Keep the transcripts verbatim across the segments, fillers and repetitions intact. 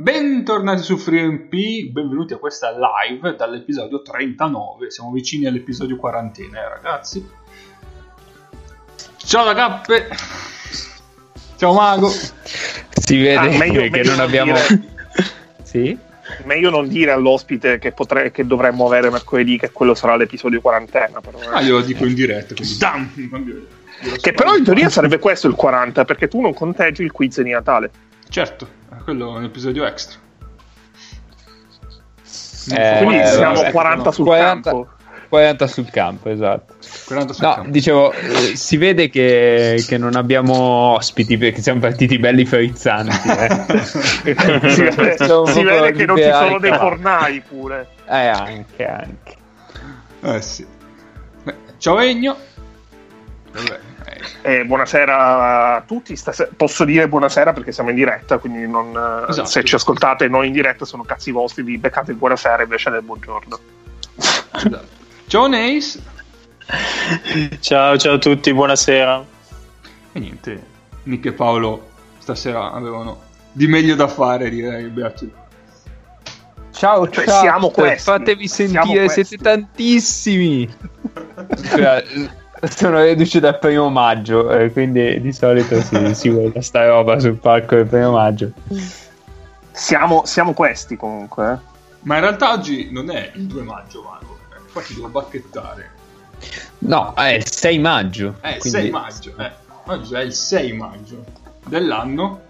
Bentornati su FreeMP, benvenuti a questa live dall'episodio trentanove, siamo vicini all'episodio quarantena eh, ragazzi. Ciao da Cappe, ciao Mago. Si vede ah, meglio, che meglio non abbiamo... Dire... sì? Meglio non dire all'ospite che, potre... che dovremmo avere mercoledì, che quello sarà l'episodio quarantena. Però, eh. Ah, glielo dico in diretta, quindi... Che però in teoria sarebbe questo il quaranta, perché tu non conteggi il quiz di Natale. Certo, quello è un episodio extra. Eh, Quindi siamo eh, quaranta no. sul quaranta, campo. quaranta sul campo, esatto. quaranta sul no, campo. Dicevo, eh, si vede che, che non abbiamo ospiti perché siamo partiti belli frizzanti. Eh. si vede, si vede che non ci sono dei fornai pure. Eh, anche, anche. Eh, sì. Beh, ciao Egno. Vabbè. Eh, buonasera a tutti. Stas- posso dire buonasera perché siamo in diretta, quindi non, esatto. Se ci ascoltate non in diretta sono cazzi vostri, vi beccate il buonasera invece del buongiorno. Esatto. Ciao Neis. Ciao ciao a tutti, buonasera. E niente, Nick e Paolo stasera avevano di meglio da fare, direi. Beati. Ciao, cioè, ciao, siamo questi. Fatevi sentire, questi. Siete tantissimi. Sono reduce dal primo maggio, eh, quindi di solito si, si vuole sta roba sul palco del primo maggio. Siamo, siamo questi comunque. Eh. Ma in realtà oggi non è il due maggio, Mago. Qua ti devo bacchettare. No, è il sei maggio. È il quindi... sei maggio, eh. Oggi è il sei maggio dell'anno.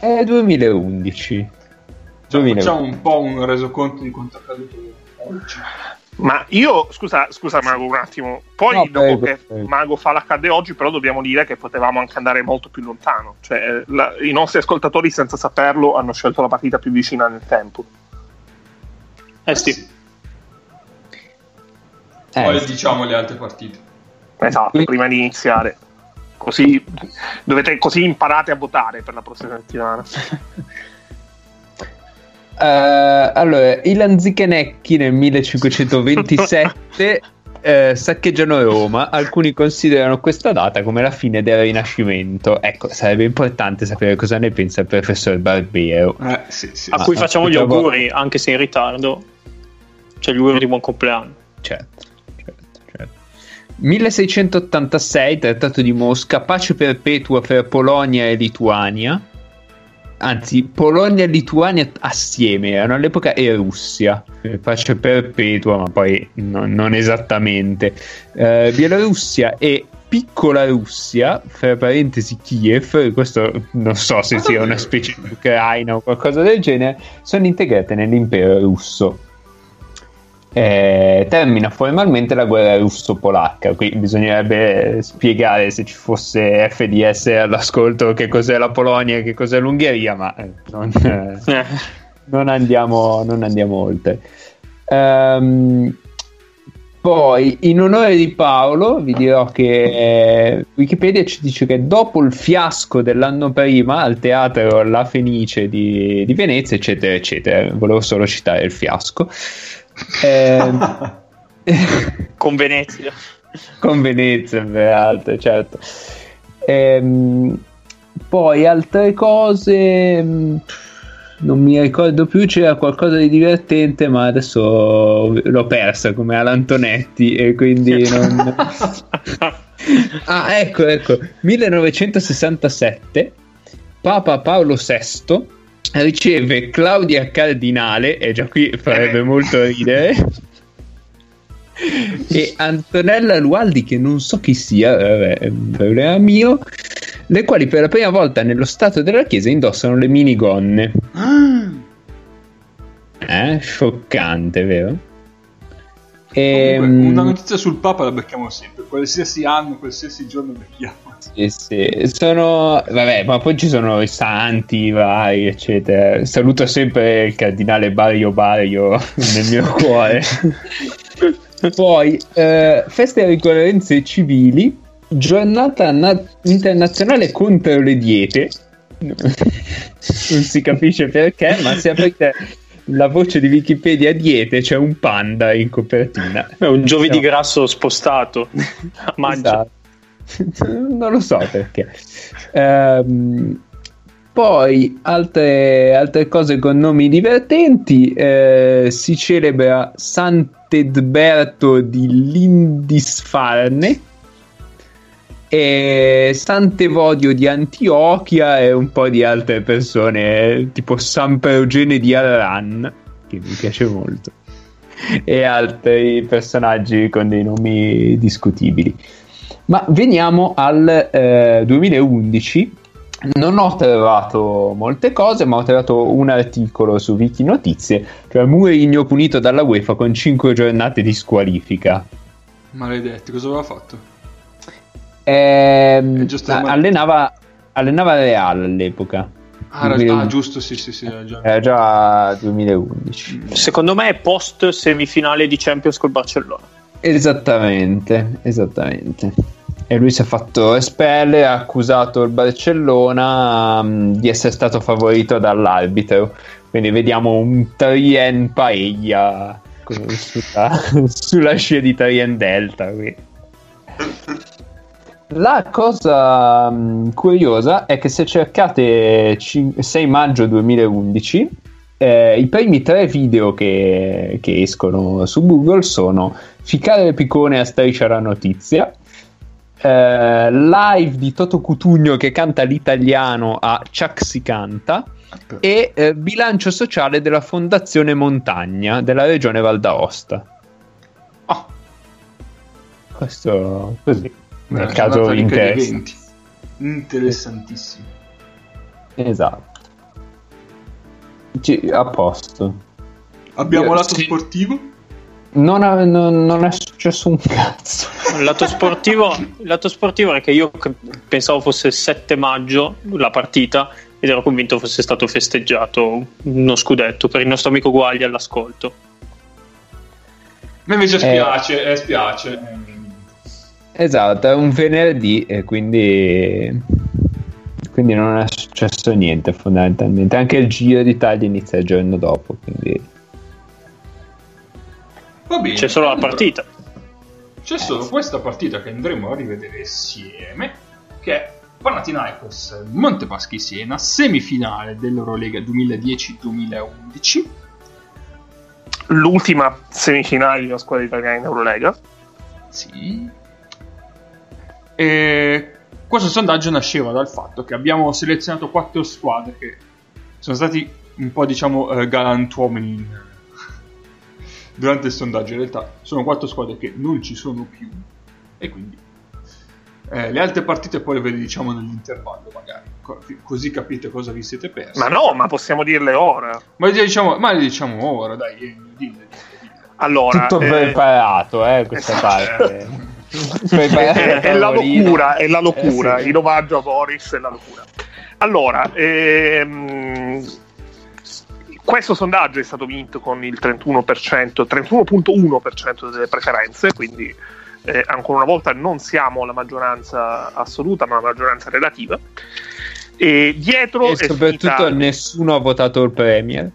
È duemilaundici. Cioè, duemilaundici. Facciamo un po' un resoconto di quanto è accaduto oggi. Ma io, scusa, scusa Mago un attimo, poi no, dopo prego, che prego. Mago fa l'accade oggi, però dobbiamo dire che potevamo anche andare molto più lontano, cioè la, i nostri ascoltatori senza saperlo hanno scelto la partita più vicina nel tempo. Eh sì, sì. Eh, poi sì. Diciamo le altre partite. Esatto, prima di iniziare. Così dovete così imparate a votare per la prossima settimana. Uh, allora, i Lanzichenecchi nel millecinquecentoventisette eh, saccheggiano Roma. Alcuni considerano questa data come la fine del Rinascimento. Ecco, sarebbe importante sapere cosa ne pensa il professor Barbero. Eh, sì, sì. A ah, cui facciamo gli auguri, anche se in ritardo. Cioè gli auguri di buon compleanno. Certo. milleseicentottantasei, Trattato di Mosca, pace perpetua fra Polonia e Lituania. Anzi, Polonia e Lituania assieme erano all'epoca, e Russia, pace perpetua, ma poi no, non esattamente. Eh, Bielorussia e Piccola Russia, fra parentesi Kiev, questo non so se sia una specie di Ucraina o qualcosa del genere, sono integrate nell'impero russo. Eh, termina formalmente la guerra russo-polacca. Qui bisognerebbe spiegare, se ci fosse F D S all'ascolto, che cos'è la Polonia e che cos'è l'Ungheria, ma non, eh, non, andiamo, non andiamo oltre. Um, poi in onore di Paolo vi dirò che eh, Wikipedia ci dice che dopo il fiasco dell'anno prima al teatro La Fenice di, di Venezia, eccetera eccetera, volevo solo citare il fiasco. Eh, con Venezia con Venezia peraltro, certo. Ehm, poi altre cose non mi ricordo più, c'era qualcosa di divertente ma adesso l'ho persa, come all'Antonetti, e quindi non... ah ecco ecco millenovecentosessantasette Papa Paolo sesto riceve Claudia Cardinale, e già qui farebbe molto ridere, e Antonella Lualdi, che non so chi sia, vabbè, è un problema mio, le quali per la prima volta nello stato della chiesa indossano le minigonne. Eh, scioccante, vero? E, comunque, una notizia sul Papa la becchiamo sempre, qualsiasi anno, qualsiasi giorno becchiamo. Sì, sì. Sono, vabbè, ma poi ci sono i santi vari, eccetera. Saluto sempre il cardinale Bario Bario nel mio cuore. Poi eh, feste e ricorrenze civili, giornata na- internazionale contro le diete. Non si capisce perché, ma sia perché la voce di Wikipedia diete, c'è cioè un panda in copertina. È un giovedì no. grasso spostato a maggio. Esatto. Non lo so perché. Um, Poi altre, altre cose con nomi divertenti, eh, si celebra Sant'Edberto di Lindisfarne e Sant'Evodio di Antiochia e un po' di altre persone, tipo San Perugene di Arran, che mi piace molto, e altri personaggi con dei nomi discutibili. Ma veniamo al eh, duemilaundici. Non ho trovato molte cose, ma ho trovato un articolo su Wiki Notizie, cioè Mourinho punito dalla UEFA con cinque giornate di squalifica. Maledetti, cosa aveva fatto? Ehm, allenava, allenava Real all'epoca. Ah, ah, giusto, sì, sì, sì, era già, era già duemilaundici. Secondo me è post semifinale di Champions col Barcellona. Esattamente, esattamente. E lui si è fatto espellere, ha accusato il Barcellona um, di essere stato favorito dall'arbitro. Quindi vediamo un Trien Paella sulla, sulla scia di Trien Delta. Quindi. La cosa um, curiosa è che se cercate sei maggio duemilaundici eh, i primi tre video che, che escono su Google sono Ficare il piccone a Striscia la notizia, Eh, live di Toto Cutugno che canta l'italiano a Chuck si canta, e eh, bilancio sociale della Fondazione Montagna della regione Val d'Aosta. Oh. Questo così nel caso interessante. Interessantissimo. Esatto. Ci, a posto. Abbiamo Io, lato sì. sportivo? Non, ha, non, non è successo un cazzo. Il lato sportivo, il lato sportivo è che io pensavo fosse il sette maggio la partita ed ero convinto fosse stato festeggiato uno scudetto per il nostro amico Guagli all'ascolto. A me invece spiace, eh, eh, spiace. Esatto, è un venerdì e quindi, quindi non è successo niente fondamentalmente. Anche il Giro d'Italia inizia il giorno dopo, quindi... Va bene, c'è solo la partita, c'è solo questa partita che andremo a rivedere insieme, che è Panathinaikos Montepaschi Siena, semifinale dell'Eurolega duemiladieci duemilaundici, l'ultima semifinale della squadra italiana in Eurolega. Sì. E questo sondaggio nasceva dal fatto che abbiamo selezionato quattro squadre che sono stati un po', diciamo, galantuomini in durante il sondaggio. In realtà sono quattro squadre che non ci sono più, e quindi eh, le altre partite poi le vedi, diciamo, nell'intervallo magari, Co- così capite cosa vi siete persi. Ma no, ma possiamo dirle ora. Ma le diciamo, ma le diciamo ora, dai, dille, dille, dille. Allora, tutto eh... preparato, eh, questa parte. è, è la locura, è la locura, eh, sì. In omaggio a Boris è la locura. Allora, ehm... questo sondaggio è stato vinto con il trentuno virgola uno per cento delle preferenze, quindi eh, ancora una volta non siamo la maggioranza assoluta, ma la maggioranza relativa. E dietro e soprattutto finita... nessuno ha votato il Premier.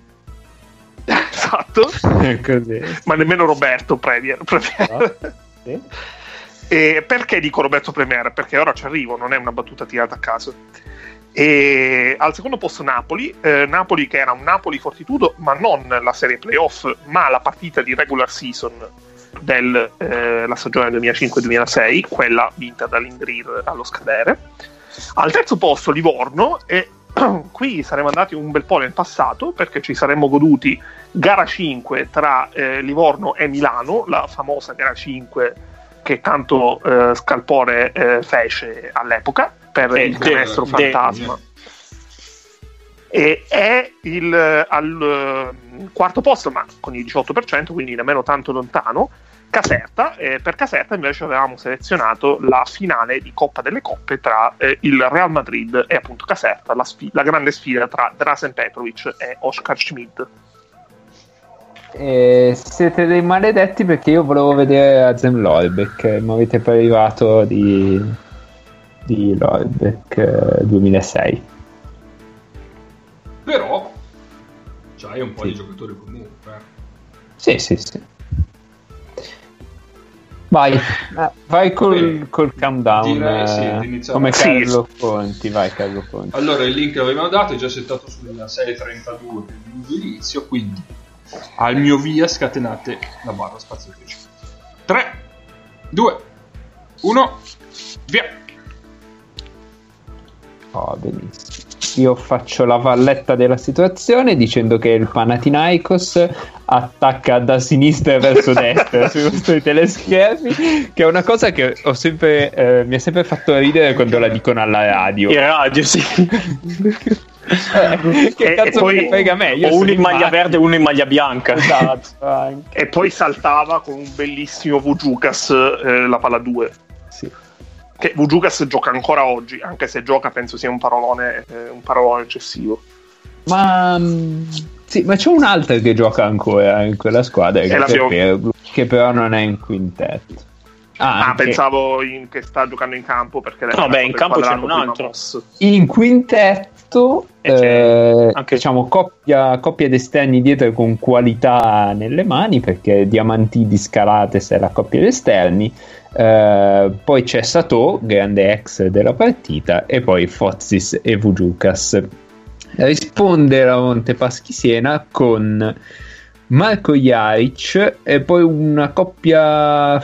Esatto. Così. Ma nemmeno Roberto Premier. Premier. No. Sì. E perché dico Roberto Premier? Perché ora ci arrivo, non è una battuta tirata a caso. E al secondo posto Napoli, eh, Napoli che era un Napoli Fortitudo, ma non la serie playoff, ma la partita di regular season della eh, stagione duemilacinque duemilasei, quella vinta dall'Ingrir allo scadere. Al terzo posto Livorno, e qui saremmo andati un bel po' nel passato, perché ci saremmo goduti gara cinque tra eh, Livorno e Milano, la famosa gara cinque che tanto eh, scalpore eh, fece all'epoca per eh, il canestro de, fantasma de. E è il, al uh, quarto posto, ma con il diciotto per cento, quindi nemmeno tanto lontano, Caserta. Eh, per Caserta invece avevamo selezionato la finale di Coppa delle Coppe tra eh, il Real Madrid e appunto Caserta, la, sfida, la grande sfida tra Dražen Petrović e Oskar Schmid. Eh, siete dei maledetti, perché io volevo vedere Hasan Ljungberg, mi avete privato di... di Ljungberg duemilasei, però c'hai un po' sì. di giocatori comunque. Sì, sì, sì. Vai, ah, vai col, col countdown. Direi, eh, sì, come Carlo sì. Conti, vai Carlo Conti. Allora, il link che avevamo dato è già settato sulla sei trentadue per l'indirizzo, quindi al mio via scatenate la barra spazio che c'è. tre, due, uno, via. Oh, benissimo. Io faccio la valletta della situazione dicendo che il Panathinaikos attacca da sinistra verso destra sui teleschermi, che è una cosa che ho sempre, eh, mi ha sempre fatto ridere quando la dicono alla radio. In radio, sì. eh, che e, cazzo e poi, mi frega me? Io uno in maglia verde e uno in maglia bianca. Esatto, e poi saltava con un bellissimo Vujukas eh, la palla due. Sì. Che Vujukas gioca ancora oggi, anche se gioca penso sia un parolone, eh, un parolone eccessivo. Ma sì, ma c'è un altro che gioca ancora in quella squadra, che, è Perlu, che però non è in quintetto. Ah, ah pensavo in, che sta giocando in campo, perché no, beh, in campo c'è un altro. In quintetto, eh, anche diciamo coppia, coppia d'esterni dietro con qualità nelle mani, perché Diamantidis Scalates è la coppia d'esterni. Uh, poi c'è Sato, grande ex della partita, e poi Fozzis e Vujukas. Risponde la Montepaschi Siena con Marko Jaric e poi una coppia,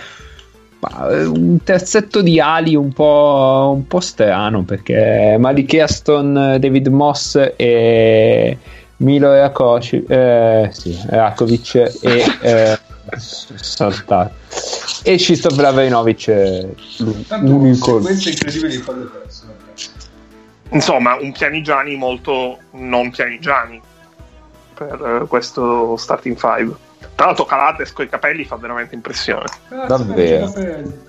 un terzetto di ali un po', un po' strano, perché Malik Aston, David Moss e Milo Rakovic, eh, sì, Rakovic e eh, saltato e Krzysztof Lavrinovic è l'unico. Sequenza incredibile di palle perse, insomma un Pianigiani molto non Pianigiani per uh, questo starting five. Tra l'altro Calates coi capelli fa veramente impressione, davvero.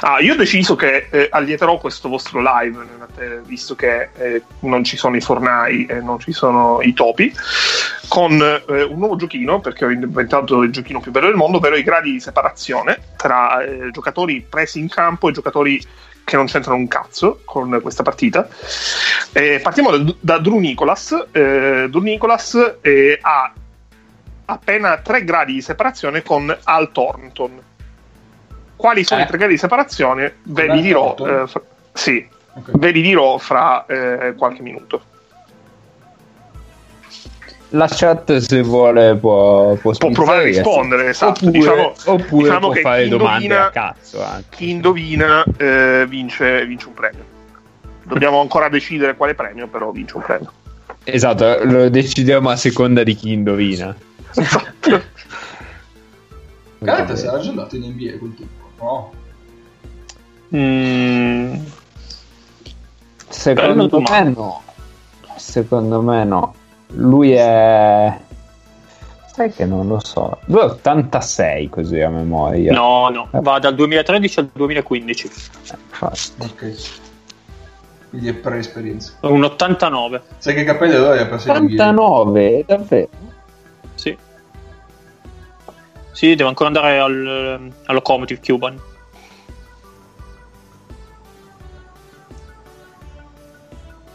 Ah, io ho deciso che eh, allieterò questo vostro live, eh, visto che eh, non ci sono i fornai e eh, non ci sono i topi, con eh, un nuovo giochino, perché ho inventato il giochino più bello del mondo, ovvero i gradi di separazione tra eh, giocatori presi in campo e giocatori che non c'entrano un cazzo con questa partita. Eh, partiamo da, da Drew Nicholas. Eh, Drew Nicholas eh, ha appena tre gradi di separazione con Al Thornton. Quali sono eh. i tre gradi di separazione? Ve li dirò, eh, fra, sì, okay. Ve li dirò fra eh, qualche minuto. La chat, se vuole, può, può, può provare a rispondere, sì. Esatto. Oppure, diciamo, oppure diciamo può che fare chi domande indovina, a cazzo. Anche. Chi indovina eh, vince, vince un premio. Dobbiamo ancora decidere quale premio, però vince un premio. Esatto, lo decidiamo a seconda di chi indovina. Esatto. Calates era già andato in N B A quel tipo, no? Mm. Secondo me no. Secondo me no. Lui è... sai che non lo so. Lui è ottantasei così a memoria. No, no, va dal duemilatredici al duemilaquindici. Infatti. Ok. Quindi è pre-esperienza. Un ottantanove. Sai che capelli allora è passato in ottantanove, davvero? Sì. Sì, devo ancora andare al, al Locomotive Cuban.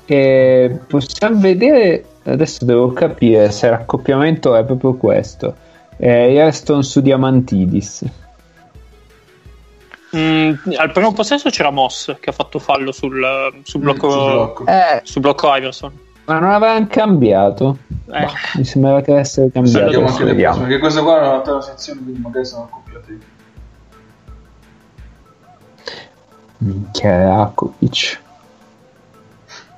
E possiamo vedere, adesso devo capire se l'accoppiamento è proprio questo. Eh, Airstone su Diamantidis. Mm, al primo possesso c'era Moss che ha fatto fallo sul, sul blocco, mm, sul blocco. Eh. Sul blocco Iverson. Ma non avevano cambiato? Eh. Mi sembrava che avessero cambiato. Sì, anche le prossime, perché questa qua era una altra sezione, quindi magari sono accoppiati. Minchia, Rakovic.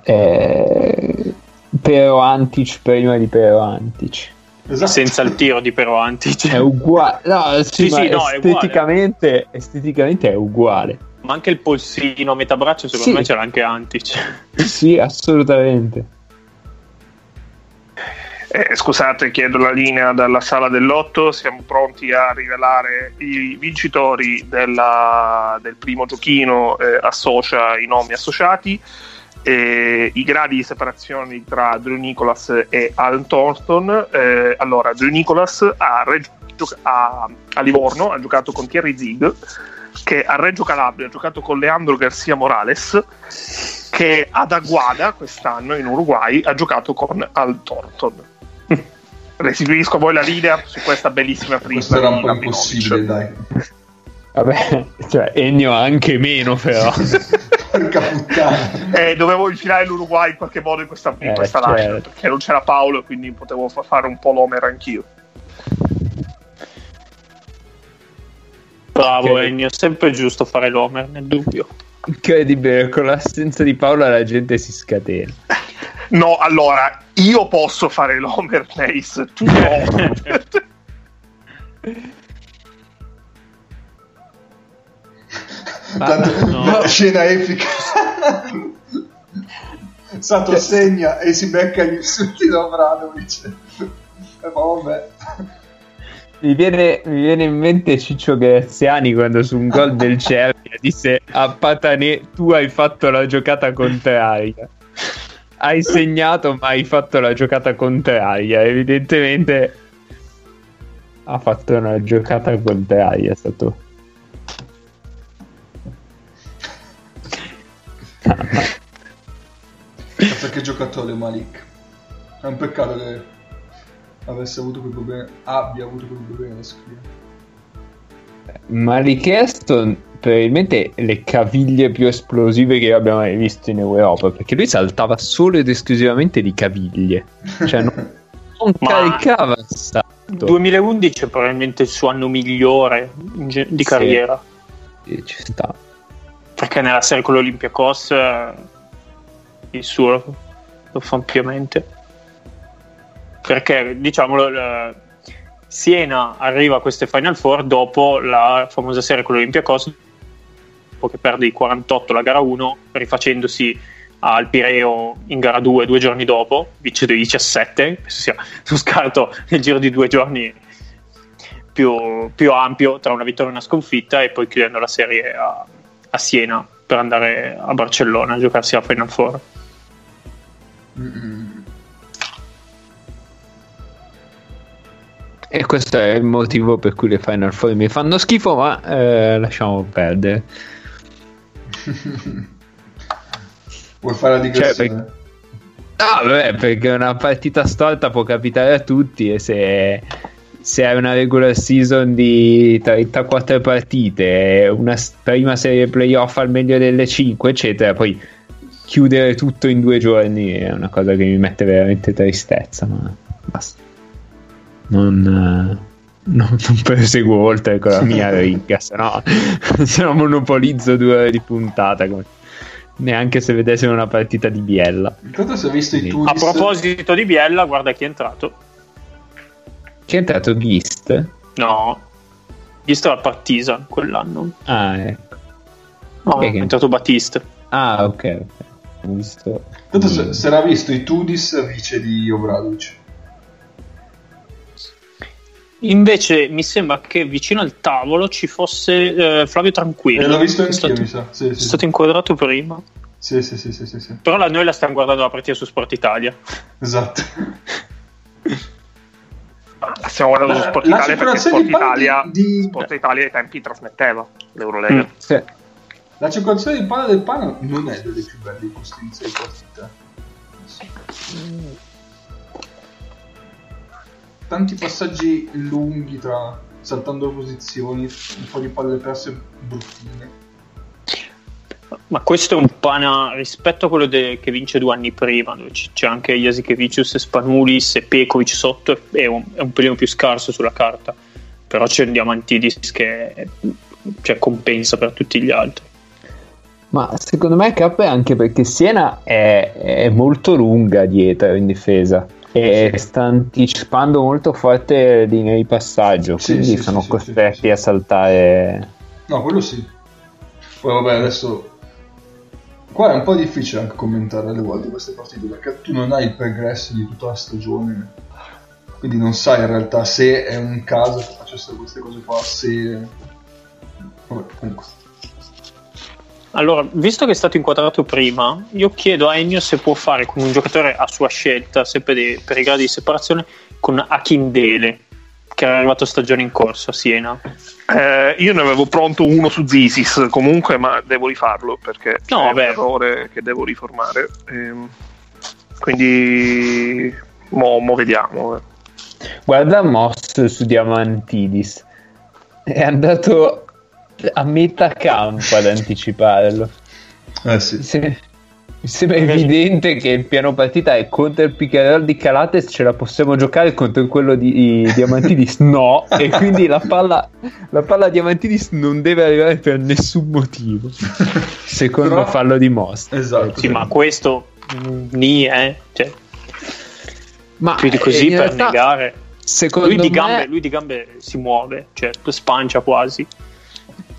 Eh, Pero Antic prima di Pero Antic. Esatto. Senza il tiro di Pero Antic. È uguale. No, sì, sì, sì, no, esteticamente, è uguale. Esteticamente è uguale. Ma anche il polsino a metà braccio, secondo sì. me c'era anche Antic. Sì, assolutamente. Eh, scusate, chiedo la linea dalla sala del lotto. Siamo pronti a rivelare i vincitori della, del primo giochino. Eh, associa i nomi associati, eh, i gradi di separazione tra Drew Nicholas e Al Thornton. Eh, allora, Drew Nicholas a, Reggio, a, a Livorno ha giocato con Thierry Zig, che a Reggio Calabria ha giocato con Leandro Garcia Morales, che ad Aguada quest'anno in Uruguay ha giocato con Al Thornton. Restituisco a voi la linea su questa bellissima prima. Questo era un po' impossibile, dai. Vabbè, cioè Ennio anche meno, però. Porca puttana. Eh, dovevo infilare l'Uruguay in qualche modo in questa, in eh, questa certo. line, perché non c'era Paolo, quindi potevo fare un po' l'Homer anch'io. Bravo, okay. Ennio, è sempre giusto fare l'Homer nel dubbio. Incredibile, con l'assenza di Paolo la gente si scatena. No, allora, io posso fare l'Homer Place, tu no. Tanto, no. Una scena epica. Sato segna e si becca gli insulti da Obradovic. E vabbè. Mi viene, mi viene in mente Ciccio Graziani quando su un gol del Cervia disse a Patanè: tu hai fatto la giocata contraria, hai segnato ma hai fatto la giocata contraria. Evidentemente ha fatto una giocata contraria, è stato. Cazzo, che giocatore Malik. È un peccato che avesse avuto quel problema, abbia avuto quel problema. Malik Hairston probabilmente le caviglie più esplosive che io abbia mai visto in Europa, perché lui saltava solo ed esclusivamente di caviglie, cioè non, non caricava salto. duemilaundici è probabilmente il suo anno migliore ge- di sì. carriera. E ci sta, perché nella serie con l'Olympiacos il suo lo fa ampiamente, perché diciamolo, la Siena arriva a queste Final Four dopo la famosa serie con l'Olympiacos, che perde i quarantotto la gara uno, rifacendosi al Pireo in gara due due giorni dopo, vince dei diciassette, penso sia uno scarto nel giro di due giorni più, più ampio tra una vittoria e una sconfitta, e poi chiudendo la serie a a Siena per andare a Barcellona a giocarsi la Final Four. Mm-mm. E questo è il motivo per cui le Final Four mi fanno schifo, ma eh, lasciamo perdere. Vuoi fare la digressione? Cioè, per... ah, vabbè, perché una partita storta può capitare a tutti, e se se hai una regular season di trentaquattro partite, una prima serie playoff al meglio delle cinque eccetera, poi chiudere tutto in due giorni è una cosa che mi mette veramente tristezza, ma basta, non, non, non proseguo oltre con la mia riga, sennò, sennò monopolizzo due ore di puntata come... neanche se vedessimo una partita di Biella. Ricordo se ho visto i turis... A proposito di Biella, guarda chi è entrato. C'è entrato Ghist? No, Ghist era Partizan quell'anno. Ah, ecco. No, è, è entrato Batiste. Ah, ok, ok. Visto... Tanto se, se l'ha visto i Tudis vice di Obradovic. Invece mi sembra che vicino al tavolo ci fosse eh, Flavio Tranquillo. E l'ho visto anch'io, stato, mi sa. Sì, sì, è stato sì. inquadrato prima. Sì, sì, sì, sì, sì, sì. Però la, noi la stiamo guardando la partita su Sport Italia. Esatto. Stiamo guardando Beh, Sport Italia perché Sport Italia, di... Sport Italia ai tempi trasmetteva l'Eurolega. Mm, sì. La circolazione di palla del Pano non è delle più belle costruzioni di partita. Tanti passaggi lunghi tra saltando posizioni, un po' di palle perse bruttine. Ma questo è un Pana rispetto a quello de- che vince due anni prima, dove c- c'è anche Jasikevicius e Spanulis e Pekovic sotto, è un, è un pelino più scarso sulla carta, però c'è un Diamantidis che è, cioè, compensa per tutti gli altri. Ma secondo me K è anche perché Siena è, è molto lunga dietro in difesa e sì. sta anticipando molto forte linee di passaggio, sì, quindi sì, sono sì, costretti sì, sì. a saltare. No, quello sì. Poi vabbè, adesso qua è un po' difficile anche commentare alle volte queste partite, perché tu non hai il progresso di tutta la stagione, quindi non sai in realtà se è un caso che facessero queste cose qua, se... Vabbè, comunque. Allora, visto che è stato inquadrato prima, io chiedo a Ennio se può fare con un giocatore a sua scelta, sempre de- per i gradi di separazione, con Akindele, che era arrivato stagione in corso a Siena. Eh, io ne avevo pronto uno su Zisis comunque, ma devo rifarlo perché no, è un errore che devo riformare, ehm, quindi mo, mo vediamo. Guarda Moss su Diamantidis, è andato a metà campo ad anticiparlo. Eh sì. Se... Mi sembra evidente che il piano partita è contro il pick and roll di Calates ce la possiamo giocare, contro quello di Diamantidis no, e quindi la palla la palla Diamantidis non deve arrivare per nessun motivo. Secondo Però... fallo di Mostra. Esatto. Sì, ma questo ni eh, cioè, ma più di così per realtà, negare. Lui di gambe, me... lui di gambe si muove, cioè spancia quasi.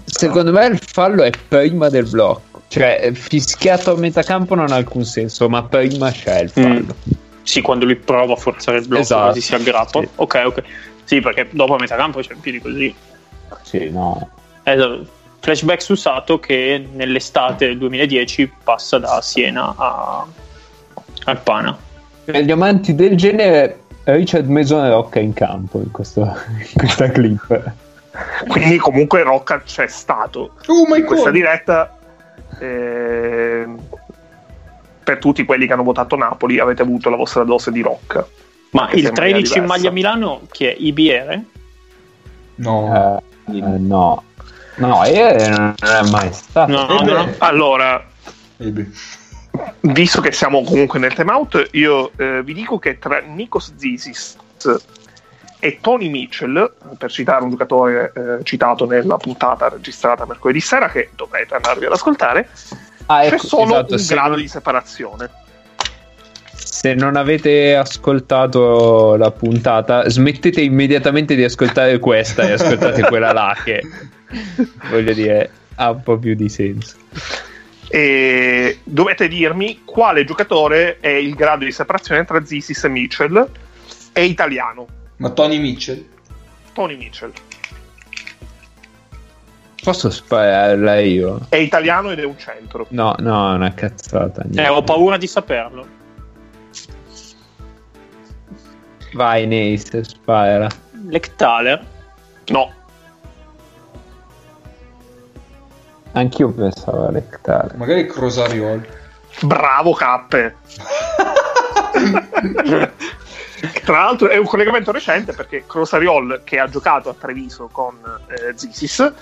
Secondo me il fallo è prima del blocco. Cioè, fischiato a metà campo non ha alcun senso, ma prima c'è il fallo. Mm. Sì, quando lui prova a forzare il blocco, esatto, quasi si aggrappa. Sì. Ok, ok. Sì, perché dopo a metà campo c'è più di così. Sì, no. Esatto. Flashback su Sato che nell'estate del duemiladieci passa da Siena a Alpana. Per gli amanti del genere, Richard Mason Rocca in campo in, questo, in questa clip. Quindi comunque Rocca c'è stato. Oh my in questa God. diretta... Eh, per tutti quelli che hanno votato Napoli avete avuto la vostra dose di Rocca. Ma il tredici in maglia Milano chi è? I B R? No, uh, no, no, I B R non è mai stato. No, no, no. Allora, I B R. Visto che siamo comunque nel time out, io eh, vi dico che tra Nikos Zisis e Tony Mitchell, per citare un giocatore eh, citato nella puntata registrata mercoledì sera che dovrete andarvi ad ascoltare, ah, ecco, c'è solo esatto, un grado non... di separazione. Se non avete ascoltato la puntata, smettete immediatamente di ascoltare questa e ascoltate quella là che voglio dire ha un po' più di senso. E dovete dirmi quale giocatore è il grado di separazione tra Zisis e Mitchell. È italiano. Ma Tony Mitchell? Tony Mitchell. Posso spararla io? È italiano ed è un centro. No, no, è una cazzata. Niente. Eh, ho paura di saperlo. Vai, Neis, spara. Lectaler? No. Anch'io pensavo a Lectaler. Magari Crosariol. Bravo, Cappe. Tra l'altro è un collegamento recente perché Crosariol, che ha giocato a Treviso con eh, Zisis,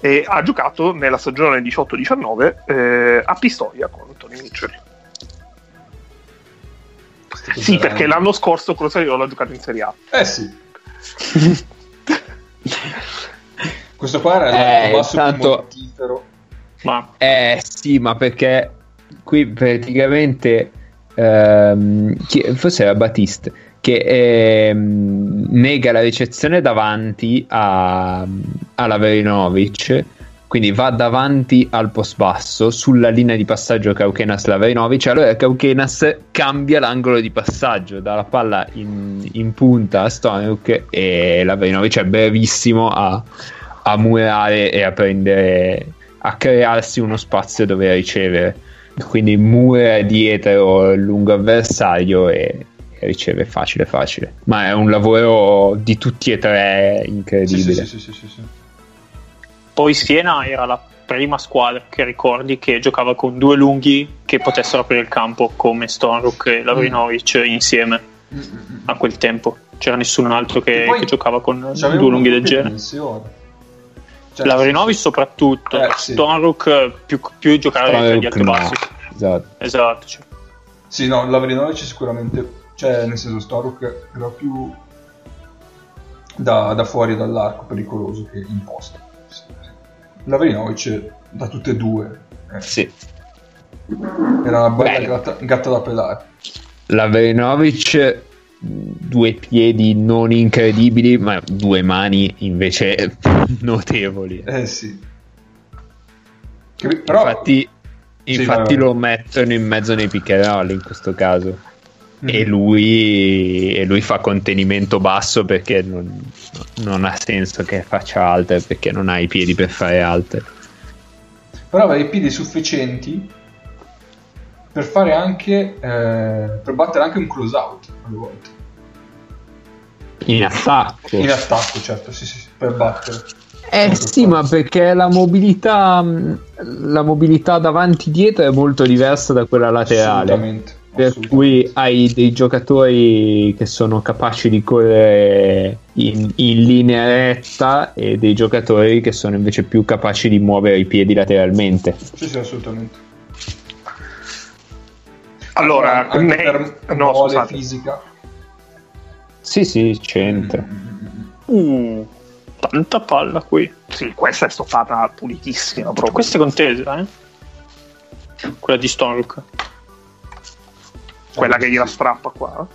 e ha giocato nella stagione diciotto diciannove eh, a Pistoia con Tony Mitchell. Questo sì, perché anni. L'anno scorso Crosariol ha giocato in Serie A. Eh sì. Questo qua era eh, il basso tanto... ma Eh sì, ma perché qui praticamente... Um, che, forse era Batiste che eh, nega la ricezione davanti a, a Lavrinovic, quindi va davanti al post basso sulla linea di passaggio Kaukenas-Lavrinovic. Allora Kaukenas cambia l'angolo di passaggio, dà la palla in, in punta a Stonuk e Lavrinovic è brevissimo a, a murare e a prendere, a crearsi uno spazio dove ricevere. Quindi mura dietro il lungo avversario e, e riceve facile facile. Ma è un lavoro di tutti e tre incredibile. Sì, sì, sì, sì, sì, sì. Poi Siena era la prima squadra che ricordi che giocava con due lunghi che potessero aprire il campo come Stonruk e Lavrinovic mm. insieme mm. a quel tempo. C'era nessun altro che, che giocava con due lunghi del genere. Cioè, Lavrinovic soprattutto, eh, sì. Stonruk più, più giocare di alto basso. Esatto. esatto cioè. Sì, no, Lavrinovic sicuramente, cioè nel senso Stonruk era più da, da fuori dall'arco pericoloso che in posta. Sì. Lavrinovic da tutte e due. Eh. Sì. Era una bella gatta, gatta da pelare. Lavrinovic due piedi non incredibili, ma due mani invece notevoli. Eh sì. Che, però... Infatti, sì, infatti ma... lo mettono in mezzo nei pick and roll in questo caso. Mm. E, lui, e lui fa contenimento basso perché non, non ha senso che faccia alte, perché non ha i piedi per fare alte. Però aveva i piedi sufficienti per fare anche eh, per battere anche un close out alle volte in attacco in attacco certo sì sì, sì per battere eh per sì farlo. Ma perché la mobilità la mobilità davanti dietro è molto diversa da quella laterale, assolutamente, per cui hai dei giocatori che sono capaci di correre in, in linea retta e dei giocatori che sono invece più capaci di muovere i piedi lateralmente. Sì, sì, assolutamente. Allora, allora me... per no, mole fisica. Sì, sì, c'entra. Mm, tanta palla qui. Sì, questa è stoppata pulitissima proprio. Questa è contesa, eh? Quella di Stonk. Quella che gliela strappa qua.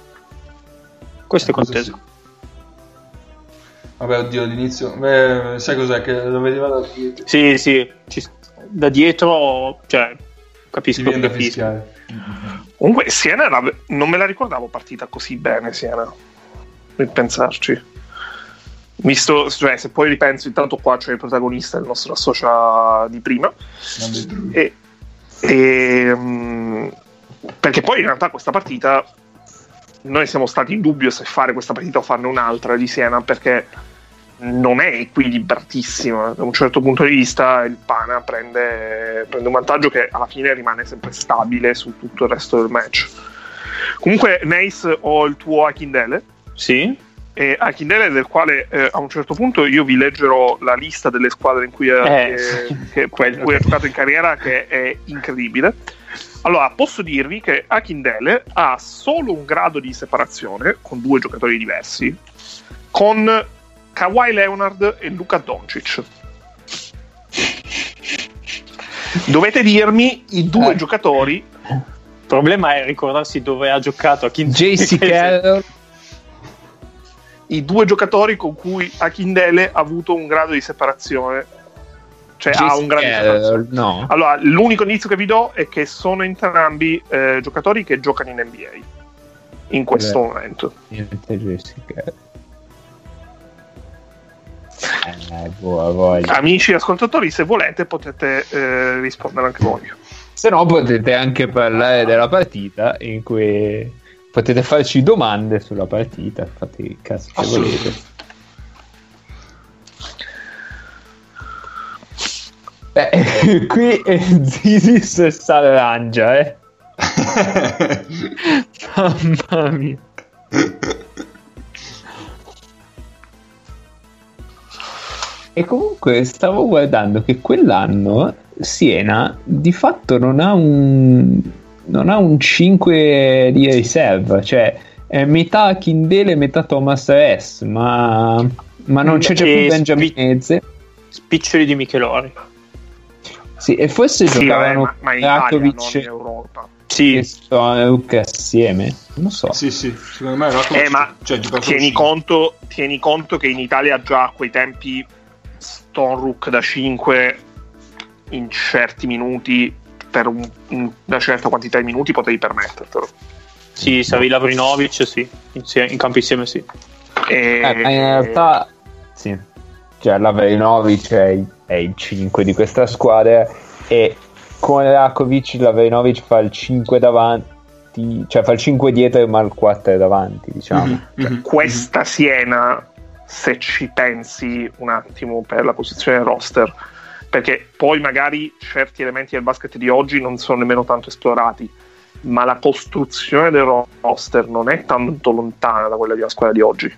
Questa è contesa. Vabbè, oddio, all'inizio... Beh, sai cos'è? Che lo vedeva da dietro. Sì, sì. Ci... Da dietro, cioè... Capisco. Ti viene da fischiare. Comunque Siena era... non me la ricordavo partita così bene Siena, per pensarci, visto, cioè, se poi ripenso, intanto qua c'è il protagonista, il nostro associa di prima, e, e, um, perché poi in realtà questa partita noi siamo stati in dubbio se fare questa partita o farne un'altra di Siena, perché non è equilibratissima. Da un certo punto di vista il Pana prende, prende un vantaggio che alla fine rimane sempre stabile su tutto il resto del match. Comunque Neis, ho il tuo Akindele. Sì. E Akindele, del quale eh, a un certo punto io vi leggerò la lista delle squadre in cui ha eh, eh, giocato in carriera, che è incredibile. Allora, posso dirvi che Akindele ha solo un grado di separazione con due giocatori diversi, con Kawhi Leonard e Luka Doncic. Dovete dirmi i due eh. giocatori. Il problema è ricordarsi dove ha giocato Akindele. J C Carroll. I due giocatori con cui Akindele ha avuto un grado di separazione. Cioè J C ha un grado Carroll, di separazione. No. Allora, l'unico indizio che vi do è che sono entrambi eh, giocatori che giocano in N B A in questo Beh. momento. J C Carroll. Eh, boh, voglio. Amici ascoltatori, se volete potete eh, rispondere anche voi, se no potete anche parlare della partita, in cui potete farci domande sulla partita, fate il caso che volete. Beh, qui Zisis s'arrangia, eh. Mamma mia. E comunque stavo guardando che quell'anno Siena di fatto non ha un non ha un cinque di riserva, cioè è metà Akindele e metà Thomas Ress, ma, ma non c'è già più Bengiaminezze, spiccioli di Michelori. Sì, e forse sì, giocavano vabbè, ma, ma in Rakovic Italia, non in Europa. Sì, assieme, non so. Sì, sì, secondo me Rakovic, eh, ma cioè, tieni conto, tieni conto che in Italia già a quei tempi Stonrook da cinque in certi minuti, per un, in una certa quantità di minuti potevi permettertelo. Sì, Savila Vrinovic, sì, insieme, in campo insieme, sì. E... Eh, in realtà sì, cioè la Vrinovic è, è il cinque di questa squadra, e con Rakovic la Vrinovic fa il cinque davanti, cioè fa il cinque dietro ma il quattro davanti, diciamo. Mm-hmm. Cioè, questa Siena, se ci pensi un attimo per la posizione roster, perché poi magari certi elementi del basket di oggi non sono nemmeno tanto esplorati, ma la costruzione del roster non è tanto lontana da quella della squadra di oggi,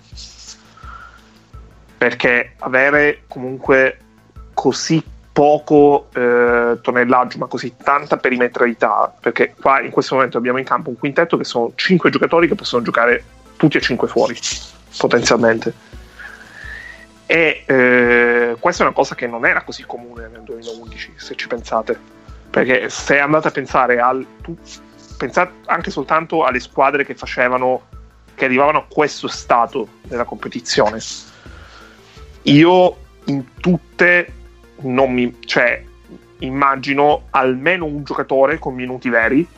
perché avere comunque così poco eh, tonnellaggio ma così tanta perimetralità, perché qua in questo momento abbiamo in campo un quintetto che sono cinque giocatori che possono giocare tutti e cinque fuori potenzialmente, e eh, questa è una cosa che non era così comune nel duemilaundici, se ci pensate, perché se andate a pensare al tu, pensate anche soltanto alle squadre che facevano, che arrivavano a questo stato della competizione, io in tutte non mi, cioè immagino almeno un giocatore con minuti veri,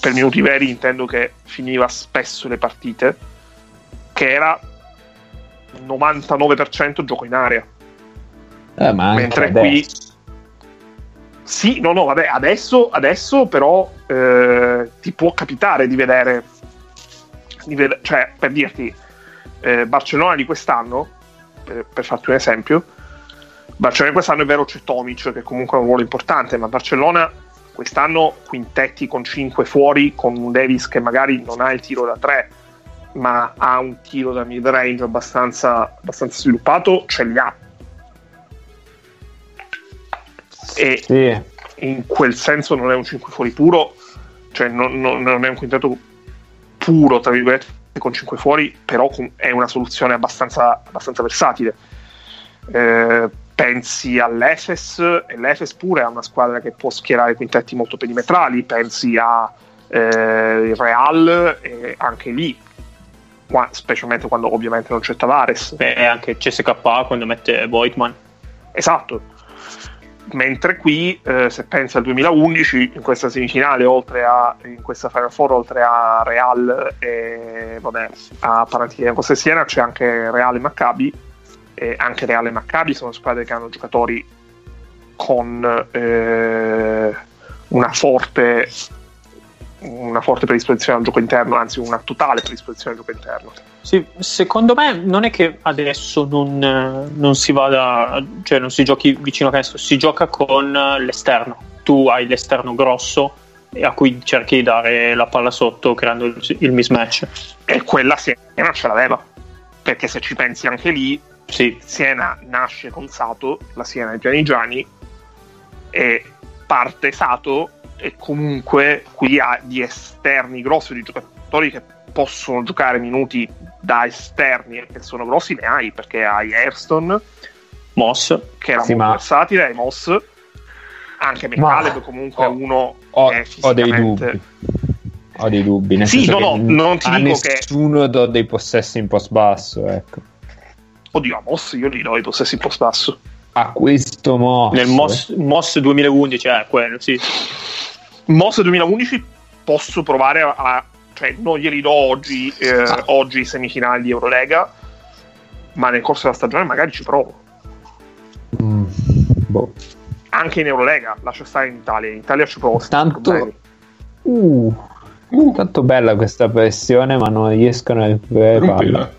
per minuti veri intendo che finiva spesso le partite, che era novantanove per cento gioco in area, eh, ma mentre adesso. Qui sì, no no vabbè, adesso, adesso però eh, ti può capitare di vedere, di ved- cioè per dirti eh, Barcellona di quest'anno, per, per farti un esempio, Barcellona di quest'anno, è vero c'è Tomic che comunque ha un ruolo importante, ma Barcellona quest'anno quintetti con cinque fuori, con un Davis che magari non ha il tiro da tre ma ha un tiro da mid range abbastanza, abbastanza sviluppato, ce li ha, e sì, in quel senso non è un cinque fuori puro, cioè non, non, non è un quintetto puro tra virgolette con cinque fuori, però con, è una soluzione abbastanza, abbastanza versatile. Eh, pensi all'Efes, e l'Efes pure è una squadra che può schierare quintetti molto perimetrali, pensi a eh, il Real, e anche lì qua, specialmente quando ovviamente non c'è Tavares, e anche C S K A quando mette Voigtman, esatto, mentre qui eh, se pensi al duemilaundici, in questa semifinale, oltre a in questa Final Four, oltre a Real e vabbè, a Panathinaikos e Siena, c'è anche Real e Maccabi, e anche Real e Maccabi sono squadre che hanno giocatori con eh, una forte una forte predisposizione al gioco interno, anzi una totale predisposizione al gioco interno. Sì, secondo me non è che adesso non, non si vada, cioè non si giochi vicino a canestro, si gioca con l'esterno, tu hai l'esterno grosso a cui cerchi di dare la palla sotto creando il, il mismatch, e quella Siena ce l'aveva, perché se ci pensi anche lì, sì, Siena nasce con Sato, la Siena dei Pianigiani, e parte Sato, e comunque qui ha di esterni grossi, di giocatori che possono giocare minuti da esterni e che sono grossi, ne hai, perché hai Airston, Moss, che era sì, molto ma... versatile, hai Moss, anche McCaleb, ma... comunque ho, uno ho, che è fisicamente... ho dei dubbi. Ho dei dubbi, nel sì, senso no, che no, non ti a dico nessuno che... do dei possessi in post basso, ecco. Oddio, a Moss io gli do i possessi in post basso. A questo Moss. Nel Moss, Moss duemilaundici, eh, quello, sì. Moss duemilaundici posso provare a, a cioè non glieli do oggi, eh, ah. oggi semifinali di Eurolega, ma nel corso della stagione magari ci provo. Mm, boh. Anche in Eurolega, lascia stare in Italia, in Italia ci provo. Tanto uh, uh. tanto bella questa pressione, ma non riescono a palla.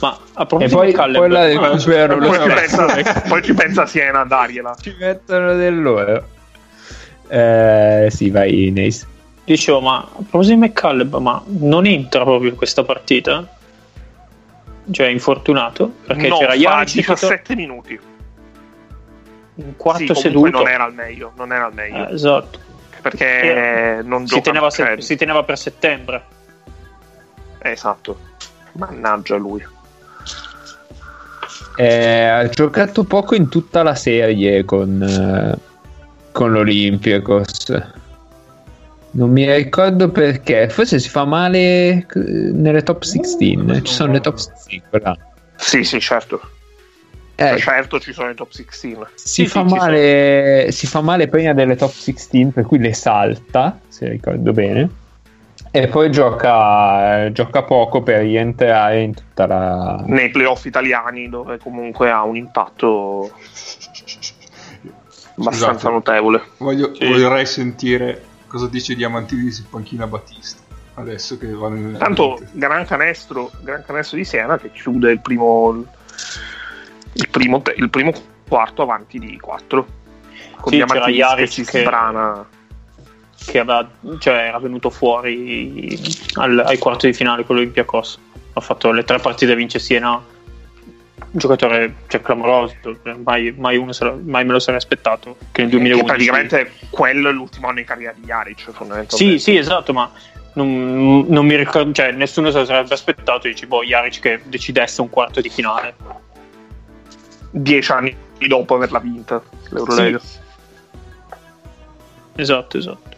Ma a e poi, poi, la recupero, poi, ci pensa, poi ci pensa Siena a dargliela, ci mettono del loro. Eh, sì, vai Inés. Dicevo, ma a proposito di McCaleb, ma non entra proprio in questa partita, cioè è infortunato, perché no, c'era Giannis diciassette minuti, un quarto sì, seduto, non era al meglio, non era al meglio, eh, esatto, perché eh, non si teneva, se, si teneva per settembre, esatto. Mannaggia lui. Eh, ha giocato poco in tutta la serie con, eh, con l'Olympiakos. Non mi ricordo perché. Forse si fa male nelle top sedici. Uh, ci sono le top sedici, là. Sì, sì, certo. Eh, certo, ci sono le top sedici. Si, sì, fa sì, male, si fa male prima delle top sedici, per cui le salta, se ricordo bene. E poi gioca, gioca poco per rientrare in tutta la... nei playoff italiani, dove comunque ha un impatto abbastanza esatto. notevole. Voglio, sì. Vorrei sentire cosa dice Diamantidis in panchina Battista adesso che va nel... Tanto gran canestro, gran canestro di Siena che chiude il primo il primo, il primo quarto avanti di quattro con sì, Diamantidis che si che... sbrana, che aveva, cioè, era venuto fuori al, ai quarti di finale con l'Olympiakos, ha fatto le tre partite, vince Siena, un giocatore cioè, clamoroso, mai, mai, uno sarà, mai me lo sarei aspettato che nel duemilaundici, che praticamente quello è l'ultimo anno in carriera di Jaric, fondamentalmente. Sì, sì, esatto, ma non, non mi ricordo, cioè, nessuno se lo sarebbe aspettato, dici, boh, Jaric che decidesse un quarto di finale dieci anni dopo averla vinta l'Eurolega. Sì. Esatto, esatto.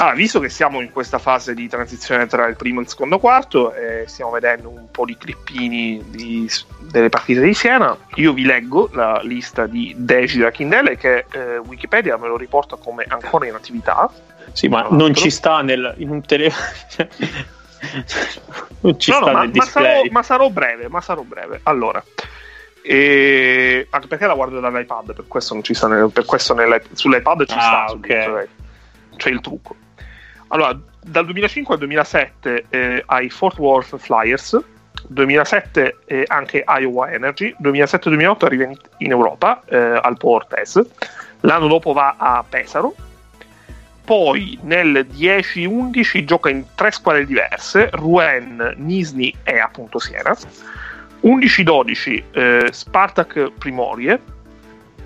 Ah, visto che siamo in questa fase di transizione tra il primo e il secondo quarto e eh, stiamo vedendo un po' di clippini di, delle partite di Siena, io vi leggo la lista di Deji Rakindele che eh, Wikipedia me lo riporta come ancora in attività. Sì, ma non ci sta nel, in un telefono non ci no, sta no, nel ma, display. Ma sarò, ma sarò breve, ma sarò breve. Allora, eh, anche perché la guardo dall'iPad, per questo non ci sta nel, per questo sull'iPad ci ah, sta, okay. Sul c'è il trucco. Allora, dal duemilacinque al duemilasette eh, ai Fort Worth Flyers, duemilasette eh, anche Iowa Energy, duemilasette duemilaotto arriva in, in Europa eh, al Portes, l'anno dopo va a Pesaro, poi nel dieci undici gioca in tre squadre diverse: Rouen, Nizhny e appunto Siena. Undici dodici eh, Spartak Primorie.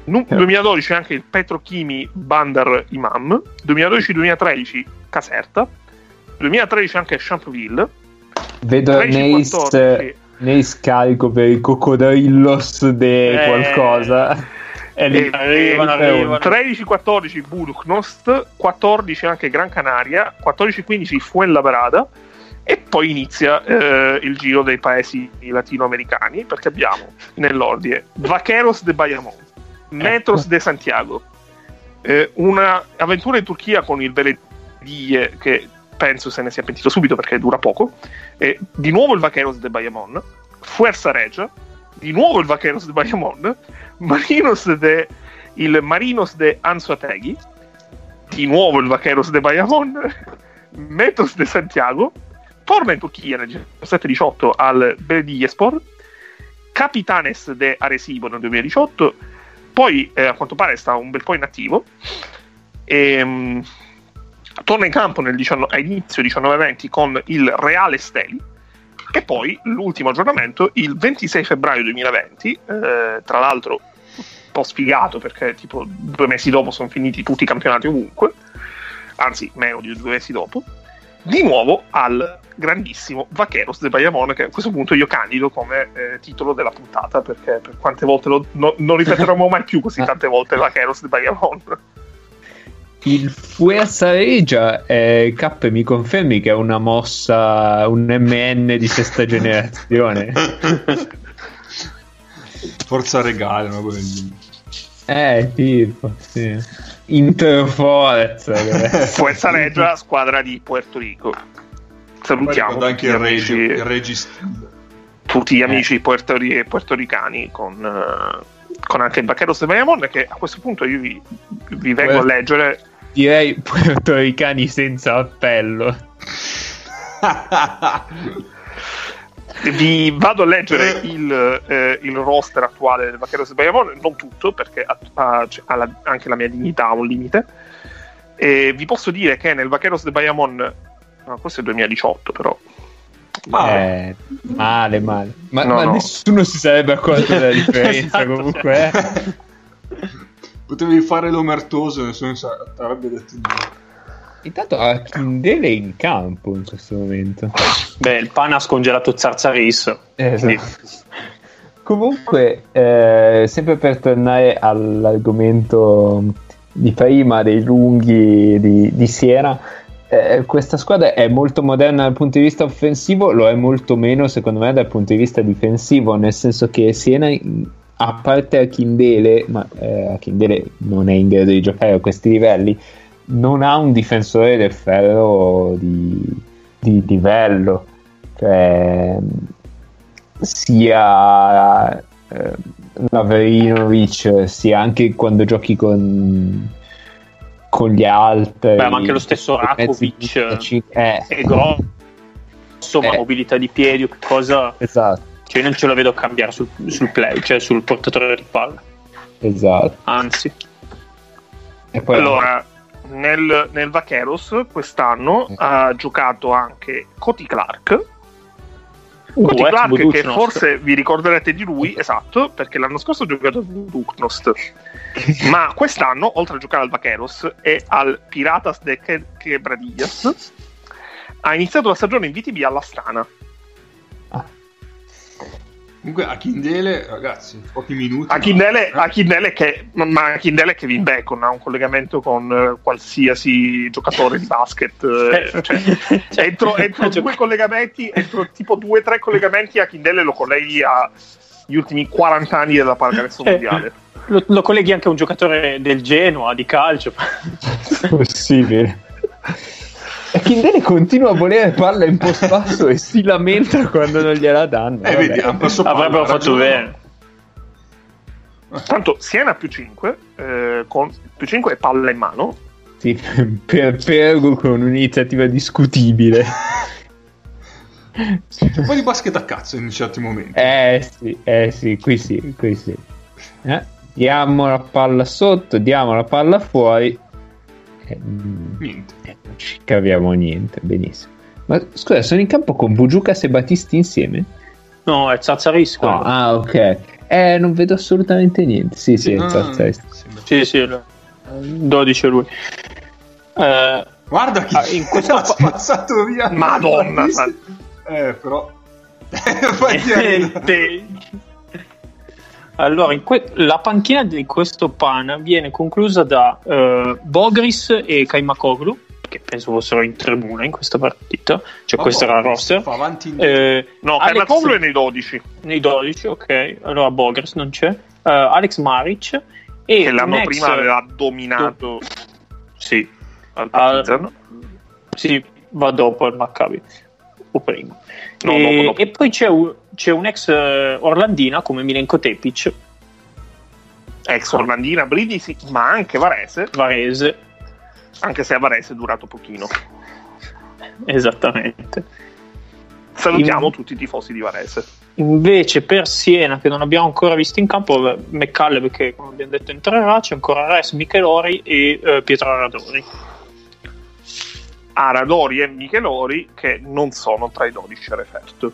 Duemiladodici anche il Petrochimi Bandar Imam. Duemiladodici duemilatredici Caserta. Duemilatredici anche Champville. Vedo Neis carico per il Coccodrillos de eh, qualcosa e eh, arrivano, arrivano. tredici quattordici Budućnost, quattordici anche Gran Canaria, quattordici quindici Fuenlabrada. E poi inizia eh, il giro dei paesi latinoamericani, perché abbiamo nell'ordine Vaqueros de Bayamón, Metros de Santiago, eh, una avventura in Turchia con il Beledije, che penso se ne sia pentito subito perché dura poco, eh, di nuovo il Vaqueros de Bayamón, Fuerza Regia, di nuovo il Vaqueros de Bayamón, Marinos de, il Marinos de Anzoátegui, di nuovo il Vaqueros de Bayamón, Metros de Santiago, torna in Turchia nel diciassette diciotto al Belediyespor, Capitanes de Arecibo nel duemiladiciotto. Poi eh, a quanto pare sta un bel po' inattivo e, um, torna in campo nel diciannove, all'inizio diciannove venti con il Real Estelí. E poi l'ultimo aggiornamento il ventisei febbraio duemilaventi, eh, tra l'altro un po' sfigato perché tipo due mesi dopo sono finiti tutti i campionati ovunque, anzi meno di due mesi dopo, di nuovo al grandissimo Vaqueros de Bayamón, che a questo punto io candido come eh, titolo della puntata, perché per quante volte lo, no, non ripeteremo mai più così tante volte Vaqueros de Bayamón. Il Fuerza Regia, eh, K, mi confermi che è una mossa, un M N di sesta generazione? Forza Regale, no? Eh, tipo, sì. Interforza. Forza Regia, squadra di Puerto Rico. Salutiamo anche il Regi, il Regis... tutti gli amici eh. puertori, puertoricani con, uh, con anche il Vaqueros de Bayamón, che a questo punto io vi, vi vengo Puer... a leggere. Direi puertoricani senza appello. Vi vado a leggere il, eh, il roster attuale del Vaqueros de Bayamón, non tutto perché ha, ha, ha la, anche la mia dignità ha un limite, e vi posso dire che nel Vaqueros de Bayamón, no, questo è il duemiladiciotto però male eh, male, male. Ma, no, ma no. Nessuno si sarebbe accorto della differenza. Esatto, comunque eh. Potevi fare l'omertoso, nessuno sarebbe detto niente. Intanto Akindele è in campo in questo momento. Beh, il Pana ha scongelato Tsartsaris. Esatto. Comunque, eh, sempre per tornare all'argomento di prima dei lunghi di, di Siena, eh, questa squadra è molto moderna dal punto di vista offensivo, lo è molto meno secondo me dal punto di vista difensivo, nel senso che Siena, a parte Akindele, ma eh, Akindele non è in grado di giocare a questi livelli, non ha un difensore del ferro di, di livello, cioè sia eh, Lavrinovic, sia anche quando giochi con, con gli altri. Beh, ma anche lo stesso Rakovic è eh. grosso, ma eh. mobilità di piedi o che cosa. Esatto. Cioè io non ce la vedo cambiare sul, sul play, cioè sul portatore di palla. Esatto. Anzi. E poi allora Nel, nel Vaqueros quest'anno eh. ha giocato anche Cody Clark. Uh, Cody Clark Budućnost, che forse vi ricorderete di lui, esatto, perché l'anno scorso ha giocato a Budućnost, ma quest'anno, oltre a giocare al Vaqueros e al Piratas de Quebradillas, ha iniziato la stagione in V T B all'Astana. Ah. Comunque Akindele, ragazzi, pochi minuti. Akindele, ma... Akindele che ma Akindele che Kevin Bacon ha un collegamento con eh, qualsiasi giocatore di basket, eh, cioè, cioè, entro, entro due collegamenti, entro tipo due o tre collegamenti Akindele lo colleghi agli ultimi quaranta anni della pallacanestro mondiale. Lo, lo colleghi anche a un giocatore del Genoa di calcio. Possibile. Akindele continua a volere palla in post passo e si lamenta quando non gliela danno. Eh, vedi, passo palla, avrebbero fatto bene. Tanto Siena più cinque, eh, con più cinque e palla in mano. Sì, per Pergo con un'iniziativa discutibile. Un po' di basket a cazzo in certi momenti. Eh sì, eh sì, qui sì, qui sì. Eh? Diamo la palla sotto, diamo la palla fuori. eh, niente. Eh, non ci capiamo niente, benissimo. Ma scusa, sono in campo con Bugiucas e Battisti insieme? No, è Tzatzaris. Oh, ah, ok. Eh, non vedo assolutamente niente. Sì, sì, sì, no, Tzatzaris. Sì, sì, dodici lui. Eh, guarda chi in questo ha passato via. Madonna. Eh, però allora in que- la panchina di questo Pan viene conclusa da uh, Bogris e Kaimakoglu, che penso fossero in tribuna in questa partita, cioè oh, questa boh, era il roster. Fa avanti eh, no, Kaimakoglu è nei dodici. Nei dodici, ok. Allora Bogris non c'è, uh, Alex Maric, e che l'anno ex... prima aveva dominato do... sì, al Partizan. Sì, va dopo il Maccabi. O prima. No, e, dopo, dopo. E poi c'è un, c'è un ex uh, Orlandina come Milenko Tepic, ex Orlandina Brindisi, ma anche Varese. Varese, anche se a Varese è durato pochino. Esattamente. Salutiamo in... tutti i tifosi di Varese. Invece per Siena, che non abbiamo ancora visto in campo, McCaleb, che come abbiamo detto entrerà, c'è ancora Res, Michelori e uh, Pietro Aradori. Aradori e Michelori che non sono tra i dodici referto.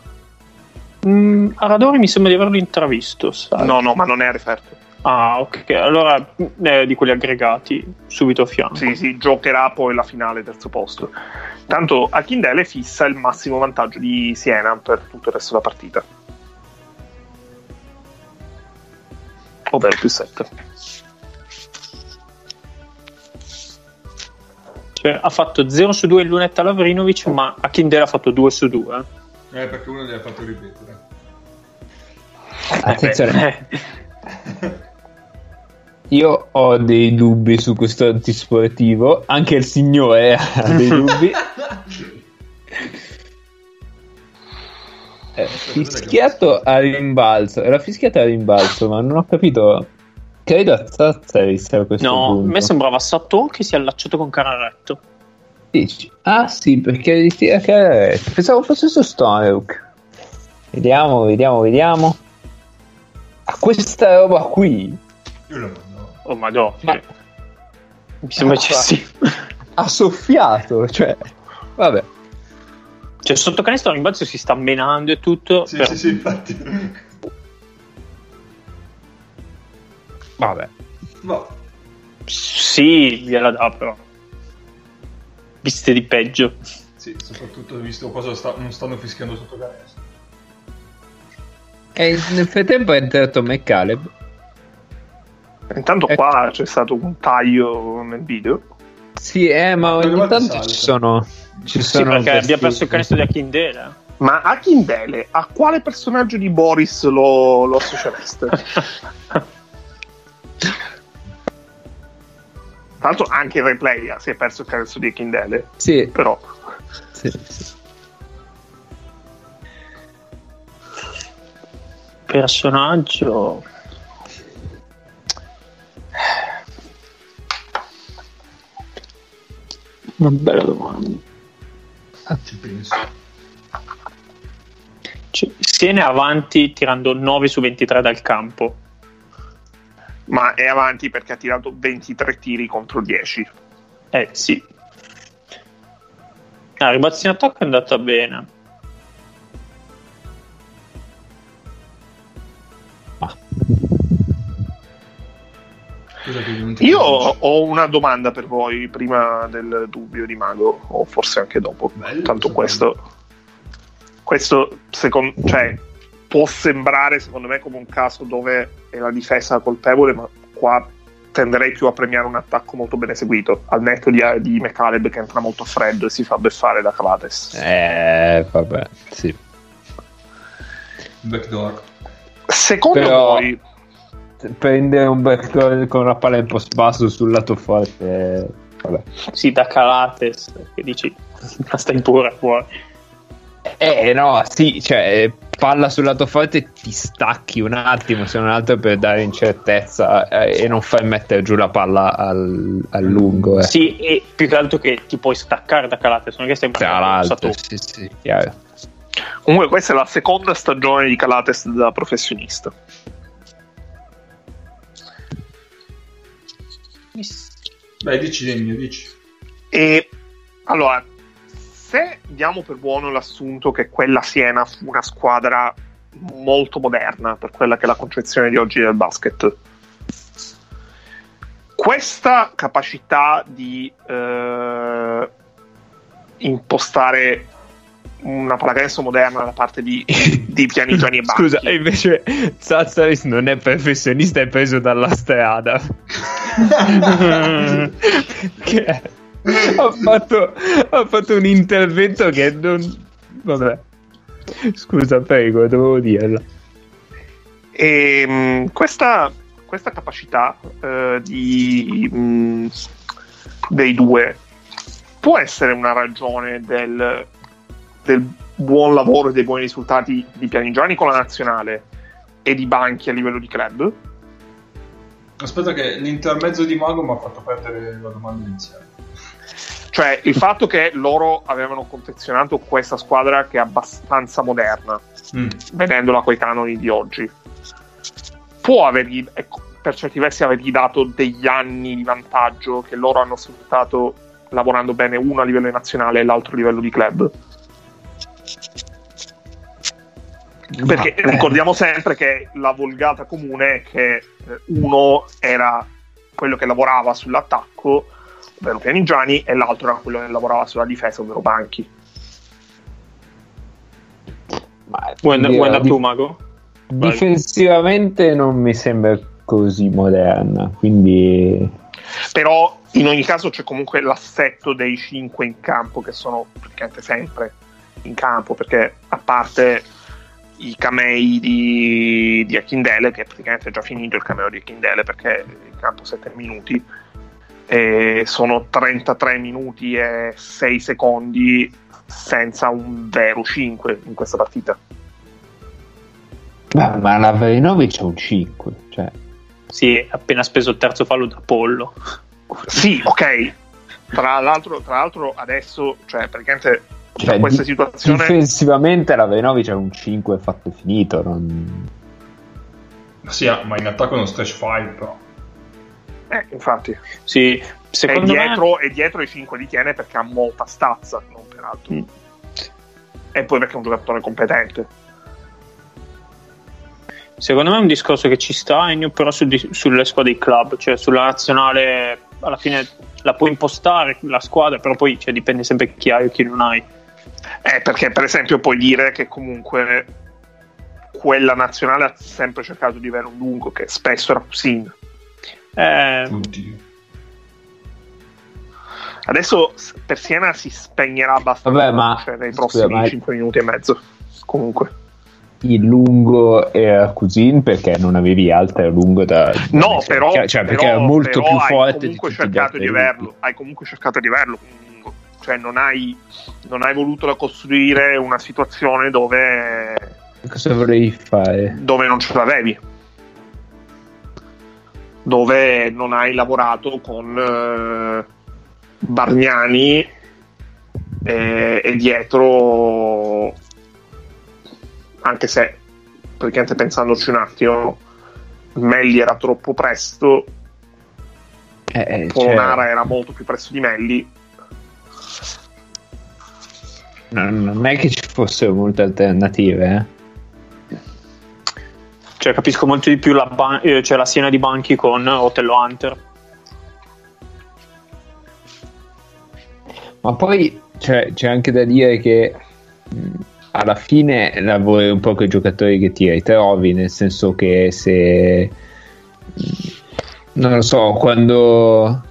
Mm, Aradori mi sembra di averlo intravisto, sai? No, no, ma non è referto. Ah, ok, allora eh, di quelli aggregati subito a fianco. Sì, sì, giocherà poi la finale terzo posto. Tanto a Kindele fissa il massimo vantaggio di Siena per tutto il resto della partita, ovvero più sette. Cioè, ha fatto zero su due in lunetta Lavrinovic, ma a Kindera ha fatto due su due. Eh, perché uno gli ha fatto ripetere. Attenzione. Eh, io ho dei dubbi su questo antisportivo. Anche il signore ha dei dubbi. È fischiato a rimbalzo. Era fischiato a rimbalzo, ma non ho capito... Credo a Tzatzaris a questo no, punto. No, a me sembrava Sato che si è allacciato con Cararetto. Dici? Ah sì, perché tira Cararetto. Pensavo fosse su Stonehook. Vediamo, vediamo, vediamo. A questa roba qui. Io lo mando. Oh madonna. Ma... Cioè... Mi sembra eccessivo. Ha soffiato, cioè. Vabbè. Cioè sotto canestro a rimbalzo si sta menando e tutto. Sì, per... sì, sì, infatti. Vabbè, no. Sì, gliela dà però. Viste di peggio. Sì, soprattutto visto cosa sta, non stanno fischiando sotto canestro. E nel frattempo è entrato McCaleb. Intanto è... qua c'è stato un taglio nel video. Sì, eh, ma ogni tanto ci sono, ci sì, sono perché abbia perso il canestro di Akindele. Ma Akindele a quale personaggio di Boris lo, lo associereste? Tra l'altro anche il replay si è perso il canestro di Kindele. Sì. Però sì, sì. Personaggio. Una bella domanda. Ah, ci penso. Cioè, Siena avanti tirando nove su ventitré dal campo. Ma è avanti perché ha tirato ventitré tiri contro dieci. Eh sì. La ribalza in attacco è andata bene. Ah. Io ho una domanda per voi prima del dubbio di Mago, o forse anche dopo. Bello, tanto questo questo secondo, cioè può sembrare secondo me come un caso dove è la difesa colpevole, ma qua tenderei più a premiare un attacco molto ben eseguito, al netto di, di McCaleb che entra molto freddo e si fa beffare da Clates. Eh vabbè, sì, backdoor. Secondo Però, voi prendere un backdoor con una palla in post basso sul lato forte, eh, vabbè. Sì, da Clates che dici basta impura fuori. Eh no, sì, cioè palla sul lato forte, ti stacchi un attimo se non altro per dare incertezza, eh, e non fai mettere giù la palla al, al lungo, eh. Sì, e più che altro che ti puoi staccare da Calates, non è che stai imparando. Sì, sì, chiaro. Comunque questa è la seconda stagione di Calates da professionista. Dai, dici Degno, dici. E allora, se diamo per buono l'assunto che quella Siena fu una squadra molto moderna per quella che è la concezione di oggi del basket, questa capacità di eh, impostare una pallacanestro moderna da parte di, di Pianigiani e Bacchi. Scusa, invece Zazzaris non è professionista, è preso dalla strada. Che è? Ha fatto, ha fatto un intervento che non... Vabbè. Scusa, prego, dovevo dirla. E, mh, questa, questa capacità uh, di, mh, dei due può essere una ragione del, del buon lavoro e dei buoni risultati di Pianigiani con la nazionale e di Banchi a livello di club? Aspetta che l'intermezzo di Mago mi ha fatto perdere la domanda iniziale. Cioè il fatto che loro avevano confezionato questa squadra che è abbastanza moderna, mm. vedendola coi canoni di oggi, può avergli, per certi versi, avergli dato degli anni di vantaggio che loro hanno sfruttato lavorando bene uno a livello nazionale e l'altro a livello di club. Perché ricordiamo sempre che la volgata comune è che uno era quello che lavorava sull'attacco, ovvero Pianigiani, e l'altro era quello che lavorava sulla difesa, ovvero Banchi. Vuoi andare tu, Mago? Difensivamente non mi sembra così moderna, quindi... Però in ogni caso c'è comunque l'assetto dei cinque in campo, che sono praticamente sempre in campo, perché a parte i camei di, di Achindele, che praticamente è già finito il cameo di Achindele perché in campo sette minuti, e sono trentatré minuti e sei secondi senza un vero cinque in questa partita. Ma, ma la Verinovic c'è un cinque, cioè. Sì, è appena speso il terzo fallo da Pollo. Sì, ok. Tra l'altro, tra l'altro adesso, cioè praticamente, cioè, da questa di- situazione difensivamente la Verinovic c'è un cinque fatto e finito, non... Sì, ma in attacco è uno stretch five, però. Eh, infatti. Sì, secondo è dietro, me... è dietro i cinque li tiene perché ha molta stazza, non per altro. Mm. E poi perché è un giocatore competente. Secondo me è un discorso che ci sta, Ennio, però su di, sulle squadre dei club, cioè sulla nazionale alla fine la puoi impostare la squadra, però poi, cioè, dipende sempre chi hai o chi non hai. Eh, perché per esempio puoi dire che comunque quella nazionale ha sempre cercato di avere un lungo che spesso era Pusin. Eh... Oddio. Adesso per Siena si spegnerà abbastanza. Vabbè, ma... cioè, nei prossimi Scusa, ma... cinque minuti e mezzo comunque. Il lungo era Cousin perché non avevi altro lungo da... No, però, cioè, perché però, era molto però più forte. Hai comunque di cercato di averlo. Hai comunque cercato di averlo. Cioè, non hai, non hai voluto costruire una situazione dove... Cosa vorrei fare? Dove non ce l'avevi. Dove non hai lavorato con eh, Bargnani eh, e dietro... Anche se, praticamente pensandoci un attimo, Melli era troppo presto, eh, Polonara cioè... era molto più presto di Melli. No, non è che ci fossero molte alternative, eh? Cioè, capisco molto di più la, ban- cioè, la Siena di Banchi con Otello Hunter. Ma poi cioè, c'è anche da dire che alla fine lavori un po' con i giocatori che ti ritrovi, nel senso che se non lo so, quando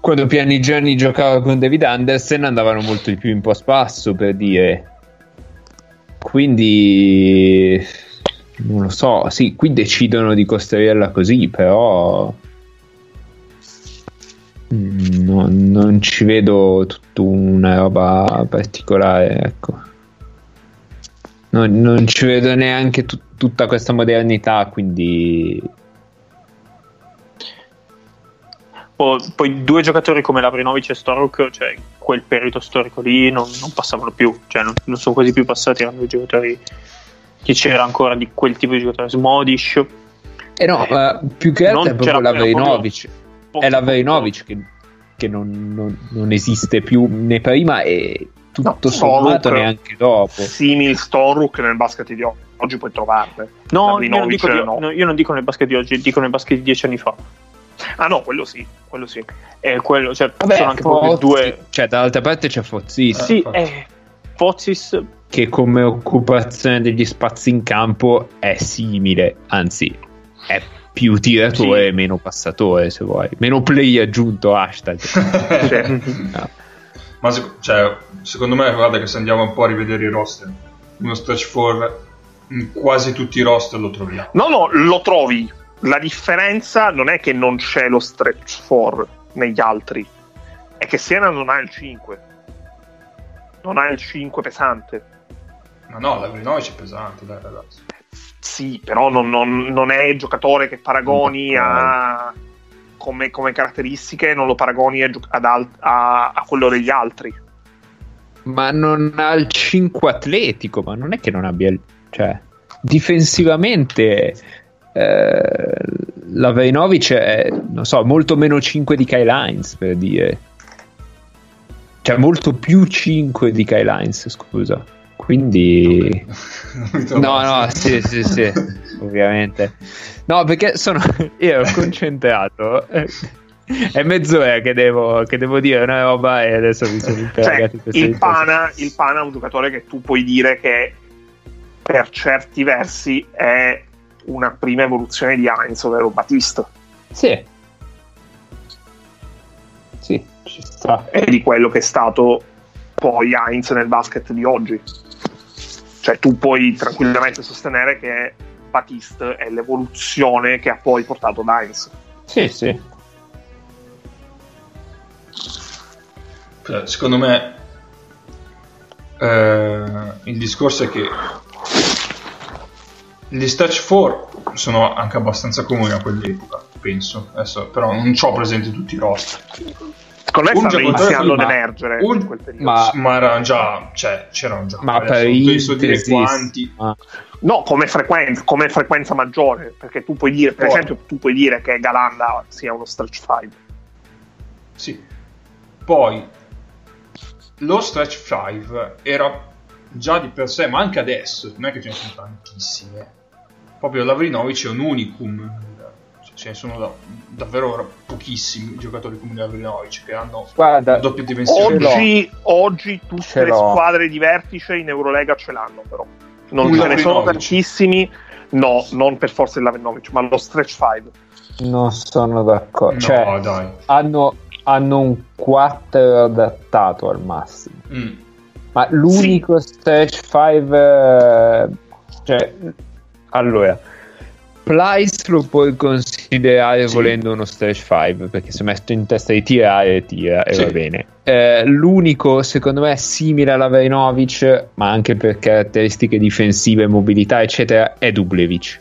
quando Pianigiani giocava con David Andersen andavano molto di più in post passo, per dire, quindi non lo so, sì, qui decidono di costruirla così, però no, non ci vedo tutta una roba particolare, ecco. Non, non ci vedo neanche tut- tutta questa modernità, quindi oh, poi due giocatori come Lavrinovic e Stork, cioè quel periodo storico lì non, non passavano più, cioè non, non sono quasi più passati, erano due giocatori che c'era ancora di quel tipo di giocatore. Smodish eh no, eh, più che altro è proprio Lavrinovic, è Lavrinovic che che non, non, non esiste più né prima e tutto no, sommato Storuk, neanche dopo. Simil Storuk nel basket di oggi puoi trovarle. No, io non, dico di, no. No, io non dico nel basket di oggi, dico nel basket di dieci anni fa. Ah no, quello sì, quello sì. E eh, quello, cioè, vabbè, sono anche proprio due. Cioè, dall'altra parte c'è Fozzis. Eh, sì, eh, Fozzis che come occupazione degli spazi in campo è simile, anzi è più tiratore e sì, meno passatore, se vuoi, meno play aggiunto hashtag. Cioè, no. Ma se, cioè, secondo me, guarda che se andiamo un po' a rivedere i roster, uno stretch four in quasi tutti i roster lo troviamo. No, no, lo trovi. La differenza non è che non c'è lo stretch four negli altri, è che Siena non ha il cinque, non ha il cinque pesante. Ma no, Lavrinovic è pesante, dai ragazzi. Sì, però non, non, non è il giocatore che paragoni a, come, come caratteristiche, non lo paragoni ad, ad, a, a quello degli altri. Ma non ha il cinque atletico, ma non è che non abbia il, cioè, difensivamente eh, Lavrinovic è, non so, molto meno cinque di Kyle Hines, per dire, cioè molto più cinque di Kyle Hines, scusa. Quindi no, no, no, sì, sì, sì, ovviamente. No, perché sono io concentrato. È mezz'ora che devo, che devo dire una roba e adesso mi sono interrogato. Cioè, il pana, il pana è un giocatore che tu puoi dire che per certi versi è una prima evoluzione di Heinz, ovvero Batista. Sì. Sì, ci sta. È di quello che è stato poi Heinz nel basket di oggi. Cioè, tu puoi tranquillamente sostenere che Batiste è l'evoluzione che ha poi portato Heinz. Sì, sì. Secondo me eh, il discorso è che gli stretch four sono anche abbastanza comuni a quell'epoca, penso. Adesso, però non c'ho presente tutti i roster. Secondo me stanno iniziando ad emergere in quel periodo. Ma, ma erano già, cioè, c'erano già. Ma per i dire quanti. Ah. No, come frequenza, come frequenza maggiore, perché tu puoi dire, per Poi. esempio, tu puoi dire che Galanda sia uno stretch five. Sì. Poi lo stretch five era già di per sé, ma anche adesso non è che ce ne sono tantissime. Proprio Lavrinovic è un unicum. Ce ne sono da, davvero pochissimi giocatori come Lavrinovic che hanno guarda, doppia dimensione. Oggi, oggi tutte le squadre di vertice in Eurolega ce l'hanno, però non ce ne sono tantissimi. No, non per forza il Lavrinovic, ma lo stretch five. Non sono d'accordo. No, cioè, dai. Hanno, hanno un quattro adattato al massimo. Mm. Ma l'unico sì. stretch five, cioè, allora Plyce lo puoi considerare sì. volendo uno stretch five, perché se metto in testa di tirare tira e sì. va bene. Eh, l'unico secondo me è simile a Lavrinovic, ma anche per caratteristiche difensive, mobilità eccetera, è Dublevic.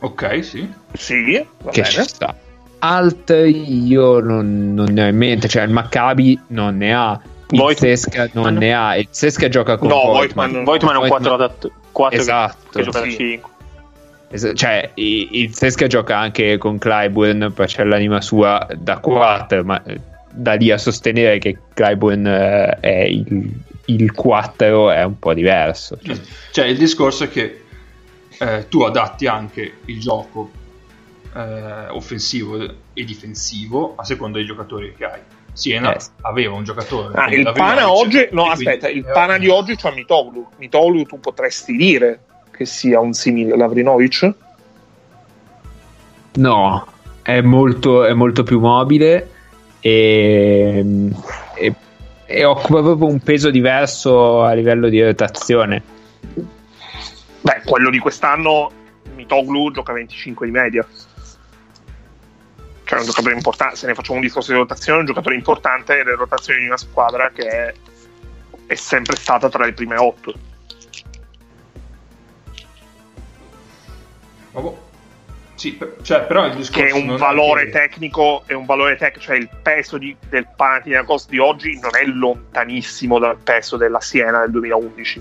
Ok, sì, sì, va che bene. Ci sta. Altri io non, non ne ho in mente, cioè il Maccabi non ne ha, il Voigt- Sesca non ne ha, il Sesca gioca con Voigtman. Voigtman è un quattro adatto, esatto, che gioca da cinque. Cioè, il Sesca gioca anche con Clyburn, per c'è l'anima sua da quattro, ma da lì a sostenere che Clyburn è il, il quattro è un po' diverso. Cioè, cioè il discorso è che eh, tu adatti anche il gioco eh, offensivo e difensivo a seconda dei giocatori che hai. Siena eh. aveva un giocatore. Ah, il pana oggi, no, aspetta, il pana di oggi c'è Mitoglu. Mitoglu tu potresti dire che sia un simile Lavrinovic? No, è molto, è molto più mobile e, e, e occupa proprio un peso diverso a livello di rotazione. Beh, quello di quest'anno Mitoglu gioca venticinque di media, cioè è un giocatore importante. Se ne facciamo un discorso di rotazione, è un giocatore importante delle rotazioni di una squadra che è, è sempre stata tra le prime otto. Sì, cioè, però il discorso che è un valore è... tecnico, è un valore tecnico, cioè il peso di, del Panathinaikos di oggi non è lontanissimo dal peso della Siena del duemilaundici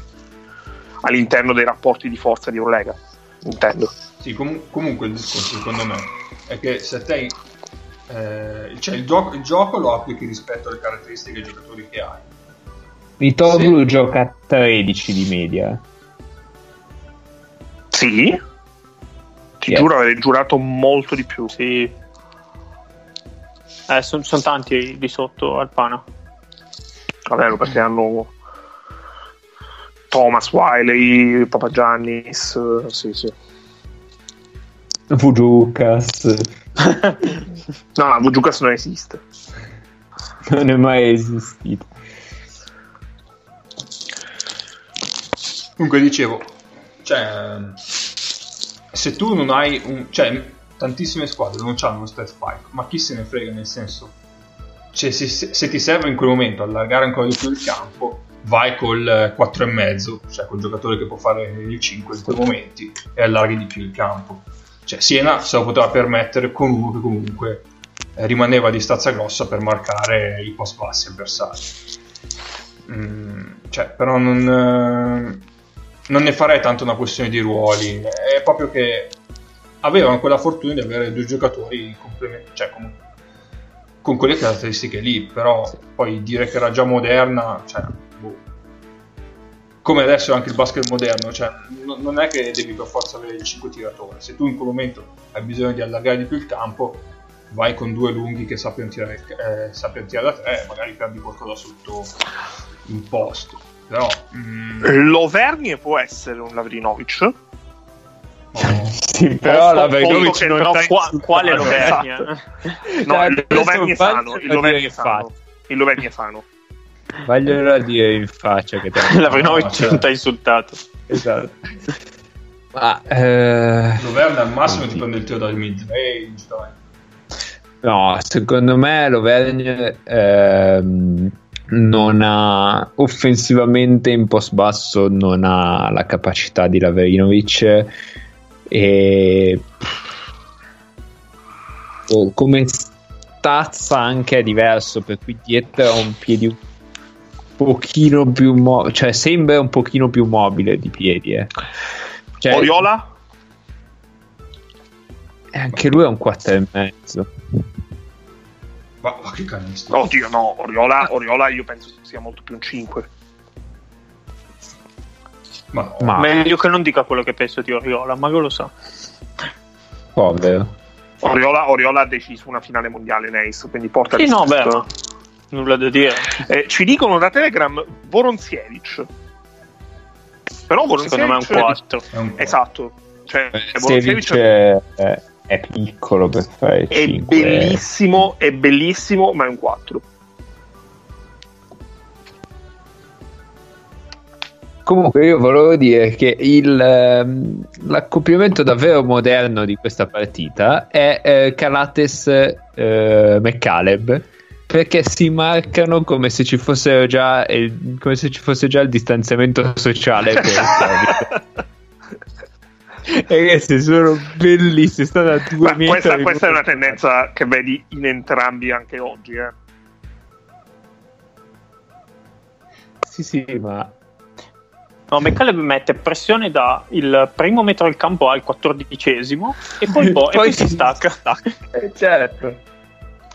all'interno dei rapporti di forza di Eurolega, intendo. Sì, com- comunque il discorso secondo me è che se te eh, cioè il, gioco, il gioco lo applichi rispetto alle caratteristiche dei giocatori che hai. Vitoglu sì. Gioca a tredici di media. Sì, ti yeah. giuro, avrei giurato molto di più. Sì. Eh, sono son tanti di sotto al Pana. Vabbè, perché hanno Thomas Wiley, Papagiannis, sì, sì. Vujukas. No, Vujukas non esiste. Non è mai esistito. Comunque dicevo, cioè, se tu non hai un, cioè, tantissime squadre non hanno uno stat spike, ma chi se ne frega, nel senso, cioè, se, se ti serve in quel momento allargare ancora di più il campo, vai col quattro e mezzo, cioè col giocatore che può fare il cinque in quei momenti, e allarghi di più il campo. Cioè Siena se lo poteva permettere con uno che comunque rimaneva a distanza grossa per marcare i post bassi avversari. Mm, cioè, però non non ne farei tanto una questione di ruoli, è proprio che avevano quella fortuna di avere due giocatori complement- cioè con, con quelle caratteristiche lì, però sì. Poi dire che era già moderna, cioè, boh. Come adesso anche il basket moderno, cioè, n- non è che devi per forza avere i cinque tiratori, se tu in quel momento hai bisogno di allargare di più il campo, vai con due lunghi che sappiano tirare, eh, sappiano tirare da tre, magari perdi qualcosa sotto in posto. Però, mm... Lovernie può essere un Lavrinovic. Oh. Sì, però oh, Lavrinovic non no, qua, quale Lovernie? No, cioè, il Lovernie è sano, il Lovernie è sano. Il Lovernie è sano. Vaglielo a dire in faccia che Lavrinovic non ti ha insultato. Esatto. Ma eh... Lovernie al massimo ti prende il tiro dal mid range, dai. No, secondo me Lovernie ehm... non ha offensivamente in post basso, non ha la capacità di Lavrinovic, e oh, come stazza anche è diverso, per cui dietro ha un piede un pochino più mo- cioè sembra un pochino più mobile di piedi, eh. Cioè, Oriola? Anche lui è un quattro e mezzo. Ma, ma che canestro. Oddio no, Oriola, Oriola io penso sia molto più un cinque. Ma no. Ma... meglio che non dica quello che penso di Oriola, ma io lo so. Povero. Oriola, Oriola ha deciso una finale mondiale in Ace, quindi porta sì, no, beh, ma... nulla da dire. Eh, ci dicono da Telegram Vorontsievic. Però Vorontsievic secondo me è un quattro. È un quattro. Esatto. Cioè Vorontsievic è... è... è piccolo per fare è cinque. Bellissimo, è bellissimo, ma è un quattro. Comunque io volevo dire che il, l'accoppiamento davvero moderno di questa partita è eh, Calates eh, McCaleb, perché si marcano come se ci fossero già il, come se ci fosse già il distanziamento sociale per il ragazzi, sono bellissimi, sono da due metri. Questa, questa è una tendenza che vedi in entrambi anche oggi, eh. Sì, sì, ma no, McCaleb mette pressione da il primo metro del campo al quattordicesimo e poi, boh, poi, e poi si stacca. stacca. Certo.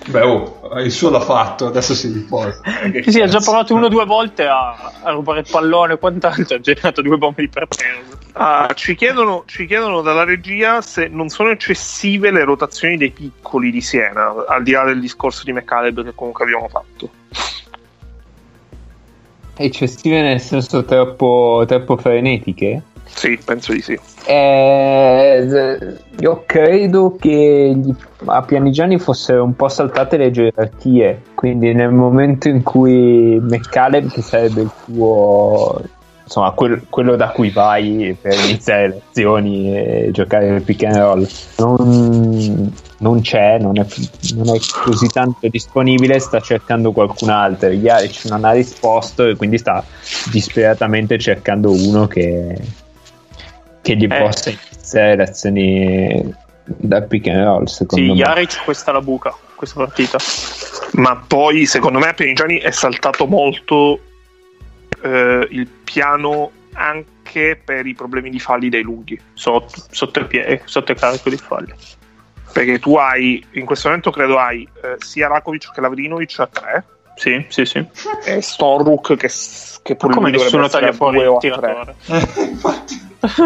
Beh, oh, il suo l'ha fatto, adesso si riposa. Eh, sì, sì, ha già provato uno o due volte a, a rubare il pallone e quant'altro, ha generato due bombe di per terra. Ah, ci chiedono, ci chiedono dalla regia se non sono eccessive le rotazioni dei piccoli di Siena, al di là del discorso di McCaleb che comunque abbiamo fatto. Eccessive nel senso troppo, troppo frenetiche? Sì, penso di sì. Eh, io credo che gli, a Pianigiani fossero un po' saltate le gerarchie, quindi nel momento in cui McCaleb, che sarebbe il tuo, insomma, quel, quello da cui vai per iniziare le azioni e giocare il pick and roll, non, non c'è, non è, non è così tanto disponibile, sta cercando qualcun altro. Jaric non ha risposto e quindi sta disperatamente cercando uno che che gli eh. possa iniziare le azioni da pick and roll, secondo sì, me. Jaric questa la buca, questa partita. Ma poi, secondo me, a Pianigiani è saltato molto eh, il piano anche per i problemi di falli dei lunghi. Sotto, sotto, il pie- sotto il carico di falli. perché tu hai in questo momento credo hai eh, sia Rakovic che Lavrinovic a tre. Sì, sì, sì. E Storruk che, che pure come nessuno taglia fuori il tiratore.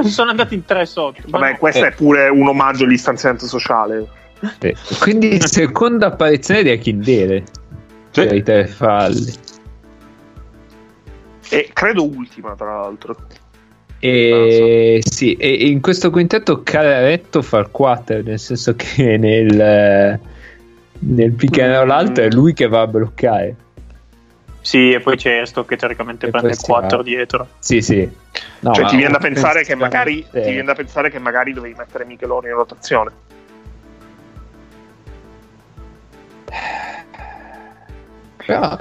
Sono andati in tre sotto. Vabbè, no. Questo eh. è pure un omaggio all'istanziamento sociale. Eh. Quindi seconda apparizione di Achindele, cioè sì. I tre falli. E credo ultima, tra l'altro. E sì, e in questo quintetto Calaretto fa il quattro, nel senso che nel nel pick and roll alto è lui che va a bloccare. Sì, e poi c'è Ersto che teoricamente e prende il quattro va dietro. Sì, sì. No, cioè ti viene da pensare che magari eh. ti viene da pensare che magari dovevi mettere Micheloni in rotazione. Però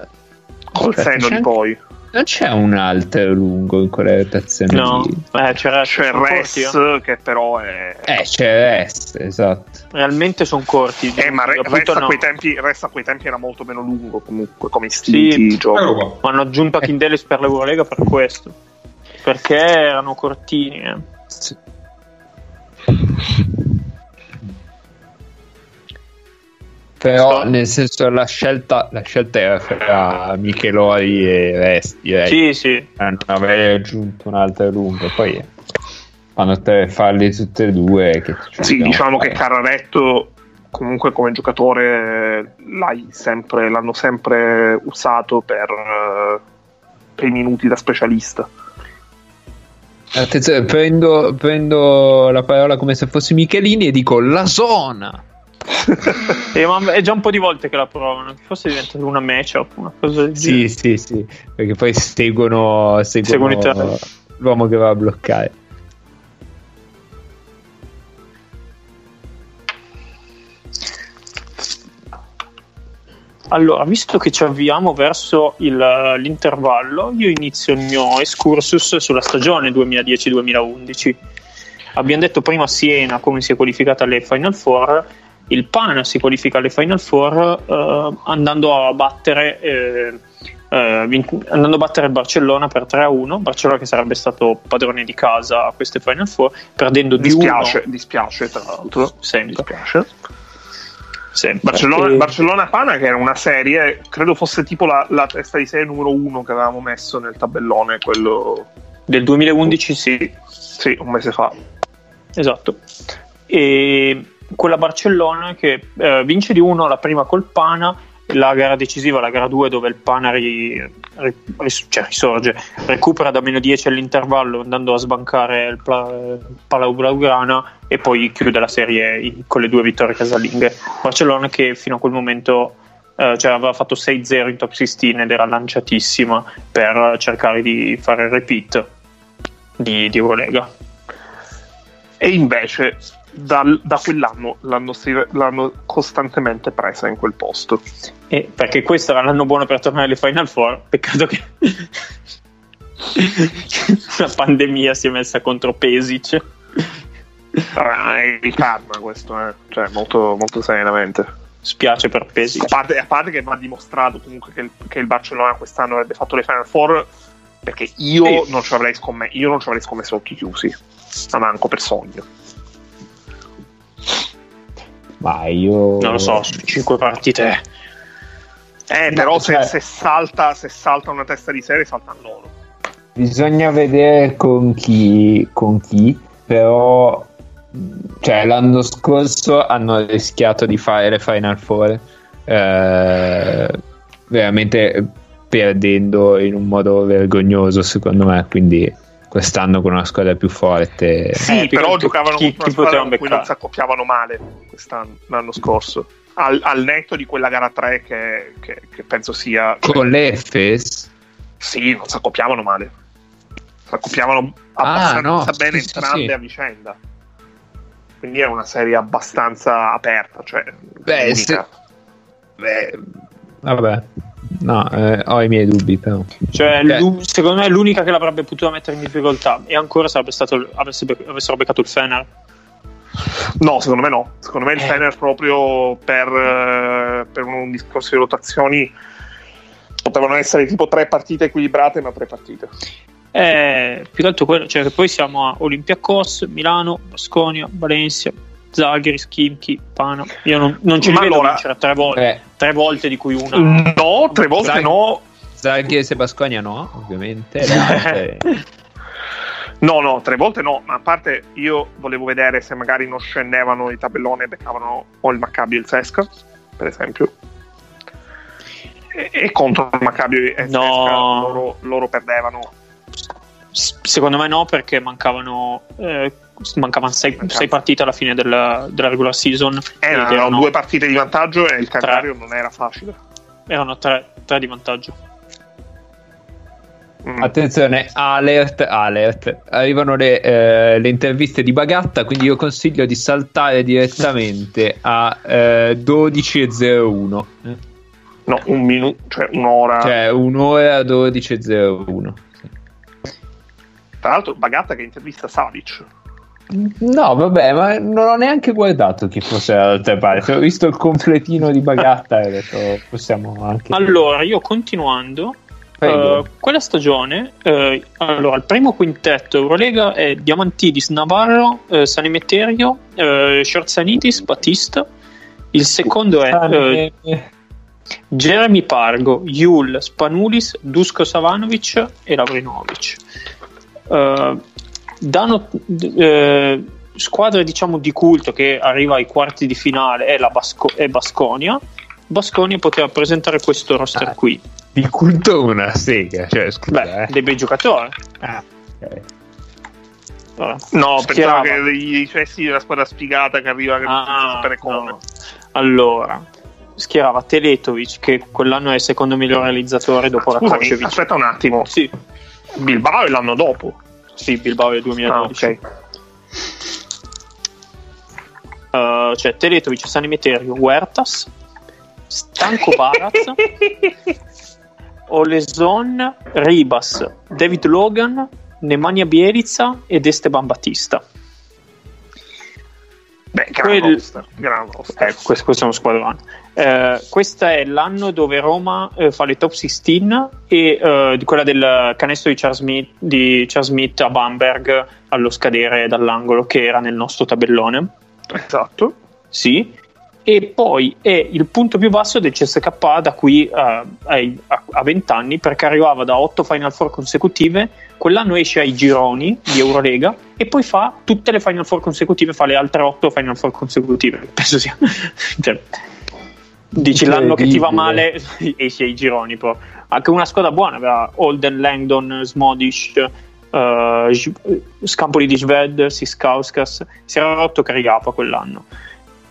col senno di poi. Non c'è un altro lungo in quella rotazione. No, di... eh, c'era, c'è Res che però è. Eh, c'è Res, esatto. Realmente sono corti. Eh, ma Res a, no. a quei tempi era molto meno lungo comunque come stili. Sì, gioco. Ma hanno aggiunto a Kindeles eh. per l'Eurolega per questo. Perché erano cortini. Eh. Sì. Però nel senso la scelta la scelta era fra Michelori e Resti, direi. Sì, sì. Non avrei aggiunto un'altra lunga. Poi fanno tre falli tutte e due. Che sì, diciamo fare. Che Cararetto comunque come giocatore l'hai sempre, l'hanno sempre usato per, per i minuti da specialista. Attenzione, prendo, prendo la parola come se fossi Michelini e dico la zona. E, ma è già un po' di volte che la provano. Forse diventa una matchup, una cosa del sì, genere. Sì, sì, perché poi seguono, seguono seguono l'uomo che va a bloccare. Allora, visto che ci avviamo verso il, l'intervallo, io inizio il mio excursus sulla stagione duemiladieci duemilaundici. Abbiamo detto prima Siena come si è qualificata alle Final Four. Il Pana si qualifica alle Final Four eh, andando a battere eh, eh, vin- andando a battere il Barcellona per tre a uno. Barcellona che sarebbe stato padrone di casa a queste Final Four, perdendo di dispiace, uno. Dispiace, tra l'altro. Sempre. Dispiace. Sempre. Barcellona, e... Barcellona Pana, che era una serie, credo fosse tipo la, la testa di serie numero uno che avevamo messo nel tabellone, quello del duemilaundici, sì. Sì, un mese fa. Esatto. E quella Barcellona che eh, vince di uno la prima col Pana, la gara decisiva, la gara due, dove il Pana ri, ri, ris, cioè, risorge, recupera da meno dieci all'intervallo andando a sbancare il, pla, il Palau Blaugrana e poi chiude la serie con le due vittorie casalinghe. Barcellona che fino a quel momento eh, cioè, aveva fatto sei zero in top sedici ed era lanciatissima per cercare di fare il repeat di, di Eurolega, e invece Da, da quell'anno l'hanno, l'hanno costantemente presa in quel posto, eh, perché questo era l'anno buono per tornare alle Final Four. Peccato che la pandemia si è messa contro Pesic. Ah, è il karma questo, eh. Cioè, molto, molto seriamente spiace per Pesic, a parte, a parte che va dimostrato comunque che il, che il Barcellona quest'anno avrebbe fatto le Final Four, perché io eh. non ci avrei scommesso, io non ci avrei scommesso occhi chiusi, ma manco per sogno. Ma io non lo so, su cinque partite eh però no, se, cioè... se salta se salta una testa di serie salta loro, bisogna vedere con chi con chi però, cioè l'anno scorso hanno rischiato di fare le Final Four eh, veramente perdendo in un modo vergognoso secondo me, quindi quest'anno con una squadra più forte. Sì, eh, però giocavano chi, con una squadra con cui non si accoppiavano male quest'anno, l'anno scorso, al, al netto di quella gara tre che, che, che penso sia con l'Efes. Sì, non si accoppiavano male, si accoppiavano abbastanza ah, no, bene sì, entrambe sì. a vicenda, quindi è una serie abbastanza aperta, cioè beh, se... beh. vabbè No, eh, ho i miei dubbi però. Cioè, okay. Secondo me è l'unica che l'avrebbe potuta mettere in difficoltà. E ancora sarebbe stato avessero beccato il Fener. No, secondo me no. Secondo me il eh. Fener proprio per, per un discorso di rotazioni potevano essere tipo tre partite equilibrate, ma tre partite. Eh, più che altro quello, cioè che poi siamo a Olympiacos, Milano, Baskonia, Valencia, Žalgiris, Khimki, Pana. Io non, non ci rivedo allora, vincere tre volte, eh. tre volte di cui una. No, tre volte Zag- no. Žalgiris e Baskonia no, ovviamente. No, no, tre volte no, ma a parte io volevo vedere se magari non scendevano i tabelloni e beccavano o il Maccabi e il Cesca, per esempio. E, e contro il Maccabi e il no. Cesca loro, loro perdevano. Secondo me no, perché mancavano eh, mancavano sei, sei partite alla fine della, della regular season. Eh, no, erano due partite di vantaggio e il calendario non era facile. Erano tre, tre di vantaggio. Mm. Attenzione, alert, alert. Arrivano le, eh, le interviste di Bagatta, quindi io consiglio di saltare direttamente a eh, dodici e zero uno. No, un minuto, cioè un'ora. Cioè un'ora a dodici e zero uno. Tra l'altro Bagatta che intervista Savic. No, vabbè, ma non ho neanche guardato chi fosse dall'altra parte. Ho visto il completino di Bagatta e ho detto possiamo anche. Allora, io continuando, uh, quella stagione, uh, allora il primo quintetto Eurolega è Diamantidis, Navarro, uh, Sanemeterio, uh, Sciarzanitis, Battista. Il secondo è uh, Jeremy Pargo, Jul, Spanulis, Dusko Savanovic e Lavrinovic. Uh, danno uh, squadre diciamo di culto che arriva ai quarti di finale è la Basco- è Baskonia. Baskonia poteva presentare questo roster ah, qui di culto una sega, cioè, scusa, beh, eh. dei bei giocatori ah, okay. allora, no pensavo che gli dicessi della squadra sfigata che arriva che ah, non sapere come no. Allora schierava Teletovic che quell'anno è il secondo miglior realizzatore dopo Rakočević. Aspetta un attimo, sì, Bilbao è l'anno dopo. Sì, Bilbao è il duemiladodici. Ah, ok. Uh, cioè Teletovic, Sanemeterio, Huertas, Stanko Baraz, Oleson, Ribas, David Logan, Nemanja Bjelica ed Esteban Batista. Beh, gran Quel... roster, gran roster. Ecco, questo, questo è uno squadrone. Eh, questo è l'anno dove Roma eh, fa le top sedici e eh, di quella del canestro di Charles Smith, di Charles Smith a Bamberg allo scadere dall'angolo che era nel nostro tabellone. Esatto. Sì. E poi è il punto più basso del C S K A da qui a, a, a venti anni, perché arrivava da otto Final Four consecutive. Quell'anno esce ai gironi di Eurolega e poi fa tutte le Final Four consecutive, fa le altre otto Final Four consecutive, penso sia cioè, dici l'anno che ti va male esci ai gironi. Però anche una squadra buona aveva Holden, Langdon, Smodish, uh, Scampoli di Sved, Siskauskas. Si era rotto Karigapa quell'anno.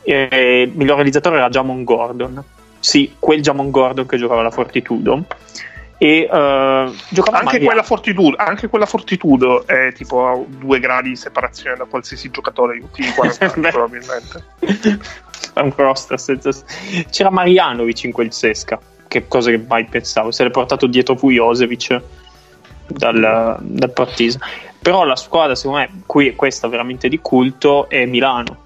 E il miglior realizzatore era Jamon Gordon. Sì, quel Jamon Gordon che giocava alla Fortitudo. E uh, giocava anche quella Fortitudo, anche quella Fortitudo è tipo a due gradi di separazione da qualsiasi giocatore di tutti i quaranta anni, probabilmente. È un roster senza... C'era Marjanovic in quel Sesca, che cosa che mai pensavo. Se l'è portato dietro Vujosevic dal, dal Partisa. Però la squadra, secondo me, qui è questa veramente di culto, è Milano,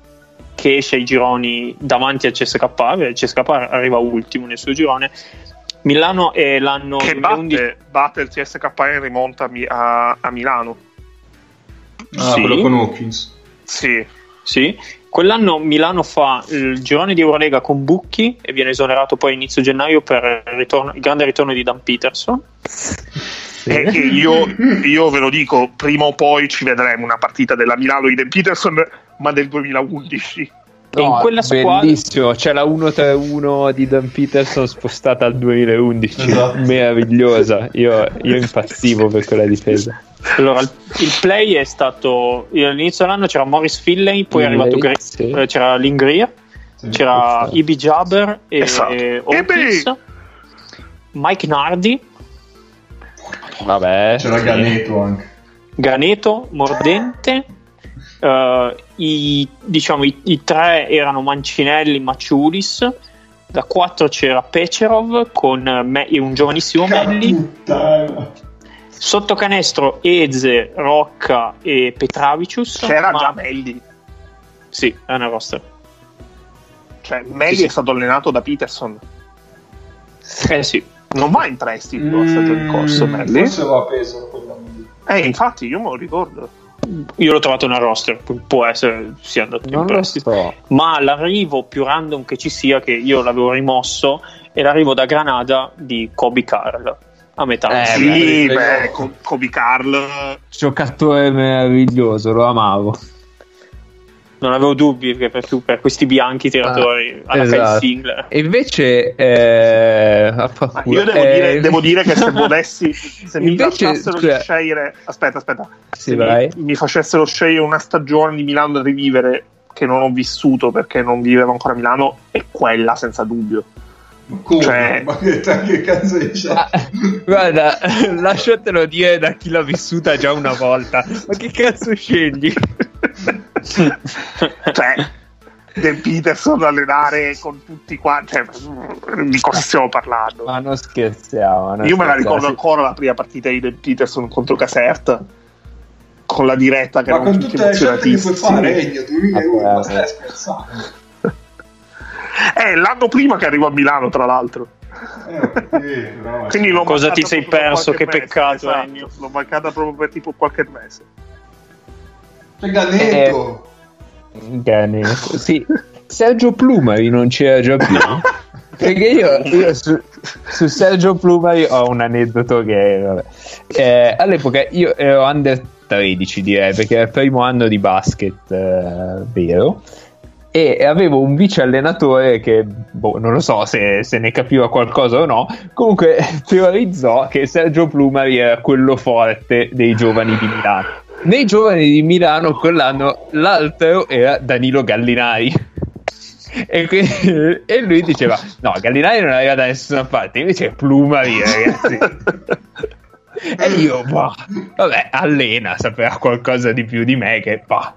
che esce ai gironi davanti al C S K A. Il C S K A arriva ultimo nel suo girone. Milano è l'anno che duemilaundici... batte, batte il C S K A e rimonta a, a Milano. Ah, sì. Quello con Hawkins. Sì. Sì. Quell'anno Milano fa il girone di Eurolega con Bucchi e viene esonerato poi inizio gennaio per il, ritorno, il grande ritorno di Dan Peterson. Eh, che io, io ve lo dico, prima o poi ci vedremo una partita della Milano di Dan Peterson, ma del duemilaundici. No, in quella squadra... bellissimo, c'è la uno tre uno di Dan Peterson spostata al duemilaundici. No. Meravigliosa, io, io impazzivo per quella difesa. Allora il, il play è stato all'inizio dell'anno c'era Morris Finlay, poi Finlay, è arrivato Gre- sì. c'era Lingria, sì, c'era sì. Ibi Jaber e, esatto. e Otis, Mike Nardi. Vabbè, c'era sì. Ganeto anche. Ganeto, Mordente. Uh, i, diciamo, i, i tre erano Mancinelli, Maciulis. Da quattro c'era Pecerov con me, un giovanissimo Melli. Sotto canestro Eze, Rocca e Petravicius. C'era ma... già Melli. Sì, è una roster. Cioè Melli sì, è stato sì. allenato da Peterson. Eh sì. Non va in prestito, mm, è stato in corso Melli. Forse va a peso. Eh infatti io me lo ricordo. io l'ho trovato una roster, può essere sia andato in prestito, so. ma l'arrivo più random che ci sia, che io l'avevo rimosso, è l'arrivo da Granada di Kobe Carl a metà. Eh, sì, beh, beh, Co- Kobe Carl, giocatore meraviglioso, lo amavo. Non avevo dubbi perché per, per questi bianchi tiratori ah, alla esatto. Singler. E invece eh, io devo, eh, dire, devo dire che se volessi, se mi facessero cioè... scegliere, aspetta aspetta sì, se vai. Mi, mi facessero scegliere una stagione di Milano da rivivere, che non ho vissuto perché non vivevo ancora a Milano, è quella senza dubbio. Ma come? Cioè... ma che, che cazzo di ah, guarda, lasciatelo dire da chi l'ha vissuta già una volta. Ma che cazzo scegli? Cioè, De Peterson allenare con tutti quanti, cioè, di cosa stiamo parlando? Ma non scherziamo. Non Io me la ricordo ancora la prima partita di De Peterson contro Caserta, con la diretta che ma erano tutti emozionatissimi. Ma con tutte le scelte che puoi fare, duemilauno, ma stai scherzando? Eh, l'anno prima che arrivo a Milano, tra l'altro. Eh, sì, no, cosa ti sei perso? Che mese, peccato! Esatto. L'ho mancata proprio per tipo qualche mese. Ganetto. Eh, Ganetto. Sì. Sergio Plumari non c'era già più. Perché io, io su, su Sergio Plumari ho un aneddoto che vabbè. Eh, all'epoca io ero under tredici, direi, perché era il primo anno di basket eh, vero, e avevo un vice allenatore che boh, non lo so se, se ne capiva qualcosa o no, comunque teorizzò che Sergio Plumari era quello forte dei giovani di Milano. Nei giovani di Milano quell'anno l'altro era Danilo Gallinari e, quindi, e lui diceva no, Gallinari non arriva da nessuna parte, invece è Plumari, ragazzi. E io bah, vabbè, allena, sapeva qualcosa di più di me che bah.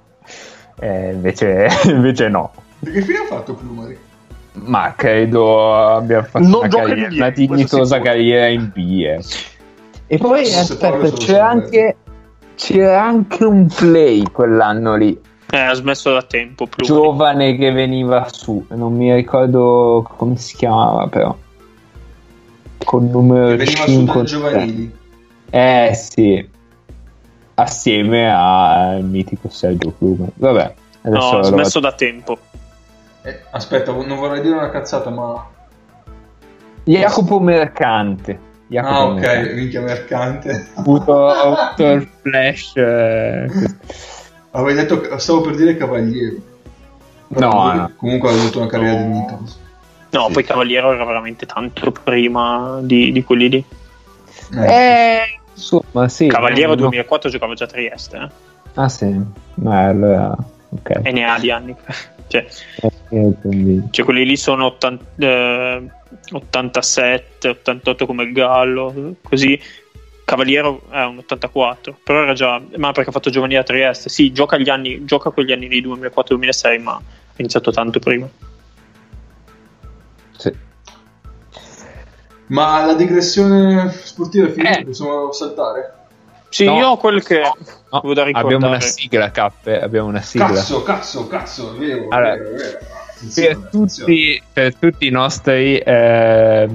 Eh, invece, invece no. Che fine ha fatto Plumari? Ma credo abbia fatto non una, carriera, niente, una dignitosa carriera in B, eh. E poi aspetta, c'era anche C'era anche un play quell'anno lì. Eh, ha smesso da tempo. Plumari. Giovane che veniva su, non mi ricordo come si chiamava, però. Con il numero veniva cinque. Su dal giovanili. Eh sì. Assieme al mitico Sergio Plumari. Vabbè. No, ha smesso da tempo. Eh, aspetta, non vorrei dire una cazzata, ma. Jacopo Mercante. Jacopo ah ok, minchia Mercante. Ho avuto il flash. Eh. Avevi detto, stavo per dire Cavaliero. Però no, lui, no. Comunque aveva avuto una carriera no. dignitosa. No, sì. Poi Cavaliero era veramente tanto prima di, di quelli lì. Eh, eh insomma, sì. Cavaliero no. duemilaquattro giocava già a Trieste. Eh? Ah sì, ma allora okay. E ne ha di anni. Cioè, cioè quelli lì sono ottanta, eh, ottantasette, ottantotto come il Gallo, così. Cavaliero è un ottantaquattro, però era già, ma perché ha fatto giovanile a Trieste. Sì, gioca gli anni, gioca quegli anni di duemilaquattro duemilasei, ma ha iniziato tanto prima. Sì. Ma la digressione sportiva è finita, eh. possiamo saltare? Sì, no. Io ho quel che no. avevo da ricordare. Abbiamo una sigla, Cappe, abbiamo una sigla. Cazzo, cazzo, cazzo, è vero, allora, vero, vero. Per tutti, per tutti i nostri eh,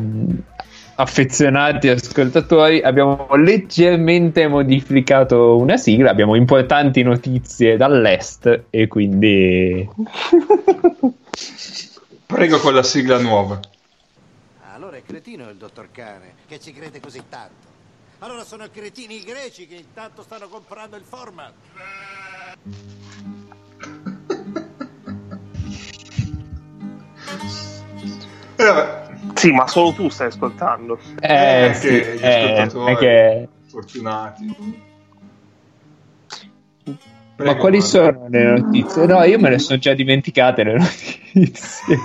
affezionati ascoltatori abbiamo leggermente modificato una sigla, abbiamo importanti notizie dall'est e quindi prego con la sigla nuova. Allora è cretino il dottor Cane che ci crede così tanto. Allora sono cretini i greci che intanto stanno comprando il format. Eh, vabbè. Sì, ma solo tu stai ascoltando. Eh, eh sì, che gli eh, ascoltatori perché... fortunati. Prego, ma quali guarda. Sono le notizie? No, io me le sono già dimenticate le notizie.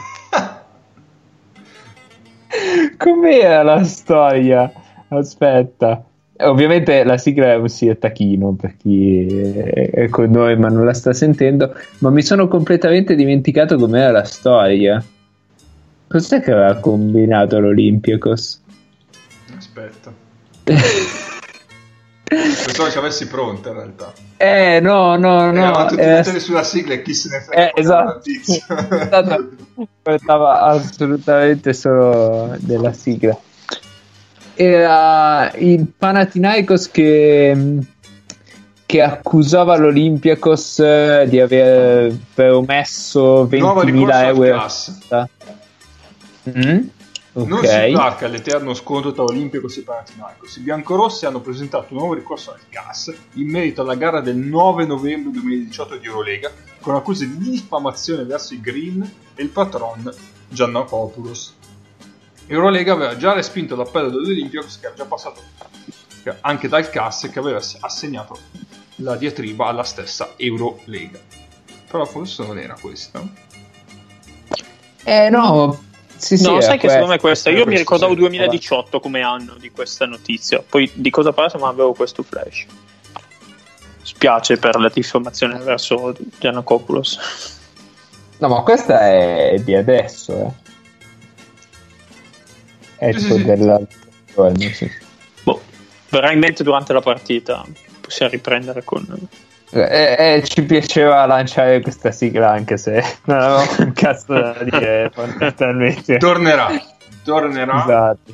Com'era la storia? Aspetta. Ovviamente la sigla è un sirtachino per chi è con noi ma non la sta sentendo, ma mi sono completamente dimenticato com'era la storia. Cos'è che aveva combinato l'Olympiakos? Aspetta. Pensavo che avessi pronta in realtà. Eh no, no, no. Eravamo tutti eh, sulla sigla e chi se ne frega. Eh, esatto. Esatto. Portava assolutamente solo della sigla. Era il Panathinaikos che che accusava l'Olympiakos di aver promesso ventimila euro. Mm? Okay. Non si placa l'eterno scontro tra Olympiakos e Panathinaikos. I biancorossi hanno presentato un nuovo ricorso al C A S in merito alla gara del nove novembre duemiladiciotto di Eurolega, con accuse di diffamazione verso i Green e il patron Giannakopoulos. Eurolega aveva già respinto l'appello dell'Olympiakos, che era già passato anche dal C A S, che aveva assegnato la diatriba alla stessa Eurolega. Però forse non era questa. Eh no, sì, sì, no, sai che questo, secondo me è questa. Io mi ricordavo sì, duemiladiciotto vabbè, come anno di questa notizia. Poi di cosa parla, ma avevo questo flash. Spiace per la diffamazione verso Giannakopoulos. No, ma questa è di adesso, eh. Ecco, sì, sì, della... sì, sì. Boh, verrà in mente durante la partita. Possiamo riprendere con... Eh, eh, ci piaceva lanciare questa sigla, anche se non avevamo un cazzo da dire. Fondamentalmente tornerà, tornerà. Esatto.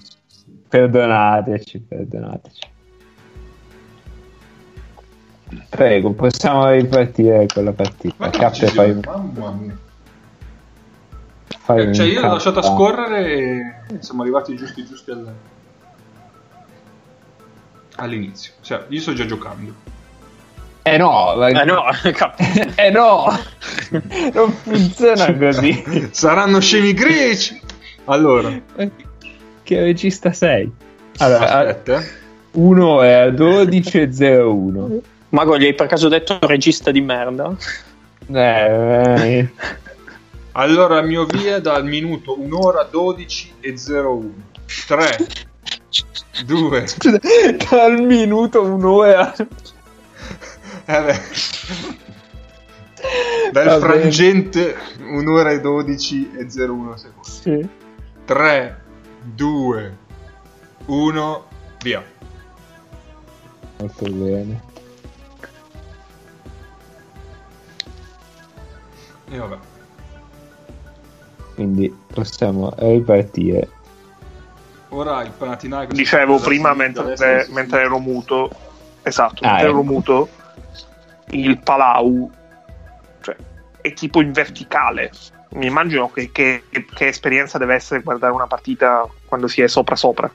Perdonateci, perdonateci. Prego, possiamo ripartire con la partita. Cappe, fai... Mamma mia. Fai cioè io l'ho lasciata scorrere e siamo arrivati giusti giusti al... all'inizio. Cioè, io sto già giocando. Eh no, la... eh no, eh no, non funziona così. Saranno scemi greci. Allora, che regista sei? Allora, aspetta, uno è a dodici e zero uno. Mago, gli hai per caso detto regista di merda? Eh, eh. Allora, mio via dal minuto un'ora dodici e zero uno. tre, due. Scusa, dal minuto un'ora. Eh Dal Va frangente bene. un'ora e dodici e zero uno secondi. Sì. tre, due, uno, via. Molto bene. E vabbè. Quindi possiamo ripartire. Ora il Panathinaikos. Dicevo prima mentre, te, mentre ero muto. Esatto, ah, mentre ero muto. Il Palau, cioè, è tipo in verticale. Mi immagino che, che, che esperienza deve essere guardare una partita quando si è sopra sopra.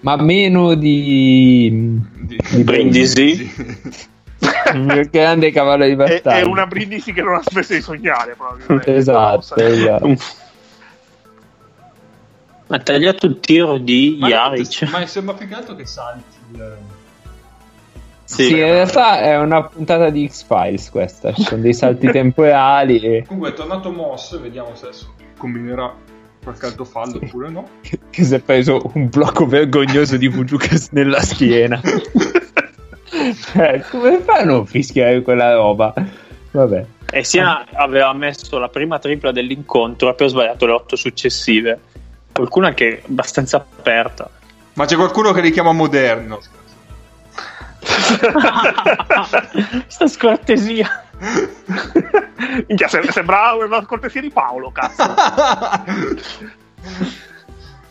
Ma meno di, di, di Brindisi, Brindisi. Il mio grande cavallo di battaglia. È, è una Brindisi che non ha smesso di sognare proprio. Esatto, esatto. Ma ha tagliato il tiro di Jaric. Ma, ma sembra più che altro che salti il... Sì, sì, in realtà è una puntata di X-Files questa, con dei salti temporali e... Comunque è tornato Moss, vediamo se adesso combinerà qualche altro fallo, sì, oppure no. Che si è preso un blocco vergognoso di Pugliucas nella schiena. Cioè, come fa a non fischiare quella roba? Vabbè. E Siena aveva messo la prima tripla dell'incontro e poi ha sbagliato le otto successive. Qualcuna che è abbastanza aperta. Ma c'è qualcuno che li chiama moderno. Sta scortesia. Minchia, sembrava una scortesia di Paolo, cazzo.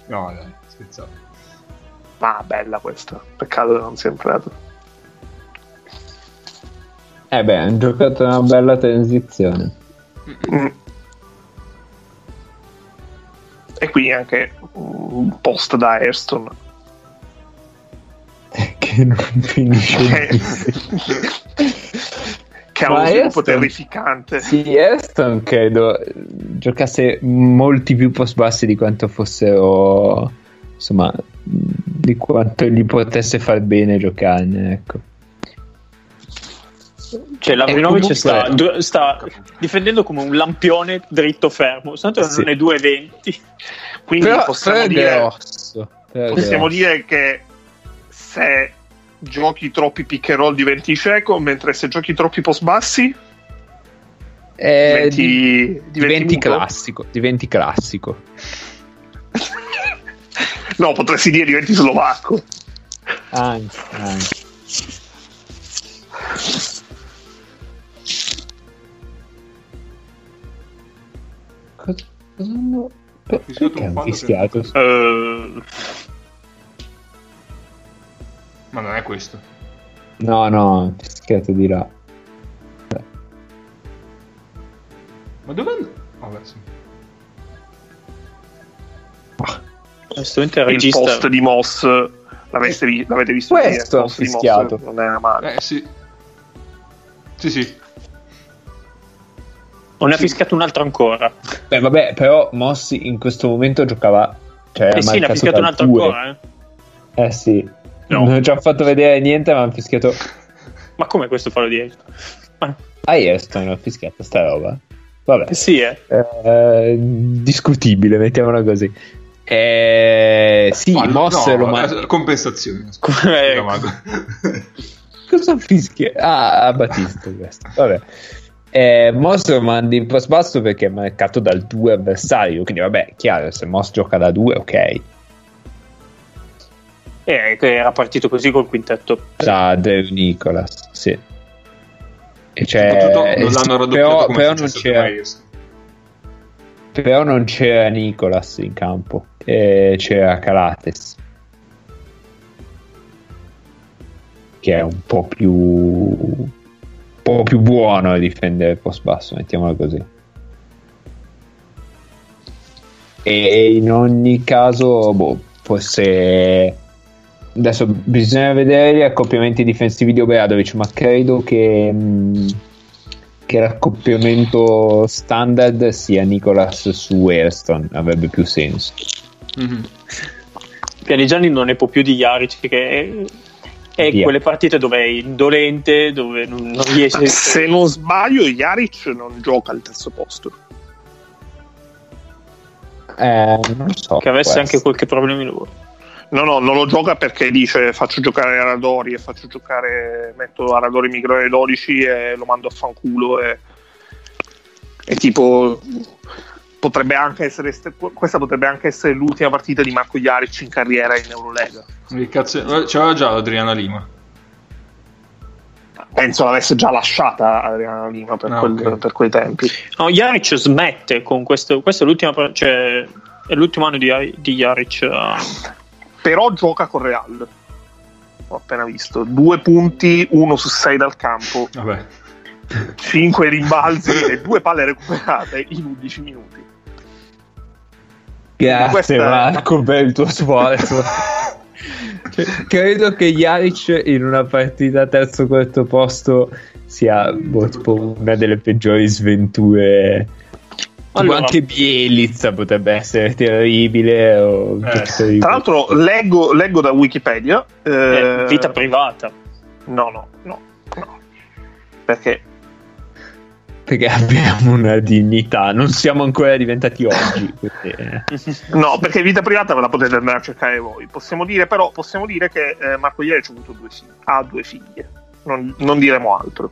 No, dai, scherzato. Ma bella questa. Peccato che non sia entrato. Eh beh, hanno giocato una bella transizione. Mm. E qui anche un post da Airstone che non finisce che ha un sviluppo terrificante. Sì, Airstone credo giocasse molti più post bassi di quanto fossero, insomma, di quanto gli potesse far bene giocarne, ecco. Cioè Lavrinovic sta, sta difendendo come un lampione dritto fermo, tanto sì, non è due e venti, quindi però, possiamo, dire, osso, possiamo dire che se giochi troppi pick and roll diventi cieco, mentre se giochi troppi post bassi eh, diventi, diventi, diventi classico, diventi classico. No, potresti dire diventi slovacco anche, anche. Cosa hanno fischiato? Uh... Ma non è questo. No, no, fischiato di là. Beh. Ma dove and- oh, beh, sì. Ah, assolutamente il regista. Post di Moss l'avete, vi- l'avete visto? Questo è fischiato. Moss, non era male. Eh, sì. Sì, sì. Non ne ha sì. fischiato un altro ancora. Beh, vabbè, però Moss in questo momento giocava. Cioè, eh sì, ne ha fischiato un altro due. ancora, eh? Eh sì. No. Non ci ha fatto vedere niente, ma hanno fischiato. Ma come questo fallo di Ayrton? Ma... Ayrton ha fischiato sta roba. Vabbè. Sì, eh. Eh, discutibile, mettiamola così. Eh, sì, ma, Moss no, lo ma... compensazione. Come... Cosa fischia? Ah, a Batista questo. Vabbè. Eh, Moss lo mandi in post basso perché è marcato dal due avversario. Quindi vabbè, chiaro, se Moss gioca da due, ok. Eh, era partito così col quintetto da Drew Nicholas, sì. E cioè, non l'hanno raddoppiato, però, però, non c'era, però non c'era Nicholas in campo, eh, c'era Calates, che è un po' più un po' più buono a difendere il post basso, mettiamolo così. E in ogni caso, boh, forse adesso bisogna vedere gli accoppiamenti difensivi di Obradovic, ma credo che, che l'accoppiamento standard sia Nicholas su Ayrton, avrebbe più senso. Mm-hmm. Pianigiani non ne può più di Jaric, che è, è quelle partite dove è indolente, dove non, non riesce. Se non sbaglio Jaric non gioca al terzo posto. Eh, non so, che avesse questo. Anche qualche problema in loro. No, no, non lo gioca perché dice faccio giocare Aradori e faccio giocare metto Aradori micro dodici e lo mando a fanculo e, e tipo potrebbe anche essere questa potrebbe anche essere l'ultima partita di Marco Jaric in carriera in Eurolega. Che cazzo, c'era già Adriana Lima? Penso l'avesse già lasciata Adriana Lima per, no, quel, okay. per quei tempi. No, Jaric smette con questo, questa è l'ultima, cioè è l'ultimo anno di, di Jaric. Però gioca con Real, ho appena visto, due punti, uno su sei dal campo, vabbè. cinque rimbalzi e due palle recuperate in undici minuti. Grazie Marco è... per il tuo sforzo. Cioè, credo che Jaric in una partita terzo quarto posto sia boh, una delle peggiori sventure. Allora, anche Bielitsa potrebbe essere terribile, o eh. Tra l'altro leggo, leggo da Wikipedia eh, eh, vita privata no no no no perché perché abbiamo una dignità, non siamo ancora diventati oggi perché... no perché vita privata ve la potete andare a cercare voi. Possiamo dire però possiamo dire che eh, Marco Jaric ha avuto due figlie, ha due figlie, non, non diremo altro.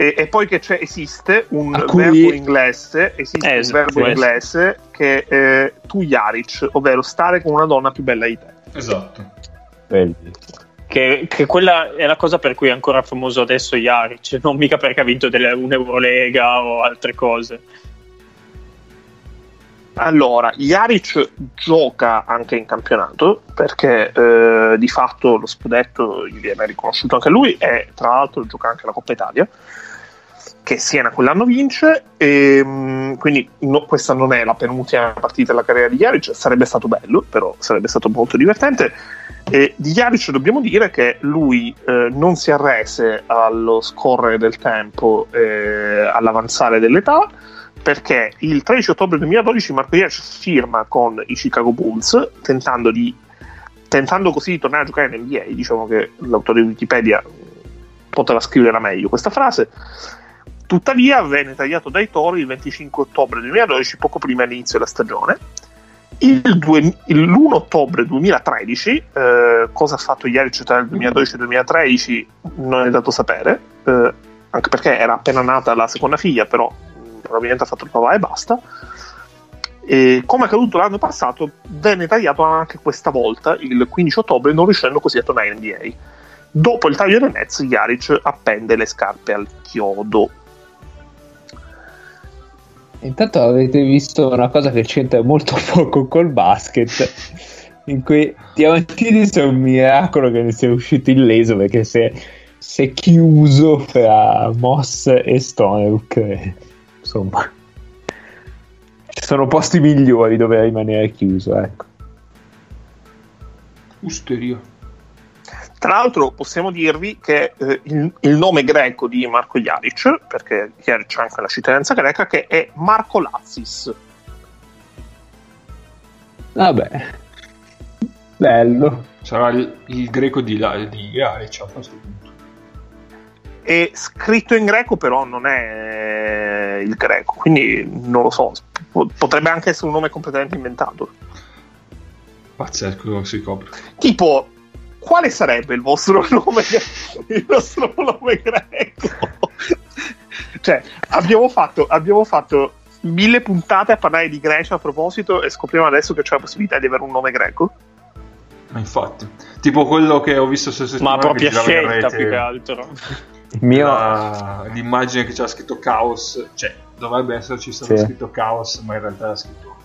E, e poi che c'è, esiste un cui... verbo inglese, esiste eh, un verbo questo. inglese che eh, tu Jaric, ovvero stare con una donna più bella di te. Esatto. Che, che quella è la cosa per cui è ancora famoso adesso Jaric, non mica perché ha vinto delle, un'Eurolega o altre cose. Allora, Jaric gioca anche in campionato perché eh, di fatto lo scudetto gli viene riconosciuto anche lui, e tra l'altro gioca anche la Coppa Italia che Siena quell'anno vince, e quindi no, questa non è la penultima partita della carriera di Jaric. Sarebbe stato bello, però sarebbe stato molto divertente. E di Jaric dobbiamo dire che lui eh, non si arrese allo scorrere del tempo, eh, all'avanzare dell'età, perché il tredici ottobre duemiladodici Marco Jaric firma con i Chicago Bulls, tentando, di, tentando così di tornare a giocare in N B A. Diciamo che l'autore di Wikipedia poteva scriverla meglio questa frase. Tuttavia venne tagliato dai Tori il venticinque ottobre duemiladodici, poco prima dell'inizio della stagione. Il due, l'primo ottobre duemilatredici, eh, cosa ha fatto Jaric tra il duemiladodici e il duemilatredici non è dato sapere, eh, anche perché era appena nata la seconda figlia, però probabilmente ha fatto il papà e basta. E come è accaduto l'anno passato, venne tagliato anche questa volta il quindici ottobre, non riuscendo così a tornare in N B A. Dopo il taglio dei Nets, Jaric appende le scarpe al chiodo. Intanto avete visto una cosa che c'entra molto poco col basket, in cui Diamantidis è un miracolo che ne sia uscito illeso, perché se si è chiuso fra Moss e Stonerook. Insomma, ci sono posti migliori dove rimanere chiuso, ecco. Usteria. Tra l'altro possiamo dirvi che eh, il, il nome greco di Marko Jaric, perché Jaric c'è anche la cittadinanza greca, che è Marko Latsis. Vabbè, bello. Sarà il, il greco di, di Jaric a questo punto. È scritto in greco, però non è il greco, quindi non lo so, potrebbe anche essere un nome completamente inventato. Pazzesco, si copre. Tipo, quale sarebbe il vostro nome, il nostro nome greco? Cioè, abbiamo fatto, abbiamo fatto mille puntate a parlare di Grecia a proposito e scopriamo adesso che c'è la possibilità di avere un nome greco? Ma infatti, tipo quello che ho visto se ma propria scelta, più che altro. Mio... La, l'immagine che c'era scritto Caos, cioè, dovrebbe esserci stato sì. Scritto Caos, ma in realtà era scritto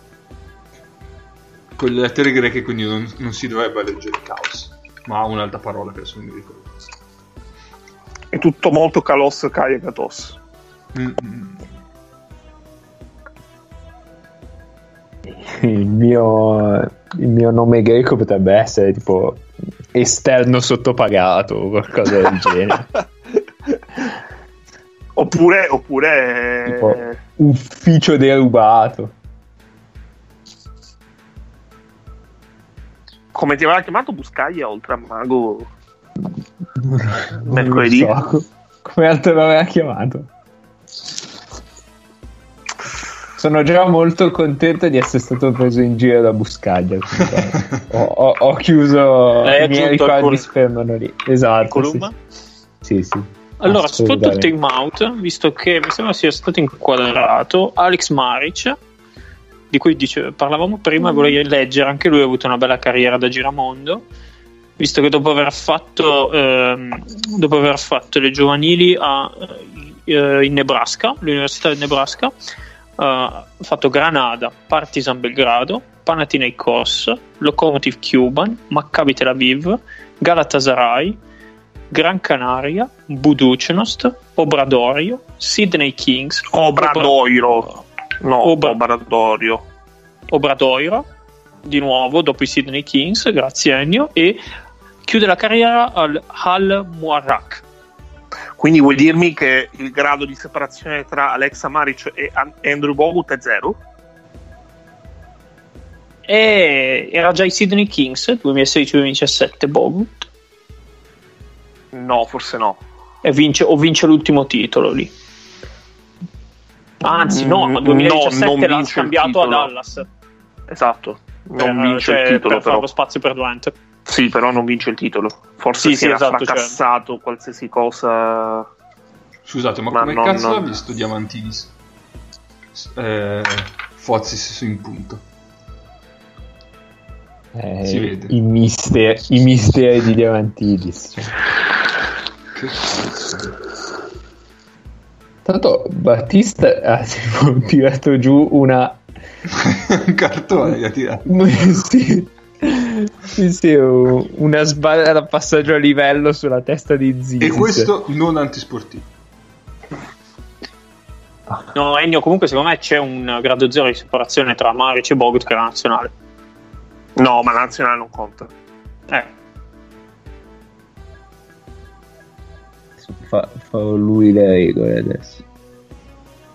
con le lettere greche, quindi non, non si dovrebbe leggere Caos, ma un'altra parola che adesso non mi ricordo. È tutto molto Kalos, Kai e Katos. Mm-mm. Il mio, il mio nome greco potrebbe essere tipo esterno sottopagato o qualcosa del genere. Oppure, oppure... Tipo, ufficio derubato. Come ti aveva chiamato Buscaglia oltre a Mago mercoledì? So. Come altro l'aveva chiamato? Sono già molto contento di essere stato preso in giro da Buscaglia. ho, ho, ho chiuso i miei ricordi col... fermano lì. Esatto. Sì. Sì, sì. Allora, sotto il time out, visto che mi sembra sia stato inquadrato Alex Maric, di cui dice, parlavamo prima e volevo leggere, anche lui ha avuto una bella carriera da giramondo, visto che dopo aver fatto, ehm, dopo aver fatto le giovanili a, eh, in Nebraska, l'università del Nebraska, eh, ha fatto Granada, Partizan Belgrado, Panathinaikos, Lokomotiv Cuban, Maccabi Tel Aviv, Galatasaray, Gran Canaria, Budućnost, Obradorio, Sydney Kings, Obradoiro Obra- No, Obra- Obradorio Obradoiro di nuovo dopo i Sydney Kings, grazie Ennio, e chiude la carriera al Al Muarrak. Quindi vuol dirmi che il grado di separazione tra Alexa Maric e Andrew Bogut è zero? E era già i Sydney Kings duemilasedici duemiladiciassette Bogut? No, forse no. E vince, o vince l'ultimo titolo lì. Anzi, no, ma duemiladiciassette no, l'ha scambiato a Dallas. Esatto, non per, vince cioè, il titolo. Per però. Lo spazio per Durant. Sì, però non vince il titolo. Forse sì, si sì, era esatto, fracassato cioè. Qualsiasi cosa. Scusate, ma, ma come non, cazzo non... l'ha visto Diamantinis? Eh, Fozis in punto. Eh, si vede. I misteri, i misteri di Diamantinis. Che cazzo. Tanto Battista ha tipo, tirato giù una un cartone gli ha tirato sì, sì, sì, una sbarra da passaggio a livello sulla testa di Ziz. E questo non antisportivo. No, Ennio, comunque secondo me c'è un grado zero di separazione tra Maric e Bogut, che è la nazionale. No, ma la nazionale non conta. Eh Fa, fa lui le regole adesso,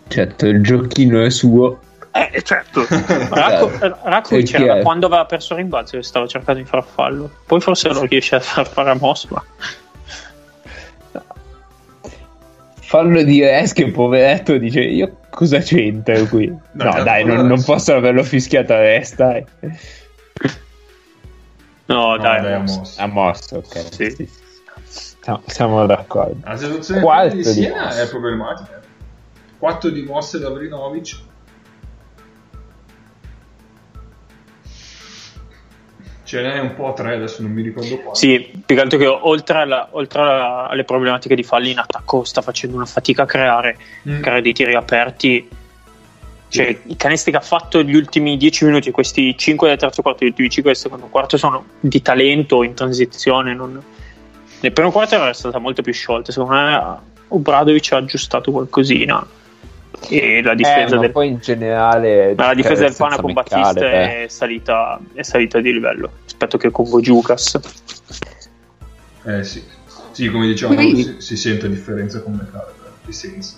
certo, il giochino è suo, eh certo. Raku c'era quando aveva perso il rimbalzo, stava cercando di far fallo, poi forse lo riesce a far fare a Mosca. Fallo di Res che poveretto dice io cosa c'entro qui. No, no dai, non, non posso averlo fischiato a Res, dai. No, no dai, dai, a Mosca, ok, sì, sì. No, siamo d'accordo. La situazione di Siena è problematica. quattro dimosse da Vrinovic. Ce n'è un po' tre, adesso non mi ricordo quale. Sì, più che altro che oltre, alla, oltre alla, alle problematiche di falli in attacco sta facendo una fatica a creare, mm. creare dei tiri aperti. Cioè, sì. I canestri che ha fatto gli ultimi dieci minuti, questi cinque del terzo quarto, gli ultimi cinque del secondo quarto sono di talento in transizione, non... Nel primo quarto era stata molto più sciolta. Secondo me Obradović ha aggiustato qualcosina. E la difesa eh, del poi in generale ma la difesa del Fana con Battista è salita, è salita di livello rispetto che con Gogiukas. Eh sì. Sì, come diciamo, quindi... si, si sente differenza con Meccale di senso.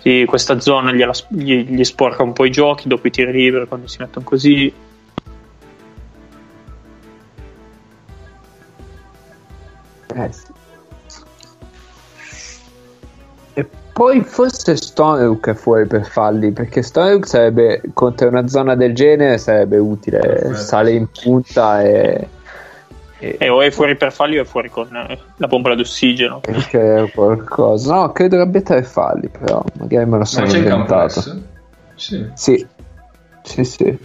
Sì, questa zona gli, gli, gli sporca un po' i giochi dopo i tiri liberi quando si mettono così. Eh sì. E poi forse Stonehook è fuori per falli, perché Stonehook sarebbe contro una zona del genere sarebbe utile. Perfetto. Sale in punta e e, e o è fuori per falli o è fuori con la bombola d'ossigeno, perché qualcosa, no, credo abbia tre falli, però magari me lo sono ma inventato. Sì. sì sì sì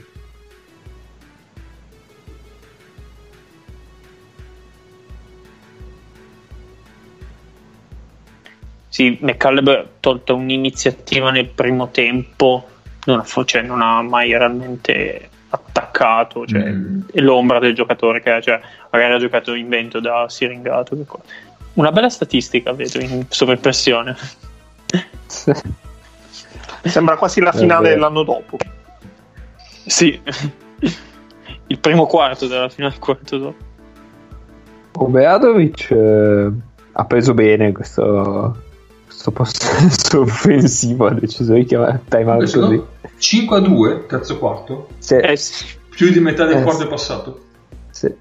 sì McCaleb ha tolto un'iniziativa nel primo tempo, non ha, cioè, non ha mai realmente attaccato, cioè, mm. è l'ombra del giocatore che cioè, magari ha giocato in vento da siringato. Una bella statistica, vedo, in sovraimpressione. Sembra quasi la finale dell'anno dopo. Sì, il primo quarto della finale del quarto dopo. Obradović eh, ha preso bene questo questo possesso offensivo, ha deciso di chiamare time out così. Cinque a due terzo quarto, sì. Eh, sì. Più di metà del eh, quarto è passato, sì.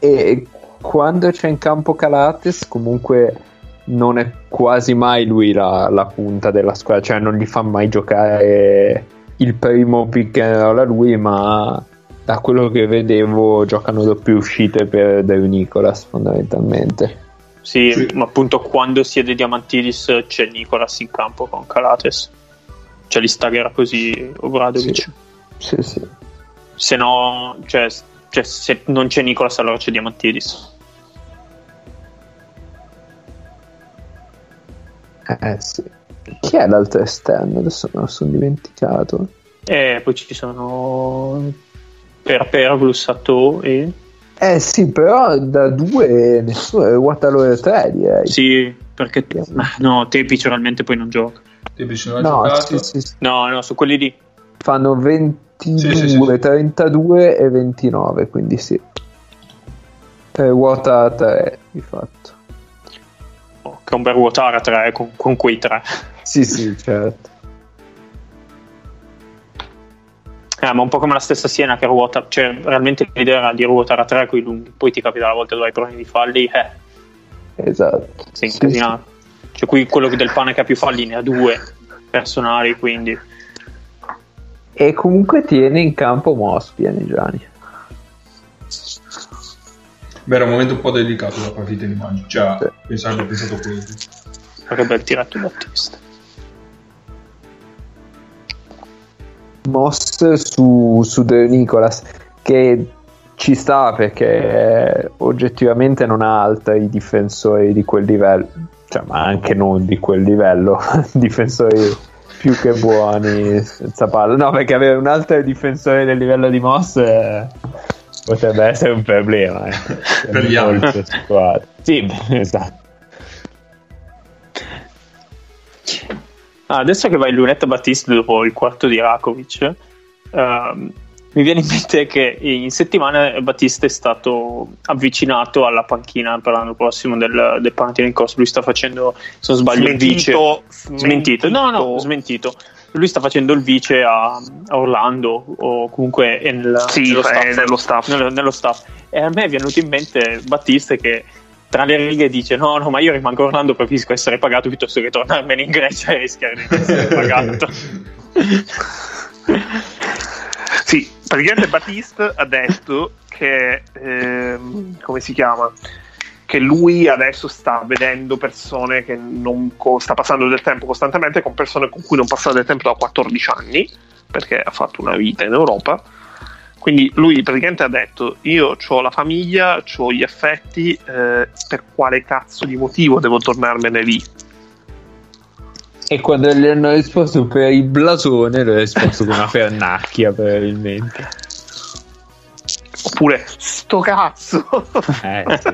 E quando c'è in campo Calates comunque non è quasi mai lui la, la punta della squadra, cioè non gli fa mai giocare il primo pick and roll a lui, ma da quello che vedevo giocano doppie uscite per Deus Nicolas fondamentalmente. Sì, sì, ma appunto quando siede Diamantidis c'è Nicolas in campo con Calates, cioè li staggerà così Obradović. Sì, sì, sì. Se no, cioè, cioè se non c'è Nicolas allora c'è Diamantidis. Eh sì. Chi è l'altro esterno? Adesso me lo sono dimenticato. Eh, poi ci sono Perperoglu, Sato e... Eh sì, però da due nessuno è Waterloo e tre, direi. Sì, perché no, Tepic realmente poi non gioca. Tepic non ha no, giocato. Sì, sì, sì. No, no, su quelli lì fanno ventidue, sì, sì, sì. trentadue e ventinove, quindi sì. tre ruota a tre, di fatto. Oh, che è un bel ruotare a tre con, con quei tre. Sì, sì, certo. Eh, ma un po' come la stessa Siena che ruota, cioè realmente l'idea era di ruotare a tre con i lunghi, poi ti capita la volta dove hai problemi di falli, eh. Esatto. Sei incasinato. Sì, sì. Cioè qui quello del Pane che ha più falli ne ha due personali, quindi. E comunque tiene in campo Mospi, Anigiani. Beh, era un momento un po' delicato la partita di maggio, cioè sì. Pensavo che pensato questo. Che bel tirato Battista. Moss su, su De Nicolas, che ci sta perché oggettivamente non ha altri difensori di quel livello, cioè, ma anche non di quel livello, difensori più che buoni senza palla. No, perché avere un altro difensore del livello di Moss eh, potrebbe essere un problema eh. per gli altri squadre. Sì, esatto. Ah, adesso che va in lunetta Battista dopo il quarto di Rakovic, ehm, mi viene in mente che in settimana Battista è stato avvicinato alla panchina per l'anno prossimo del, del Panathinaikos. Lui sta facendo, se non sbaglio, smentito, il vice smentito. smentito no no smentito lui sta facendo il vice a, a Orlando o comunque nel, sì, nello, staff, eh, nello, staff. Nello, nello staff. E a me è venuto in mente Battista che tra le righe dice no no ma io rimango a Orlando, preferisco essere pagato piuttosto che tornarmene in Grecia e rischiare di essere pagato. Sì, praticamente Batiste ha detto che eh, come si chiama, che lui adesso sta vedendo persone che non co- sta passando del tempo costantemente con persone con cui non passava del tempo da quattordici anni, perché ha fatto una vita in Europa. Quindi lui praticamente ha detto io c'ho la famiglia, c'ho gli affetti, eh, per quale cazzo di motivo devo tornarmene lì? E quando gli hanno risposto per il blasone, gli hanno risposto con una pernacchia probabilmente. oppure sto cazzo. Eh, sì. eh.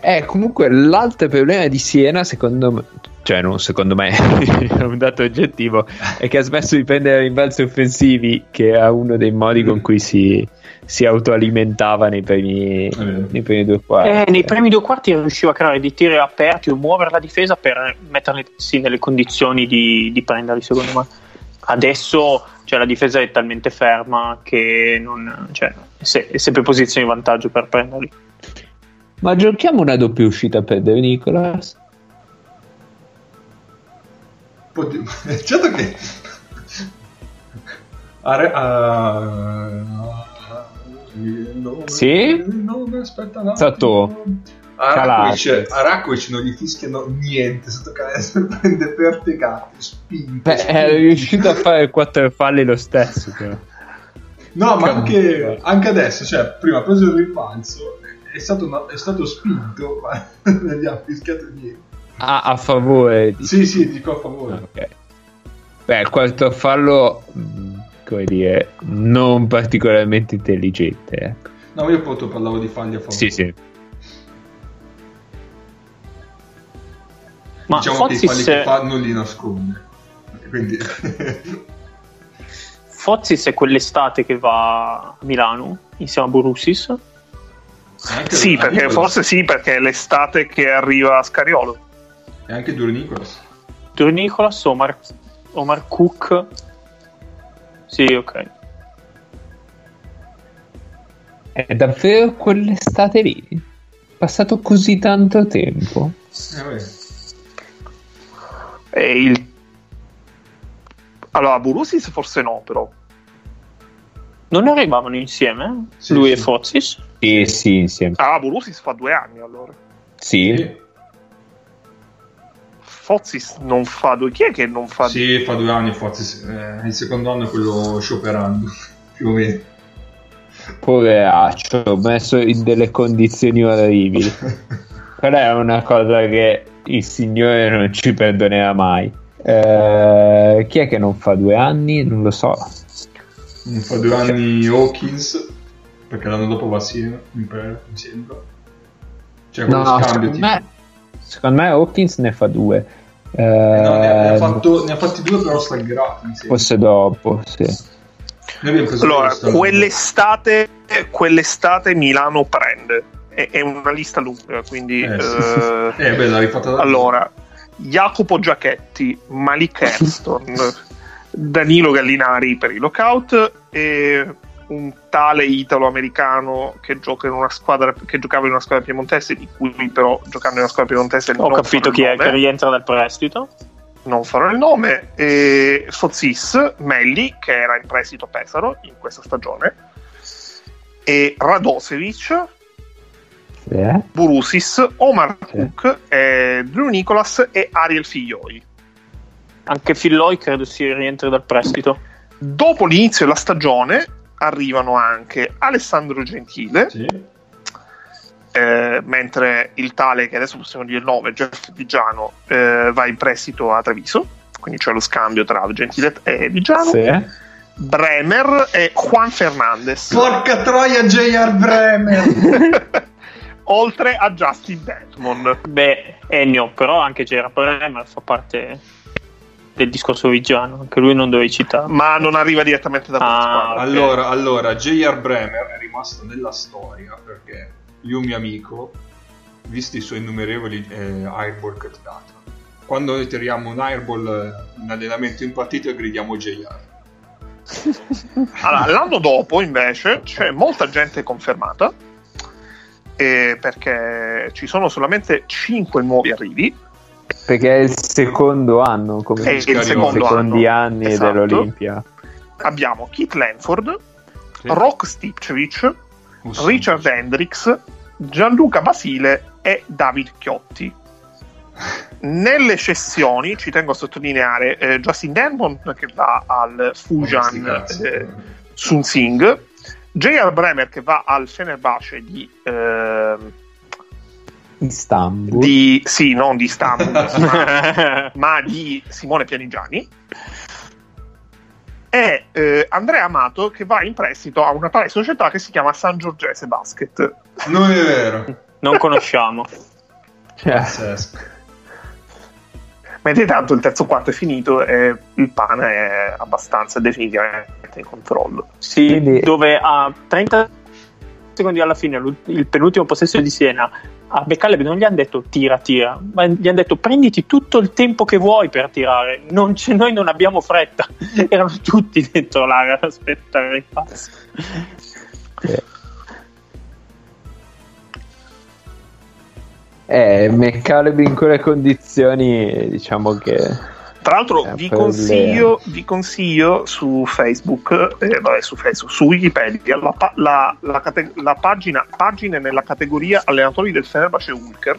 Eh, comunque l'altro problema di Siena, secondo me, cioè non secondo me, è un dato oggettivo, è che ha smesso di prendere rimbalzi offensivi, che era uno dei modi con cui si, si autoalimentava nei primi, mm. nei primi due quarti. Eh, nei primi due quarti riusciva a creare dei tiri aperti o muovere la difesa per mettersi nelle condizioni di, di prenderli, secondo me. Adesso, cioè, la difesa è talmente ferma che non, cioè, è sempre posizione di vantaggio per prenderli. Ma giochiamo una doppia uscita per De Nicolas? Pot- certo che Are- uh... no, sì? No, aspetta, no. Sato. Arakovic non gli fischiano niente sotto canestro, prende pertegati, spinto. Beh, è riuscito a fare quattro falli lo stesso, però. No, ma anche, anche adesso, cioè, prima ha preso il rimbalzo, è stato, una, è stato spinto, ma non gli ha fischiato niente. Ah, a favore? Dico. Sì, sì, dico a favore. Okay. Beh, il quarto fallo, come dire, non particolarmente intelligente. Eh. No, io appunto parlavo di falli a favore. Sì, sì. Ma diciamo Fozzi, che i falli se... che fa non li nasconde. Quindi... Fozzi, se quell'estate che va a Milano insieme a Borussis. Sì, perché forse sì, perché è l'estate che arriva a Scariolo. E anche Duro Nicolas. Duro Nicolas, Omar, Omar Cook. Sì, ok. È davvero quell'estate lì? Passato così tanto tempo. Eh, e il... Allora, Borussis forse no, però. Non arrivavano insieme? Sì, lui sì. E Fozzis? Sì, sì, insieme. Ah, Borussis fa due anni, allora. Sì. Fozzis non fa due... Chi è che non fa sì, due? Sì, fa due anni Fozzis. Eh, il secondo anno è quello scioperando, più o meno. Poveraccio, messo in delle condizioni orribili. Quella è una cosa che il signore non ci perdonerà mai. Eh, chi è che non fa due anni? Non lo so. Non fa due anni Hawkins, perché l'anno dopo va a Siena, mi sembra. Cioè, no, no, scambio, secondo, tipo. Me, secondo me Hawkins ne fa due. Eh, no, ne ha, ne, ha fatto, ne ha fatti due, però staggerati. Forse dopo, sì. Allora, quell'estate, quell'estate Milano prende. È, è una lista lunga, quindi... Eh, eh, sì, sì. Eh, beh, l'ha rifatta da allora, Jacopo Giachetti, Malik Hairston... Danilo Gallinari per i lockout e un tale italo-americano che gioca in una squadra che giocava in una squadra piemontese, di cui però giocando in una squadra piemontese ho non capito chi nome, è che rientra dal prestito, non farò il nome, e Fozzis Melli che era in prestito a Pesaro in questa stagione e Radosevic, yeah. Borussis, Omar yeah. Cook, e Duro Nicolas e Ariel Figlioi. Anche Filloi credo si rientri dal prestito. Dopo l'inizio della stagione arrivano anche Alessandro Gentile, sì. eh, mentre il tale che adesso possiamo dire il nome, Jeff Vigiano, eh, va in prestito a Treviso, quindi c'è lo scambio tra Gentile e Vigiano, sì. Bremer e Juan Fernandez. Porca troia, J R Bremer! Oltre a Justin Dedmon. Beh, Ennio, però anche J R Bremer fa parte... del discorso Vigiano, anche lui non dovevi citare, ma non arriva direttamente da questa ah, squadra. Allora, okay. allora J R Bremer è rimasto nella storia perché io, un mio amico, visti i suoi innumerevoli eh, airball che ha dato, quando noi tiriamo un airball in allenamento in partita gridiamo J R. Allora, l'anno dopo invece c'è molta gente confermata eh, perché ci sono solamente cinque nuovi arrivi. Perché è il secondo anno, come è il secondo secondi anno. Anni esatto. dell'Olimpia. Abbiamo Keith Lanford, sì. Rock Stipcevic, oh, Richard sì. Hendricks, Gianluca Basile e David Chiotti. Nelle cessioni ci tengo a sottolineare eh, Justin Denton che va al Fujian oh, eh, Sunsing, J R Bremer che va al Fenerbahce di eh, Istanbul. Di, sì, non di Istanbul, ma, ma di Simone Pianigiani. è eh, Andrea Amato che va in prestito a una tale società che si chiama San Giorgese Basket. Non è vero. Non conosciamo. Pazzesco. Mentre tanto il terzo quarto è finito e il Pana è abbastanza definitivamente in controllo. Sì, quindi... dove a trenta secondi alla fine, il penultimo possesso di Siena, a Beccalebro non gli hanno detto tira, tira, ma gli hanno detto prenditi tutto il tempo che vuoi per tirare, non c- noi non abbiamo fretta. Erano tutti dentro l'area ad aspettare il passo. Okay. Eh, McCaleb in quelle condizioni, diciamo che. Tra l'altro, vi consiglio, le... vi consiglio su Facebook, eh, vabbè, su Facebook, su Wikipedia, la, la, la, cate- la pagina pagine nella categoria allenatori del Fenerbahce Ulker.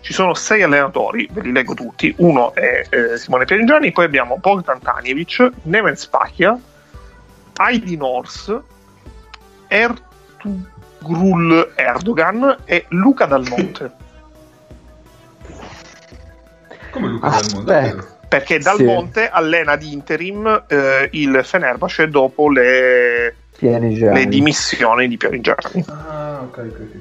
Ci sono sei allenatori, ve li leggo tutti. Uno è eh, Simone Pieringiani, poi abbiamo Bogdan Tanjevic, Neven Spakia, Aydin Ors, Ertugrul Erdogan e Luca Dal Monte. Come Luca Dal Monte? Perché Dal Monte sì. allena di interim eh, il Fenerbahce dopo le, le dimissioni di Pieringiani. Ah, ok, ok, ok.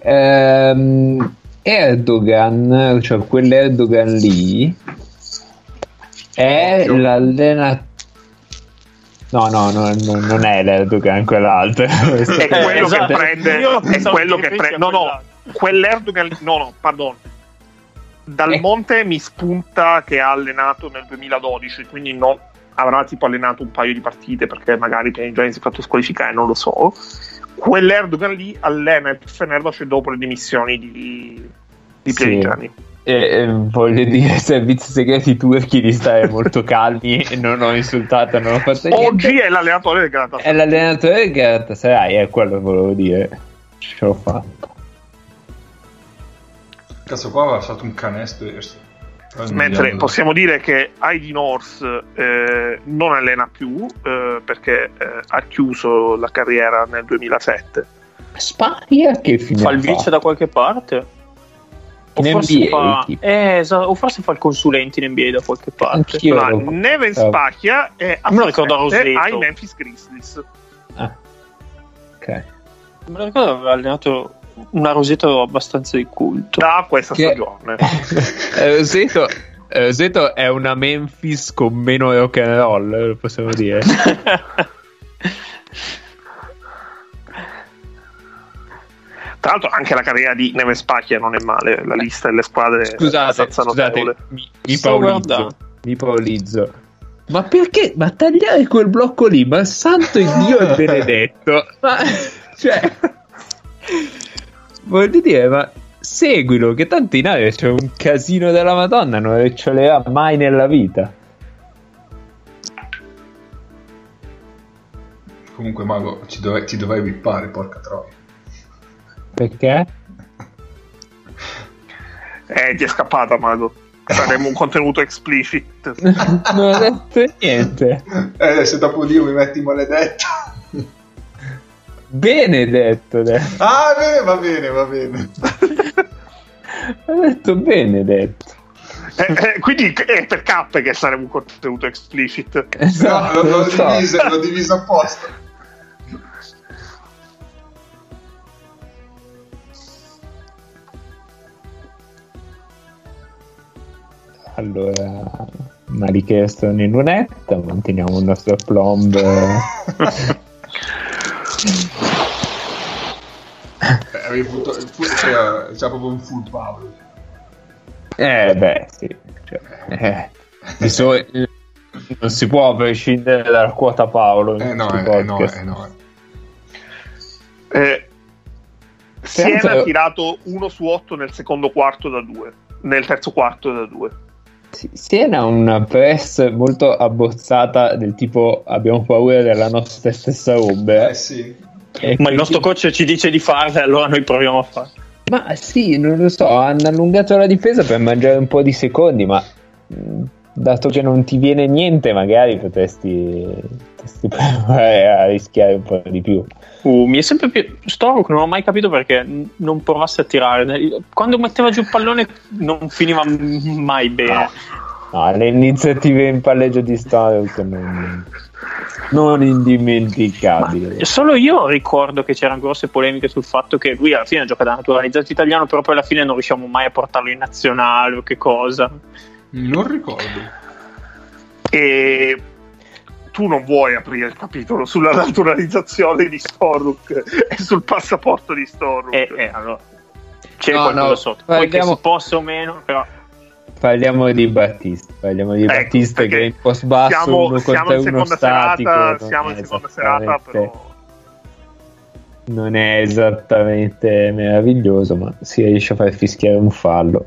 Ehm, Erdogan, cioè quell'Erdogan lì è Io. l'allenatore. No, no, no, no, non è l'Erdogan, quell'altro. È eh, quello esatto. che prende. Io è quello che prende. No, no, quell'Erdogan. No, no, pardon. Dal Monte mi spunta che ha allenato nel duemiladodici, quindi no, avrà tipo allenato un paio di partite perché magari Pieringiani si è fatto squalificare, non lo so. Quell'Erdogan lì allena il Fenerbahce dopo le dimissioni di, di Pieringiani. Sì. Eh, eh, voglio dire, i servizi segreti turchi di stare molto calmi e non ho insultato, non ho fatto niente. Oggi è l'allenatore del Galatasaray. È l'allenatore del Galatasaray, è quello che volevo dire. Ce l'ho fatta. Cazzo qua aveva fatto un canestro. Mentre possiamo dire che Aydin Ors eh, non allena più eh, perché eh, ha chiuso la carriera nel duemilasette. Spagna che fine fa il vice da qualche parte? O forse, N B A, fa, eh, esatto, o forse fa il consulente in N B A da qualche parte. Ma Neven Spakia è a ai Memphis Grizzlies. Ah. Ok. Me lo ricordo, aveva allenato una Roseto abbastanza di culto da questa che... stagione. Roseto, Roseto è una Memphis con meno rock and roll, lo possiamo dire. Tra l'altro anche la carriera di Neven Spakia non è male, la lista delle squadre scusate, scusate mi, mi, paolizzo, mi paolizzo ma perché, ma tagliare quel blocco lì, ma santo Dio è benedetto, ma cioè voglio dire, ma seguilo che tanto in aria c'è un casino della Madonna, non ricciolerà mai nella vita. Comunque Mago ci dove, ti dovevi bippare, porca troia. Perché? Eh, ti è scappata, Mago. Faremo un contenuto explicit. Non ho detto niente. Eh, adesso dopo Dio mi metti maledetto. Benedetto. Adesso. Ah, beh, va bene, va bene. Ho detto benedetto. Eh, eh, quindi è per K che saremo un contenuto explicit. Esatto, no, l'ho, l'ho, so. diviso, l'ho diviso apposta. Allora, una richiesta in lunetta, manteniamo il nostro aplomb. eh, avuto, c'era, c'era proprio un full power. Eh beh, sì. Cioè, eh, di solito, non si può prescindere dalla quota Paolo. Eh no, eh, eh no, eh no. Eh, Siena ha tirato uno su otto nel secondo quarto da due, nel terzo quarto da due. Siena ha una press molto abbozzata del tipo abbiamo paura della nostra stessa roba, eh sì. E ma quindi... il nostro coach ci dice di farla, allora noi proviamo a farla. Ma sì, non lo so, hanno allungato la difesa per mangiare un po' di secondi, ma dato che non ti viene niente magari potresti, potresti provare a rischiare un po' di più. Uh, mi è sempre più Stork, non ho mai capito perché non provasse a tirare, quando metteva giù il pallone non finiva mai bene. Ah, le iniziative in palleggio di stadio sono non indimenticabili. Ma solo io ricordo che c'erano grosse polemiche sul fatto che lui alla fine gioca da naturalizzato italiano, però poi alla fine non riusciamo mai a portarlo in nazionale o che cosa. Non ricordo. E tu non vuoi aprire il capitolo sulla naturalizzazione di Storuk e sul passaporto di Storuk. Eh, eh, allora, c'è no, qualcosa no. sotto. Poi Andiamo. che si possa o meno, però... Parliamo di Battista, parliamo di ecco, Battista che è in post basso, siamo in seconda serata, siamo in seconda serata, però non è esattamente meraviglioso, ma si riesce a far fischiare un fallo.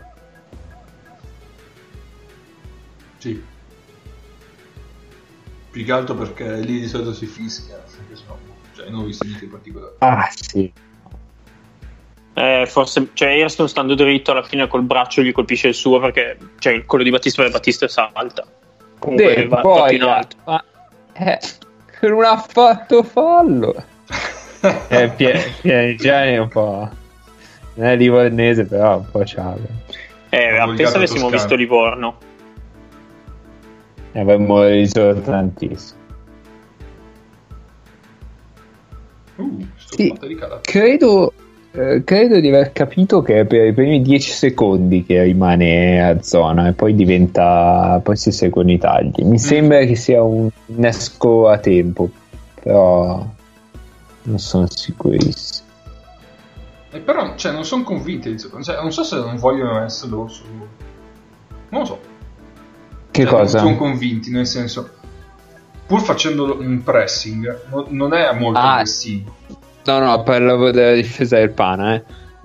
Sì. Più che altro perché lì di solito si fischia, cioè non vi sentite in particolare. Ah, sì. Eh, forse cioè Ayrton stando dritto alla fine col braccio gli colpisce il suo, perché cioè, quello di Battista è Battista e salta comunque De, va poi, in alto ma, eh, non ha fatto fallo. eh, Pier, Piergiani è un po' non è livornese, però un po' ciave eh, penso avessimo toscano. Visto Livorno e avremmo riso tantissimo. uh, sì, di credo Eh, credo di aver capito che è per i primi dieci secondi che rimane a zona e poi diventa poi si seguono i tagli. Mi mm. sembra che sia un innesco a tempo, però non sono sicurissimo. E però cioè, non sono convinto, cioè, non so se non vogliono esserlo su... non lo so che cioè, cosa? Non sono convinti, nel senso pur facendo un pressing no, non è molto ah. aggressivo. No, no, parlavo della difesa del Pana, eh.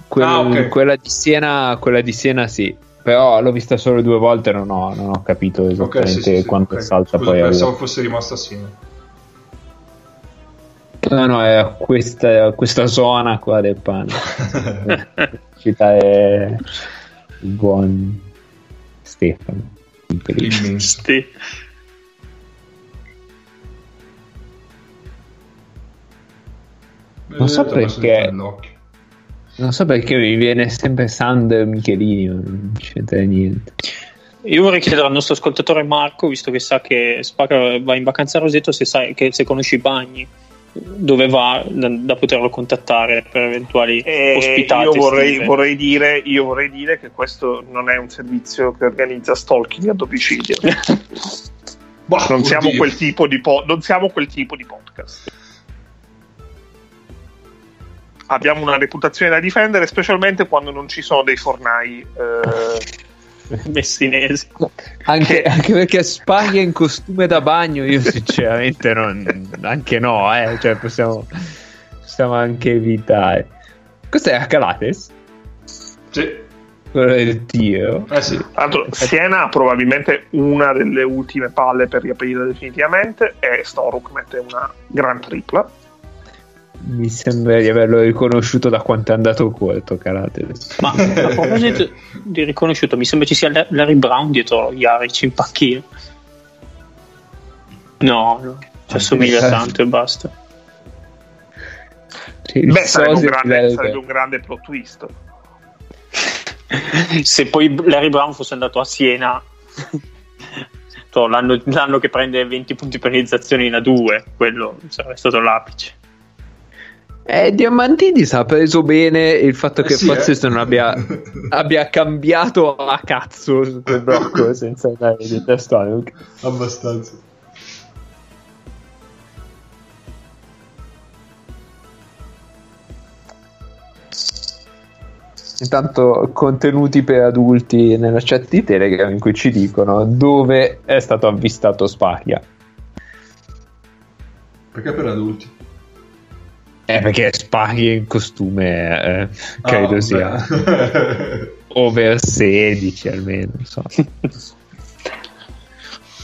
Quell- ah, okay. quella di Siena, quella di Siena sì, però l'ho vista solo due volte e non ho, non ho capito esattamente okay, sì, sì, quanto okay. salta. Scusa, poi pensavo arriva. Fosse rimasta a Siena. No, no, era questa, questa zona qua del Pana. Citare il buon Stefano. Immenso. Sì. Non so perché non so perché mi viene sempre Sander Michelini, non c'entra niente. Io vorrei chiedere al nostro ascoltatore Marco, visto che sa che Spacca va in vacanza a Roseto, se sai che se conosci i bagni dove va da, da poterlo contattare per eventuali eh, ospitate. Io vorrei, vorrei dire io vorrei dire che questo non è un servizio che organizza stalking a domicilio. Boh, non siamo quel tipo di po- non siamo quel tipo di podcast. Abbiamo una reputazione da difendere, specialmente quando non ci sono dei fornai eh, messinesi. Anche, anche perché Spagna in costume da bagno, io sinceramente non, anche no, eh, cioè possiamo, possiamo anche evitare. Questo è Calates? Sì. Quello del tiro. Eh sì. Altro, Siena ha probabilmente una delle ultime palle per riaprire definitivamente e Storuk mette una gran tripla. Mi sembra di averlo riconosciuto da quanto è andato corto Calates. Ma a proposito di riconosciuto, mi sembra ci sia Larry Brown dietro Jaric in panchina. No, no, ci assomiglia tanto e basta. Il Beh, sarebbe un, grande, sarebbe un grande plot twist. Se poi Larry Brown fosse andato a Siena l'anno, l'anno che prende venti punti penalizzazione in A due, quello sarebbe stato l'apice. Eh, Diamantidis ha preso bene il fatto eh che sì, Pazzesco eh. non abbia, abbia cambiato a cazzo su quel blocco senza dare di testo abbastanza. Intanto contenuti per adulti nella chat di Telegram in cui ci dicono dove è stato avvistato Spaglia. Perché per adulti? Eh, perché Spaghi in costume eh, credo oh, sia over sedici almeno, so.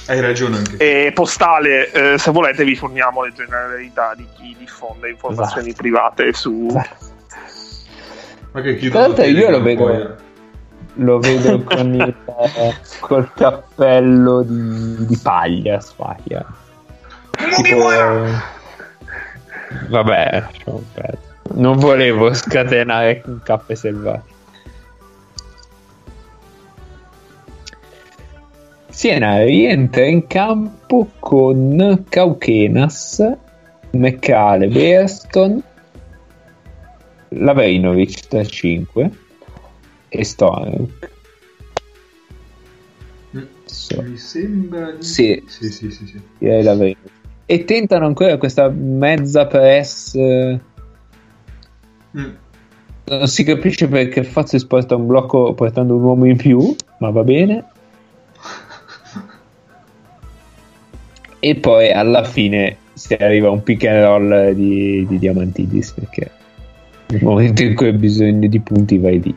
Hai ragione anche. E postale, eh, se volete vi forniamo le generalità di chi diffonde informazioni esatto. private su esatto. Ma che chi tanto io lo vedo poi... lo vedo con il eh, col cappello di, di paglia Spaghi tipo... Vabbè, non volevo scatenare un cappe selvatico. Siena rientra in campo con Kaukenas, Mecale, Berston, Lavrinovic da cinque e Stoic. So. Mi sembra di... sì. Sì, sì, sì, sì. Direi e tentano ancora questa mezza press. Mm. Non si capisce perché Fazio sposta un blocco portando un uomo in più, ma va bene. E poi alla fine si arriva a un pick and roll di, di Diamantidis, perché nel momento in cui hai bisogno di punti vai lì.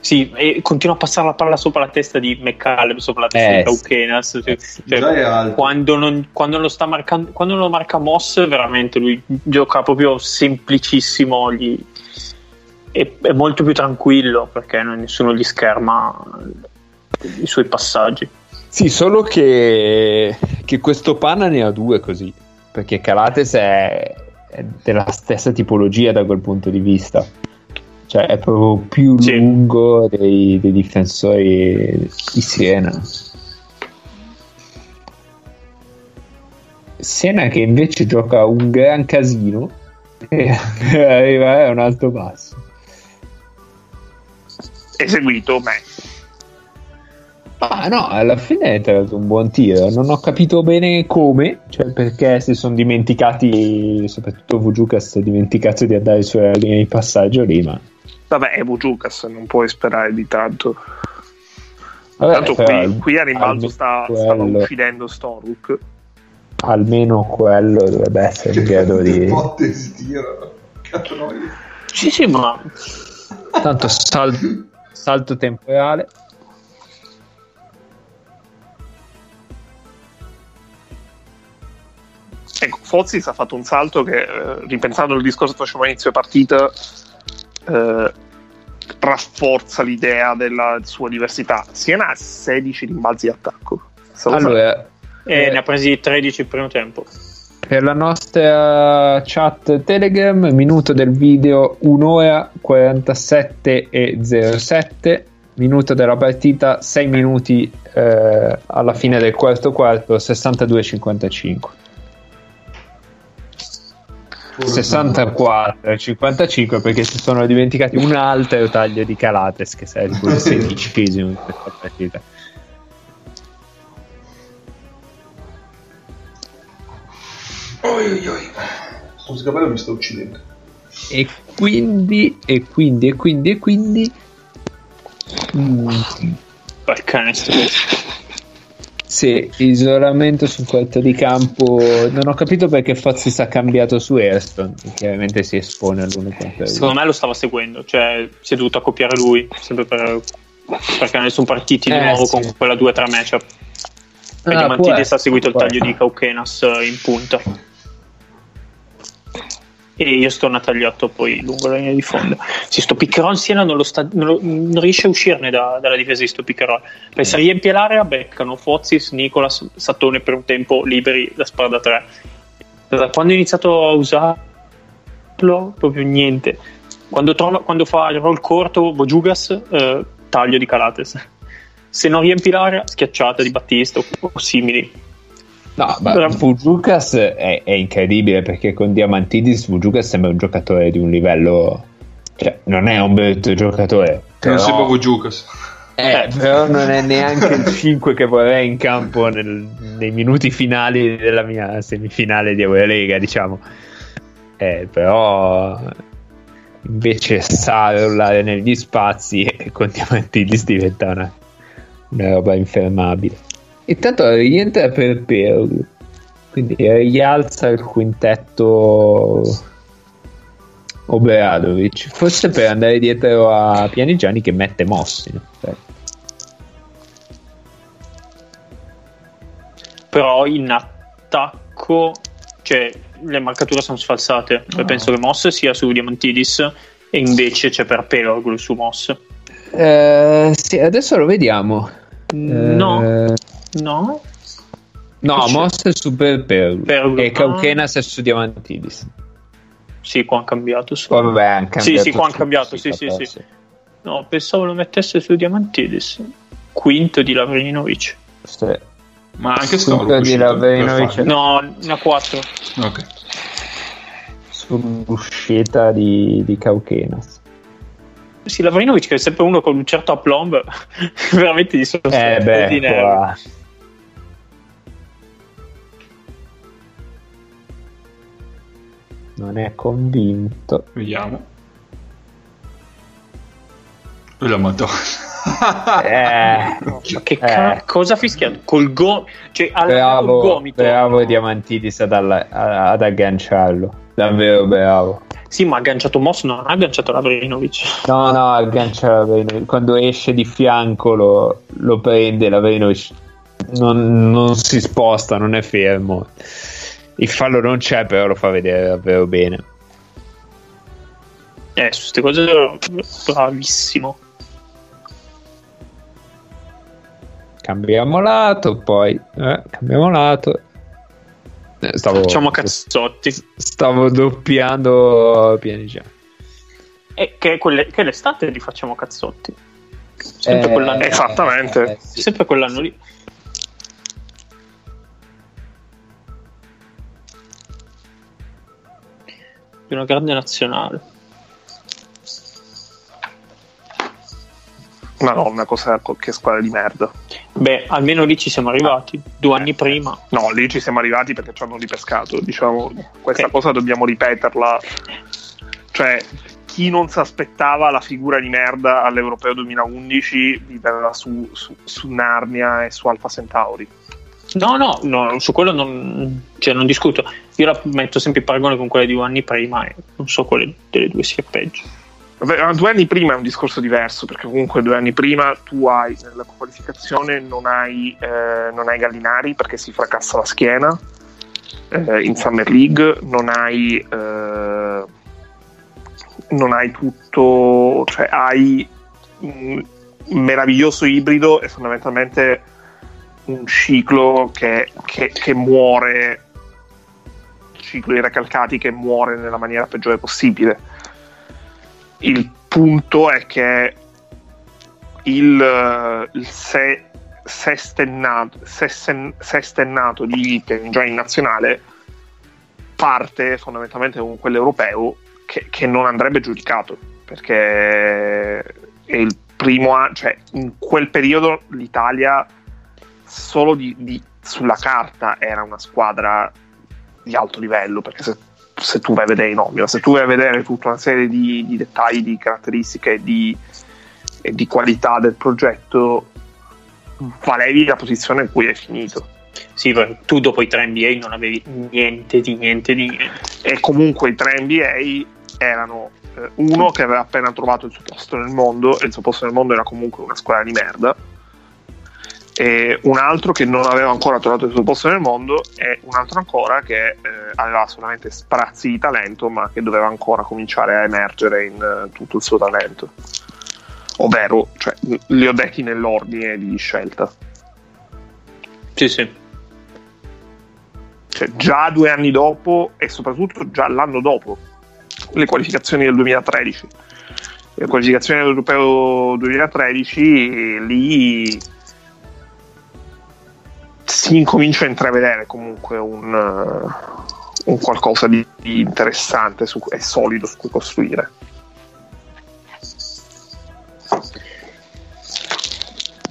Sì, e continua a passare la palla sopra la testa di McCallum, sopra la testa eh, di Kaukenas. Cioè, cioè, quando, non, quando, lo sta marcando, quando non lo marca Moss, veramente lui gioca proprio semplicissimo. Gli, è, è molto più tranquillo perché non, nessuno gli scherma i suoi passaggi. Sì, solo che, che questo Panna ne ha due così, perché Calates è, è della stessa tipologia da quel punto di vista. Cioè è proprio più sì. lungo dei, dei difensori di Siena. Siena che invece gioca un gran casino e arriva a un alto passo eseguito beh. Ah no, alla fine è tirato un buon tiro, non ho capito bene come, cioè perché si sono dimenticati, soprattutto Vujukas si è dimenticato di andare sulla linea di passaggio lì, ma vabbè, è Vujukas, non puoi sperare di tanto. Vabbè, tanto qui, qui a rimbalzo sta, stava uccidendo Storuk, almeno quello dovrebbe essere in grado di botte si tiro. Sì sì, ma tanto sal... salto temporale. Ecco, Fozis ha fatto un salto che, eh, ripensando al discorso che facevamo all'inizio partita, eh, rafforza l'idea della sua diversità. Siena ha sedici rimbalzi di attacco. Allora, e eh, ne ha presi tredici il primo tempo. Per la nostra chat Telegram, minuto del video un'ora quarantasette e zero sette, minuto della partita sei minuti eh, alla fine del quarto quarto, sessantadue a cinquantacinque. sessantaquattro a cinquantacinque perché si sono dimenticati un altro taglio di Calates che sarebbe il sedicesimo in questa partita. Oi, oi. Questo capello mi sta uccidendo. E quindi e quindi e quindi e quindi mm. Sì, isolamento sul quarto di campo. Non ho capito perché Fozzi si è cambiato su Airston, chiaramente si espone all'uno contro uno. Secondo me lo stava seguendo, cioè si è dovuto accoppiare lui sempre per, perché non sono partiti eh, di nuovo sì. con quella due tre matchup. Ah, e Diamantidis ha seguito il taglio di Kaukenas in punta e io sto a tagliato poi lungo la linea di fondo. Si sto pick and roll Siena non, lo sta, non, lo, non riesce a uscirne da, dalla difesa di sto pick and roll, perché se riempie l'area beccano Fozis, Nicolas, Sattone per un tempo liberi da spada tre. Da quando ho iniziato a usarlo proprio niente, quando, trovo, quando fa il roll corto Bojugas eh, taglio di Calates, se non riempi l'area schiacciata di Battista o, o simili. No, ma Vujukas è, è incredibile perché con Diamantidis Vujukas sembra un giocatore di un livello, cioè non è un bel giocatore, però... non sembra Vujukas eh, però non è neanche il cinque che vorrei in campo nel, nei minuti finali della mia semifinale di Eurolega, diciamo eh, però invece sa rollare negli spazi e con Diamantidis diventa una, una roba infermabile. Intanto rientra per Perlu, quindi rialza il quintetto Obradovic, forse per andare dietro a Pianigiani che mette Mossi. Però in attacco, cioè le marcature sono sfalsate, oh. penso che Moss sia su Diamantidis e invece c'è per Perlu su Moss. Eh, sì, adesso lo vediamo. No. Eh, No, no Moss è su Perlu e Kaukenas è su Diamantidis. Sì, qua hanno cambiato. Su. Oh, vabbè, han cambiato. Sì, sì, qua hanno cambiato. Sì, sì, sì. No, pensavo lo mettesse su Diamantidis, quinto di Lavrinovic. Sì. Ma anche Storm uscito, no, una quattro. Ok. Sull'uscita di, di Kaukenas. Sì, Lavrinovic che è sempre uno con un certo aplomb veramente di sostanza, eh beh, di qua. Non è convinto. Vediamo. E la madonna. Eh, no, che eh. Ca- cosa ha fischiato? Col gomito. Cioè, bravo, gomito. Bravo Diamantidis ad, alla- ad agganciarlo. Davvero bravo. Sì, ma ha agganciato Moss, non ha agganciato Lavrinovic. No, no, aggancia Lavrinovic. Quando esce di fianco lo, lo prende Lavrinovic. Non, non si sposta, non è fermo. Il fallo non c'è, però lo fa vedere davvero bene. Eh, su queste cose bravissimo. Cambiamo lato, poi eh, cambiamo lato. Stavo, facciamo cazzotti. Stavo doppiando Pianigiani. E che, quelle, che l'estate li facciamo cazzotti. Sempre eh, quell'anno eh, esattamente. Eh, sì. Sempre quell'anno lì. Di una grande nazionale. Madonna, cos'è, che squadra di merda. Beh, almeno lì ci siamo arrivati. Ah, due eh, anni prima. No, lì ci siamo arrivati perché ci hanno ripescato. Diciamo, questa okay. cosa dobbiamo ripeterla. Cioè, chi non si aspettava la figura di merda all'Europeo duemilaundici viveva su, su, su Narnia e su Alpha Centauri. No, no, no, su quello non, cioè, non discuto. Io la metto sempre in paragone con quella di due anni prima e non so quale delle due sia peggio. Vabbè, due anni prima è un discorso diverso, perché comunque due anni prima tu hai nella qualificazione non hai, eh, non hai Gallinari perché si fracassa la schiena eh, in Summer League, non hai eh, non hai tutto, cioè hai un meraviglioso ibrido e fondamentalmente un ciclo che, che, che muore, cicli ricalcati che muore nella maniera peggiore possibile. Il punto è che il, il se, sestennato, sesten, sestennato di già in nazionale parte fondamentalmente con quell'europeo che, che non andrebbe giudicato, perché è il primo anno, cioè in quel periodo l'Italia solo di, di, sulla carta era una squadra di alto livello, perché se se tu vai a vedere i nomi, se tu vai a vedere tutta una serie di, di dettagli, di caratteristiche e di, di qualità del progetto, valevi la posizione in cui hai finito. Sì, tu dopo i tre N B A non avevi niente di niente di niente. E comunque i tre N B A erano eh, uno che aveva appena trovato il suo posto nel mondo, e il suo posto nel mondo era comunque una squadra di merda, e un altro che non aveva ancora trovato il suo posto nel mondo, e un altro ancora che eh, aveva solamente sprazzi di talento ma che doveva ancora cominciare a emergere in eh, tutto il suo talento, ovvero, cioè, li ho detti nell'ordine di scelta. Sì, sì, cioè, già due anni dopo e soprattutto già l'anno dopo le qualificazioni del duemilatredici, le qualificazioni dell'Europeo duemilatredici, lì si incomincia a intravedere comunque un, uh, un qualcosa di, di interessante su, e solido su cui costruire.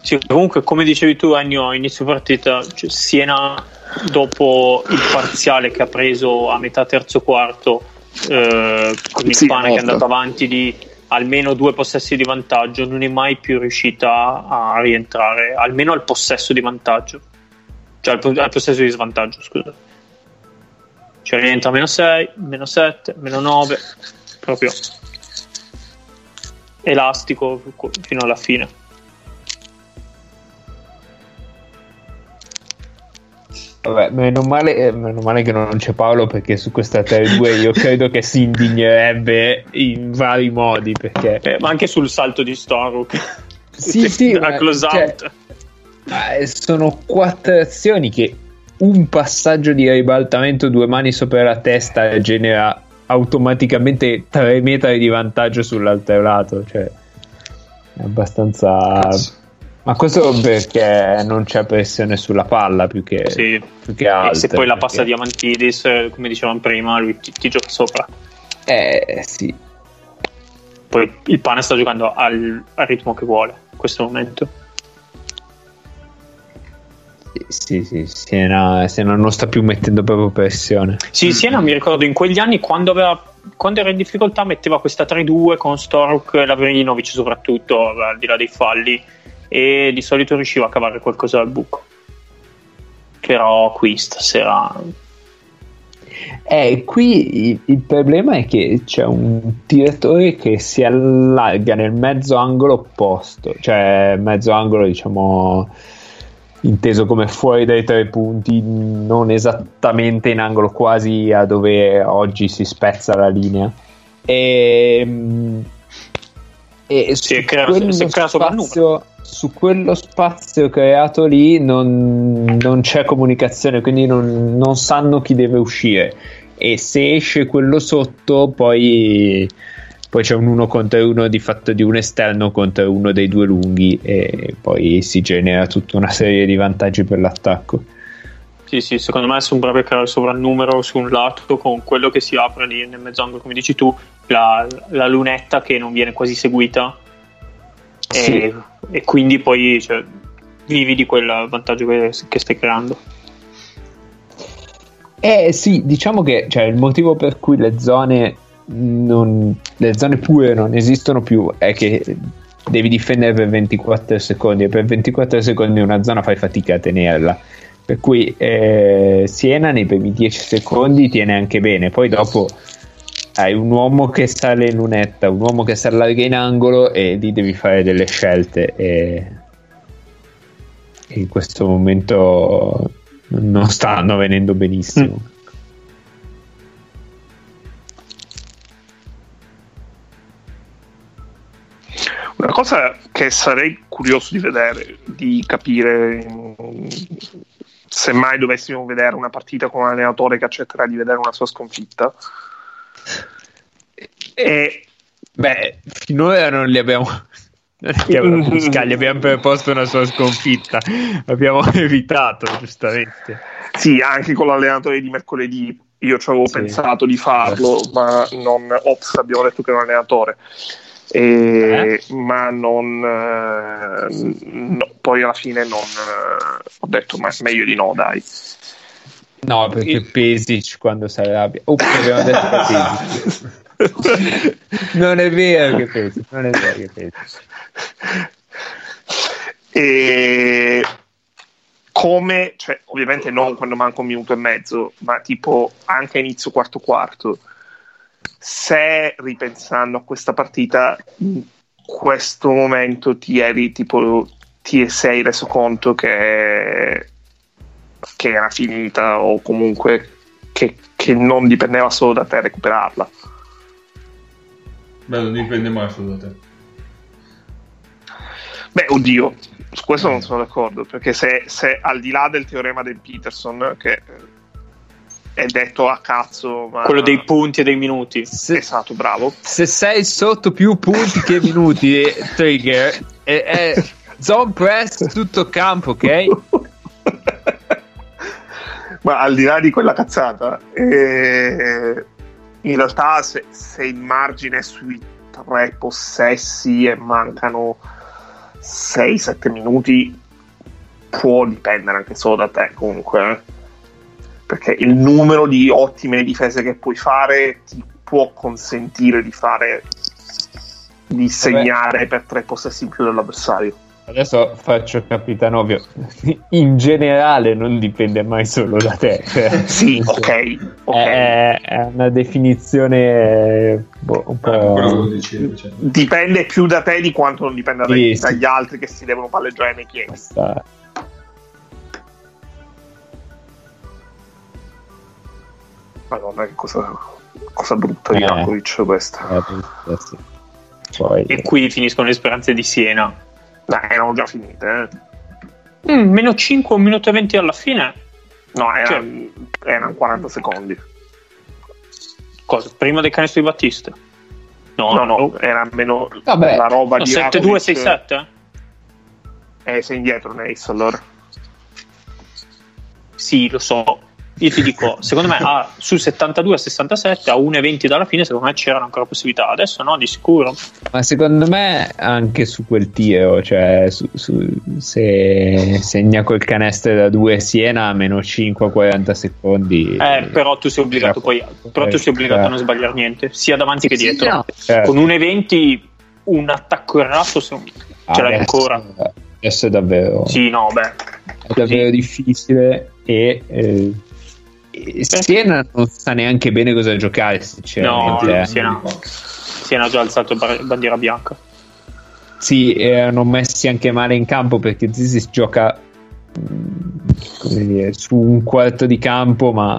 Sì, comunque come dicevi tu Agno, inizio partita, cioè Siena dopo il parziale che ha preso a metà terzo quarto eh, con il sì, Pana che è andato avanti di almeno due possessi di vantaggio, non è mai più riuscita a rientrare almeno al possesso di vantaggio, cioè al possesso di svantaggio, scusa, cioè rientra meno sei, meno sette, meno nove, proprio elastico fino alla fine. Vabbè, meno male, meno male che non c'è Paolo, perché su questa tre due io credo che si indignerebbe in vari modi, perché eh, ma anche sul salto di Storuk. Sì, sì, la close out, cioè... sono quattro azioni che un passaggio di ribaltamento, due mani sopra la testa, genera automaticamente tre metri di vantaggio sull'altro lato, cioè è abbastanza Ma questo perché non c'è pressione sulla palla più che, sì. più che altro. E se poi la passa perché... Diamantidis, come dicevamo prima, lui ti, ti gioca sopra. Eh sì. Poi il Pane sta giocando al, al ritmo che vuole in questo momento. Sì, sì, Siena, Siena non sta più mettendo proprio pressione. Sì, Siena mi ricordo in quegli anni quando, aveva, quando era in difficoltà metteva questa tre due con Stork e Lavrinovic soprattutto, al di là dei falli, e di solito riusciva a cavare qualcosa dal buco. Però qui stasera... Eh, qui il, il problema è che c'è un tiratore che si allarga nel mezzo angolo opposto, cioè mezzo angolo diciamo... inteso come fuori dai tre punti, non esattamente in angolo, quasi a dove oggi si spezza la linea, e, e si è creato quello si è creato spazio, su quello spazio creato lì non, non c'è comunicazione, quindi non, non sanno chi deve uscire, e se esce quello sotto poi poi c'è un uno contro uno di fatto di un esterno contro uno dei due lunghi, e poi si genera tutta una serie di vantaggi per l'attacco. Sì, sì, secondo me sembra proprio creare sovrannumero su un lato con quello che si apre lì nel mezz'angolo, come dici tu, la, la lunetta che non viene quasi seguita, sì. e, e quindi poi cioè, vivi di quel vantaggio che, che stai creando. Eh sì, diciamo che cioè, il motivo per cui le zone... Non, le zone pure non esistono più è che devi difendere per ventiquattro secondi, e per ventiquattro secondi una zona fai fatica a tenerla, per cui eh, Siena nei primi dieci secondi tiene anche bene, poi dopo hai un uomo che sale in lunetta, un uomo che si allarga in angolo, e lì devi fare delle scelte, e in questo momento non stanno venendo benissimo. mm. Una cosa che sarei curioso di vedere, di capire, se mai dovessimo vedere una partita con un allenatore che accetterà di vedere una sua sconfitta, e beh, finora non li abbiamo, li abbiamo preposto una sua sconfitta, abbiamo evitato, giustamente. Sì, anche con l'allenatore di mercoledì io ci avevo sì. pensato di farlo, ma non ops, abbiamo detto che è un allenatore. E, eh? Ma non eh, no, poi alla fine non eh, ho detto ma meglio di no, dai, no, perché il... Pesic quando si arrabbia oh, abbiamo detto Pesic non è vero che Pesic non è vero che Pesic e come cioè, ovviamente non quando manca un minuto e mezzo, ma tipo anche inizio quarto quarto. Se ripensando a questa partita, in questo momento ti eri tipo ti sei reso conto che, che era finita, o comunque che, che non dipendeva solo da te recuperarla? Beh, non dipende mai solo da te. Beh, oddio, su questo non sono d'accordo, perché se, se al di là del teorema del Peterson, che è detto a cazzo, ma... quello dei punti e dei minuti, se, esatto, bravo, se sei sotto più punti che minuti e trigger e, e zone press tutto campo, ok? Ma al di là di quella cazzata, eh, in realtà se, se il margine è sui tre possessi e mancano sei sette minuti può dipendere anche solo da te comunque, perché il numero di ottime difese che puoi fare ti può consentire di fare di segnare Vabbè. per tre possessi in più dell'avversario. Adesso faccio Capitanovio, in generale non dipende mai solo da te, cioè, sì, ok, okay. È, è una definizione boh, un po'... dipende più da te di quanto non dipenda sì, dagli sì. altri che si devono palleggiare nei piedi. Basta. Madonna, che cosa, cosa brutta di eh, Jankovic questa. Eh, sì. Poi, e qui finiscono le speranze di Siena. No, erano già finite. Eh. Mm, meno cinque, un minuto e venti alla fine. No, erano cioè, era quaranta secondi. Cosa? Prima del canestro di Battista? No, no, no, no, era meno Vabbè. la roba no, di sette due sei sette? Eh, sei indietro, Nace, allora. Sì, lo so. Io ti dico, secondo me ah, su settantadue a sessantasette a uno e venti dalla fine, secondo me c'erano ancora possibilità, adesso no, di sicuro. Ma secondo me anche su quel tiro, cioè su, su, se segna col canestro da due Siena a meno cinque a quaranta secondi. Eh, però tu sei obbligato poi, però tu sei obbligato a non sbagliare niente, sia davanti che dietro. Sì, no, certo. Con uno e venti un attacco errato se... ah, ce l'hai ancora. Adesso è davvero. Sì, no, beh. È davvero sì. difficile e eh, Siena non sa neanche bene cosa giocare, sinceramente. No, eh. Siena, Siena ha già alzato bandiera bianca. Sì, erano messi anche male in campo perché Zizic gioca come dire, su un quarto di campo, ma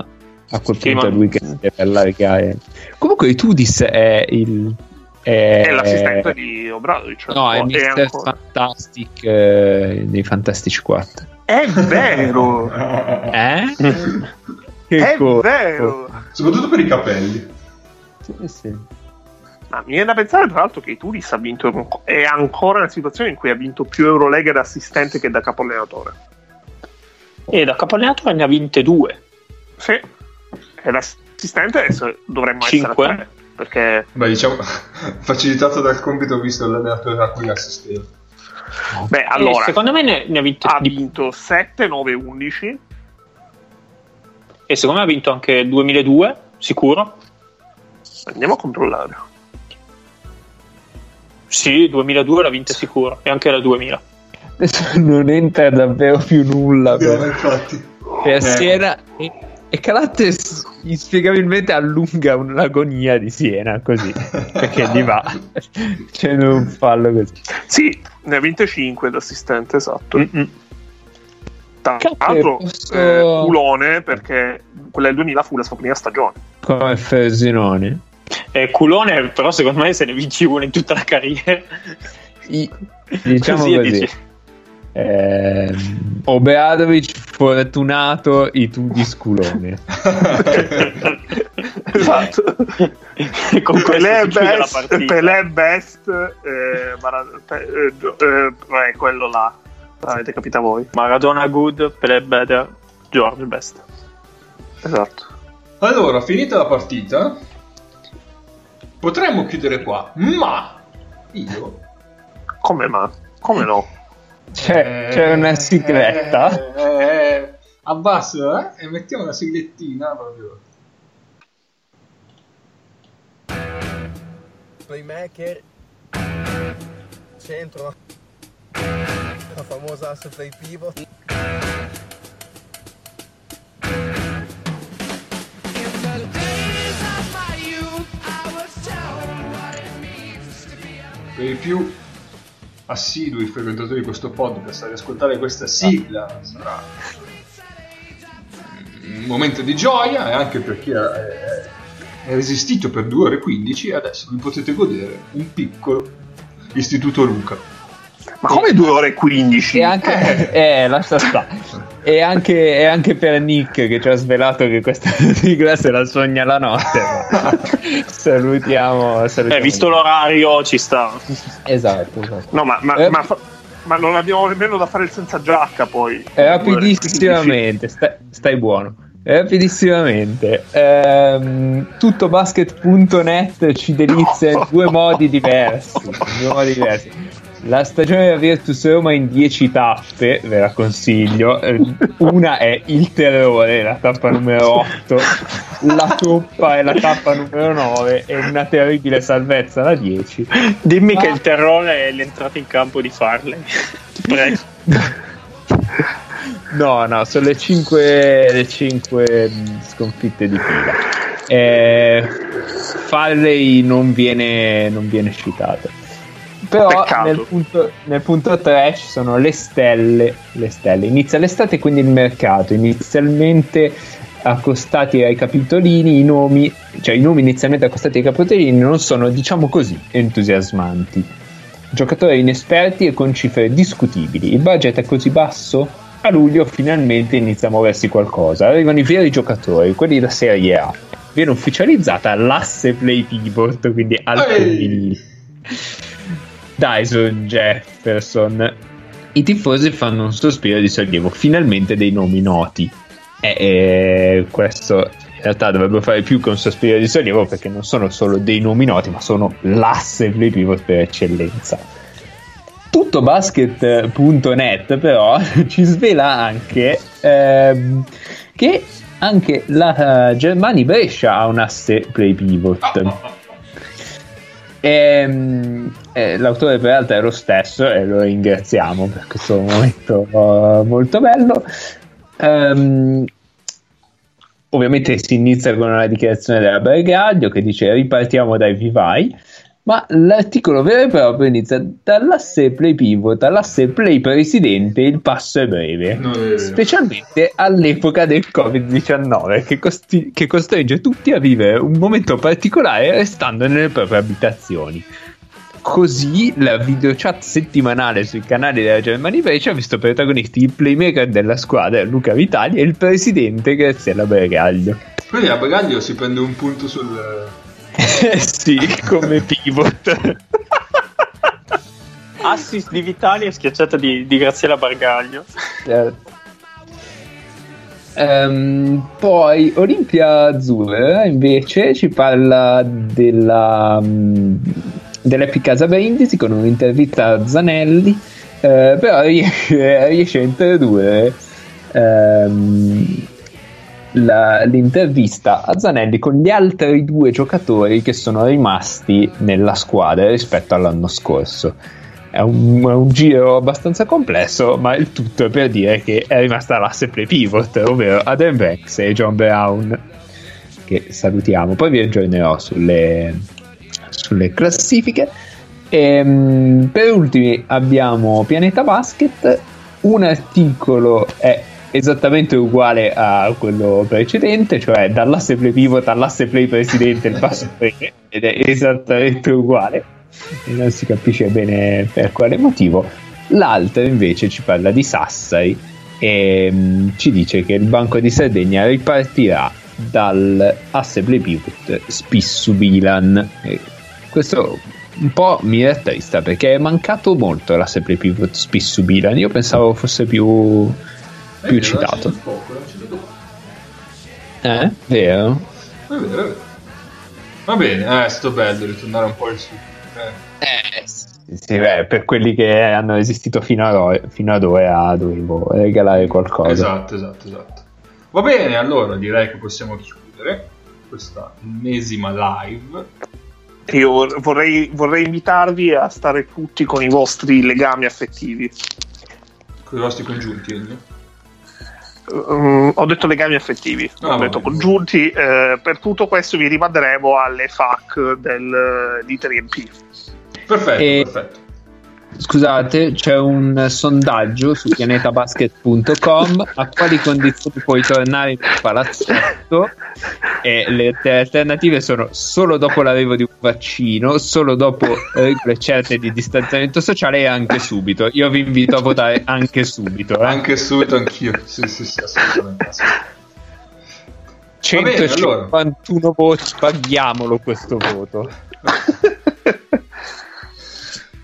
a quel punto sì, è lui che deve allargare. Comunque Tudis è il è, è l'assistente di Obradovic. No, è mister ancora... Fantastic eh, dei Fantastici quattro. È vero. Eh? Che è corpo. Vero, soprattutto per i capelli. Sì, sì. Ma mi viene da pensare tra l'altro che i Tudis ha vinto, è ancora una situazione in cui ha vinto più Eurolega da assistente che da capoallenatore, e da capoallenatore ne ha vinte due. Sì, e l'assistente adesso dovremmo cinque. Essere a tre, perché beh, diciamo facilitato dal compito visto l'allenatore a cui assisteva. Beh, allora, secondo me ne, ne ha vinto ha vinto sette, nove, undici. E secondo me ha vinto anche il duemiladue, sicuro. Andiamo a controllare. Sì, duemiladue l'ha vinta sicuro, e anche la duemila. Adesso non entra davvero più nulla per, eh, infatti. per eh. Siena. E, e Calates inspiegabilmente allunga un'agonia di Siena così, perché gli va. Cioè non fallo così. Sì, ne ha vinte cinque d'assistente, esatto. Mm-mm. Tra l'altro posso... eh, culone, perché quella del duemila fu la sua prima stagione come Fersinone. Eh, culone, però secondo me se ne vinci uno in tutta la carriera. I... diciamo così, così. Eh, Obradovic fortunato, i Tudis culone. Esatto. Con Pelé best, Pelé best eh, Mara... eh, eh, quello là. Avete capito voi? Maradona good, Pelé better, George best. Esatto. Allora, finita la partita, potremmo chiudere qua. Ma io come ma? Come no? C'è, eh, c'è una sigletta. Eh, eh, abbassa eh, e mettiamo una siglettina proprio. Playmaker centro. La famosa asse play pivot. Per i più assidui frequentatori di questo podcast, ad ascoltare questa sigla sarà un momento di gioia, e anche per chi ha resistito per due ore e quindici adesso vi potete godere un piccolo Istituto Luca. Ma come due ore e quindici? E anche, eh. Eh, lascia sta. E anche, e anche per Nick che ci ha svelato che questa sigla se la sogna la notte. salutiamo, salutiamo. Eh, visto l'orario ci sta. Esatto, esatto. No, ma, ma, eh. ma, ma non abbiamo nemmeno da fare il senza giacca poi. Rapidissimamente, stai, stai buono. Rapidissimamente, ehm, tuttobasket punto net ci delizia in due modi diversi. Due modi diversi. La stagione della Virtus Roma in dieci tappe, ve la consiglio. Una è il terrore, la tappa numero otto, la toppa è la tappa numero nove e una terribile salvezza la dieci. Dimmi Ma... che il terrore è l'entrata in campo di Farley. Prego. No, no, sono le cinque, le cinque sconfitte di fila. Eh, Farley non viene, non viene citato. Però nel punto, nel punto tre ci sono le stelle, le stelle. Inizia l'estate, quindi il mercato. Inizialmente accostati ai capitolini, i nomi, cioè i nomi inizialmente accostati ai capitolini non sono, diciamo così, entusiasmanti. Giocatori inesperti e con cifre discutibili. Il budget è così basso? A luglio finalmente inizia a muoversi qualcosa. Arrivano i veri giocatori, quelli da Serie A. Viene ufficializzata l'asse play pivot, quindi al femminile. Dyson Jefferson, i tifosi fanno un sospiro di sollievo, finalmente dei nomi noti. Eh, eh, questo in realtà dovrebbe fare più che un sospiro di sollievo, perché non sono solo dei nomi noti, ma sono l'asse playpivot per eccellenza. Tuttobasket punto net però ci svela anche ehm, che anche la uh, Germania Brescia ha un asse play pivot. Oh, oh, oh. E, eh, l'autore peraltro è lo stesso e lo ringraziamo per questo momento uh, molto bello. Um, ovviamente si inizia con una dichiarazione della Bergaglio che dice: ripartiamo dai vivai, ma l'articolo vero e proprio inizia dall'asse play pivot all'asse play presidente. Il passo è breve, no, no, no. Specialmente all'epoca del covid diciannove che, costi- che costringe tutti a vivere un momento particolare restando nelle proprie abitazioni. Così la videochat settimanale sui canali della Germania Brescia ha visto protagonisti il playmaker della squadra Luca Vitali e il presidente Graziella Bergaglio. Quindi la Bergaglio si prende un punto sul... sì, come pivot. Assist di Vitali e schiacciata di, di Graziella Bergaglio. Certo. Um, poi Olimpia Azzurra invece ci parla della um, dell'Epic Casa Brindisi con un'intervista a Zanelli, eh, però riesce, riesce a introdurre um, La, l'intervista a Zanelli con gli altri due giocatori che sono rimasti nella squadra rispetto all'anno scorso. È un, è un giro abbastanza complesso, ma il tutto è per dire che è rimasta l'asse play pivot, ovvero Adam Banks e John Brown, che salutiamo. Poi vi aggiornerò sulle, sulle classifiche. E, per ultimi abbiamo Pianeta Basket. Un articolo è esattamente uguale a quello precedente, cioè dall'asse play pivot all'asse play presidente il passo tre, ed è esattamente uguale e non si capisce bene per quale motivo. L'altro invece ci parla di Sassari e um, ci dice che il Banco di Sardegna ripartirà dall'asse play pivot Spissu Bilan. E questo un po' mi rattrista perché è mancato molto l'asse play pivot Spissu Bilan. Io pensavo fosse più più eh, citato poco, eh vero va bene, va bene, va bene. Eh, è stato bello ritornare un po' al sud, eh. Eh, sì, sì, beh, per quelli che hanno esistito fino, a, fino ad ora dovevo regalare qualcosa. Esatto esatto esatto Va bene, allora direi che possiamo chiudere questa ennesima live. Io vorrei, vorrei invitarvi a stare tutti con i vostri legami affettivi, con i vostri congiunti, eh? Um, ho detto legami affettivi, ah, ho detto congiunti. Eh, per tutto questo vi rimanderemo alle F A Q del, di tre M P. Perfetto, e, perfetto. Scusate, c'è un sondaggio su pianeta basket punto com a quali condizioni puoi tornare in palazzetto, e le alternative sono: solo dopo l'arrivo di un vaccino, solo dopo regole certe di distanziamento sociale e anche subito. Io vi invito a votare anche subito, eh? Anche subito anch'io. Sì, sì, sì, assolutamente, assolutamente. centocinquantuno bene, allora. Voti, paghiamolo questo voto.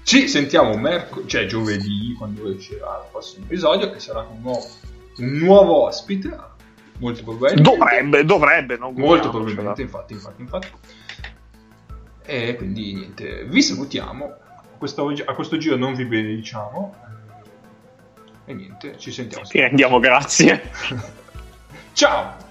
Ci sentiamo merc- cioè giovedì, quando uscirà il prossimo episodio, che sarà con un nuovo, un nuovo ospite. Molto probabilmente. Dovrebbe, dovrebbe, non Molto probabilmente, infatti, infatti, infatti. E quindi niente, vi salutiamo. Questo, a questo giro non vi benediciamo. E niente, ci sentiamo. Sì, andiamo, grazie. Ciao!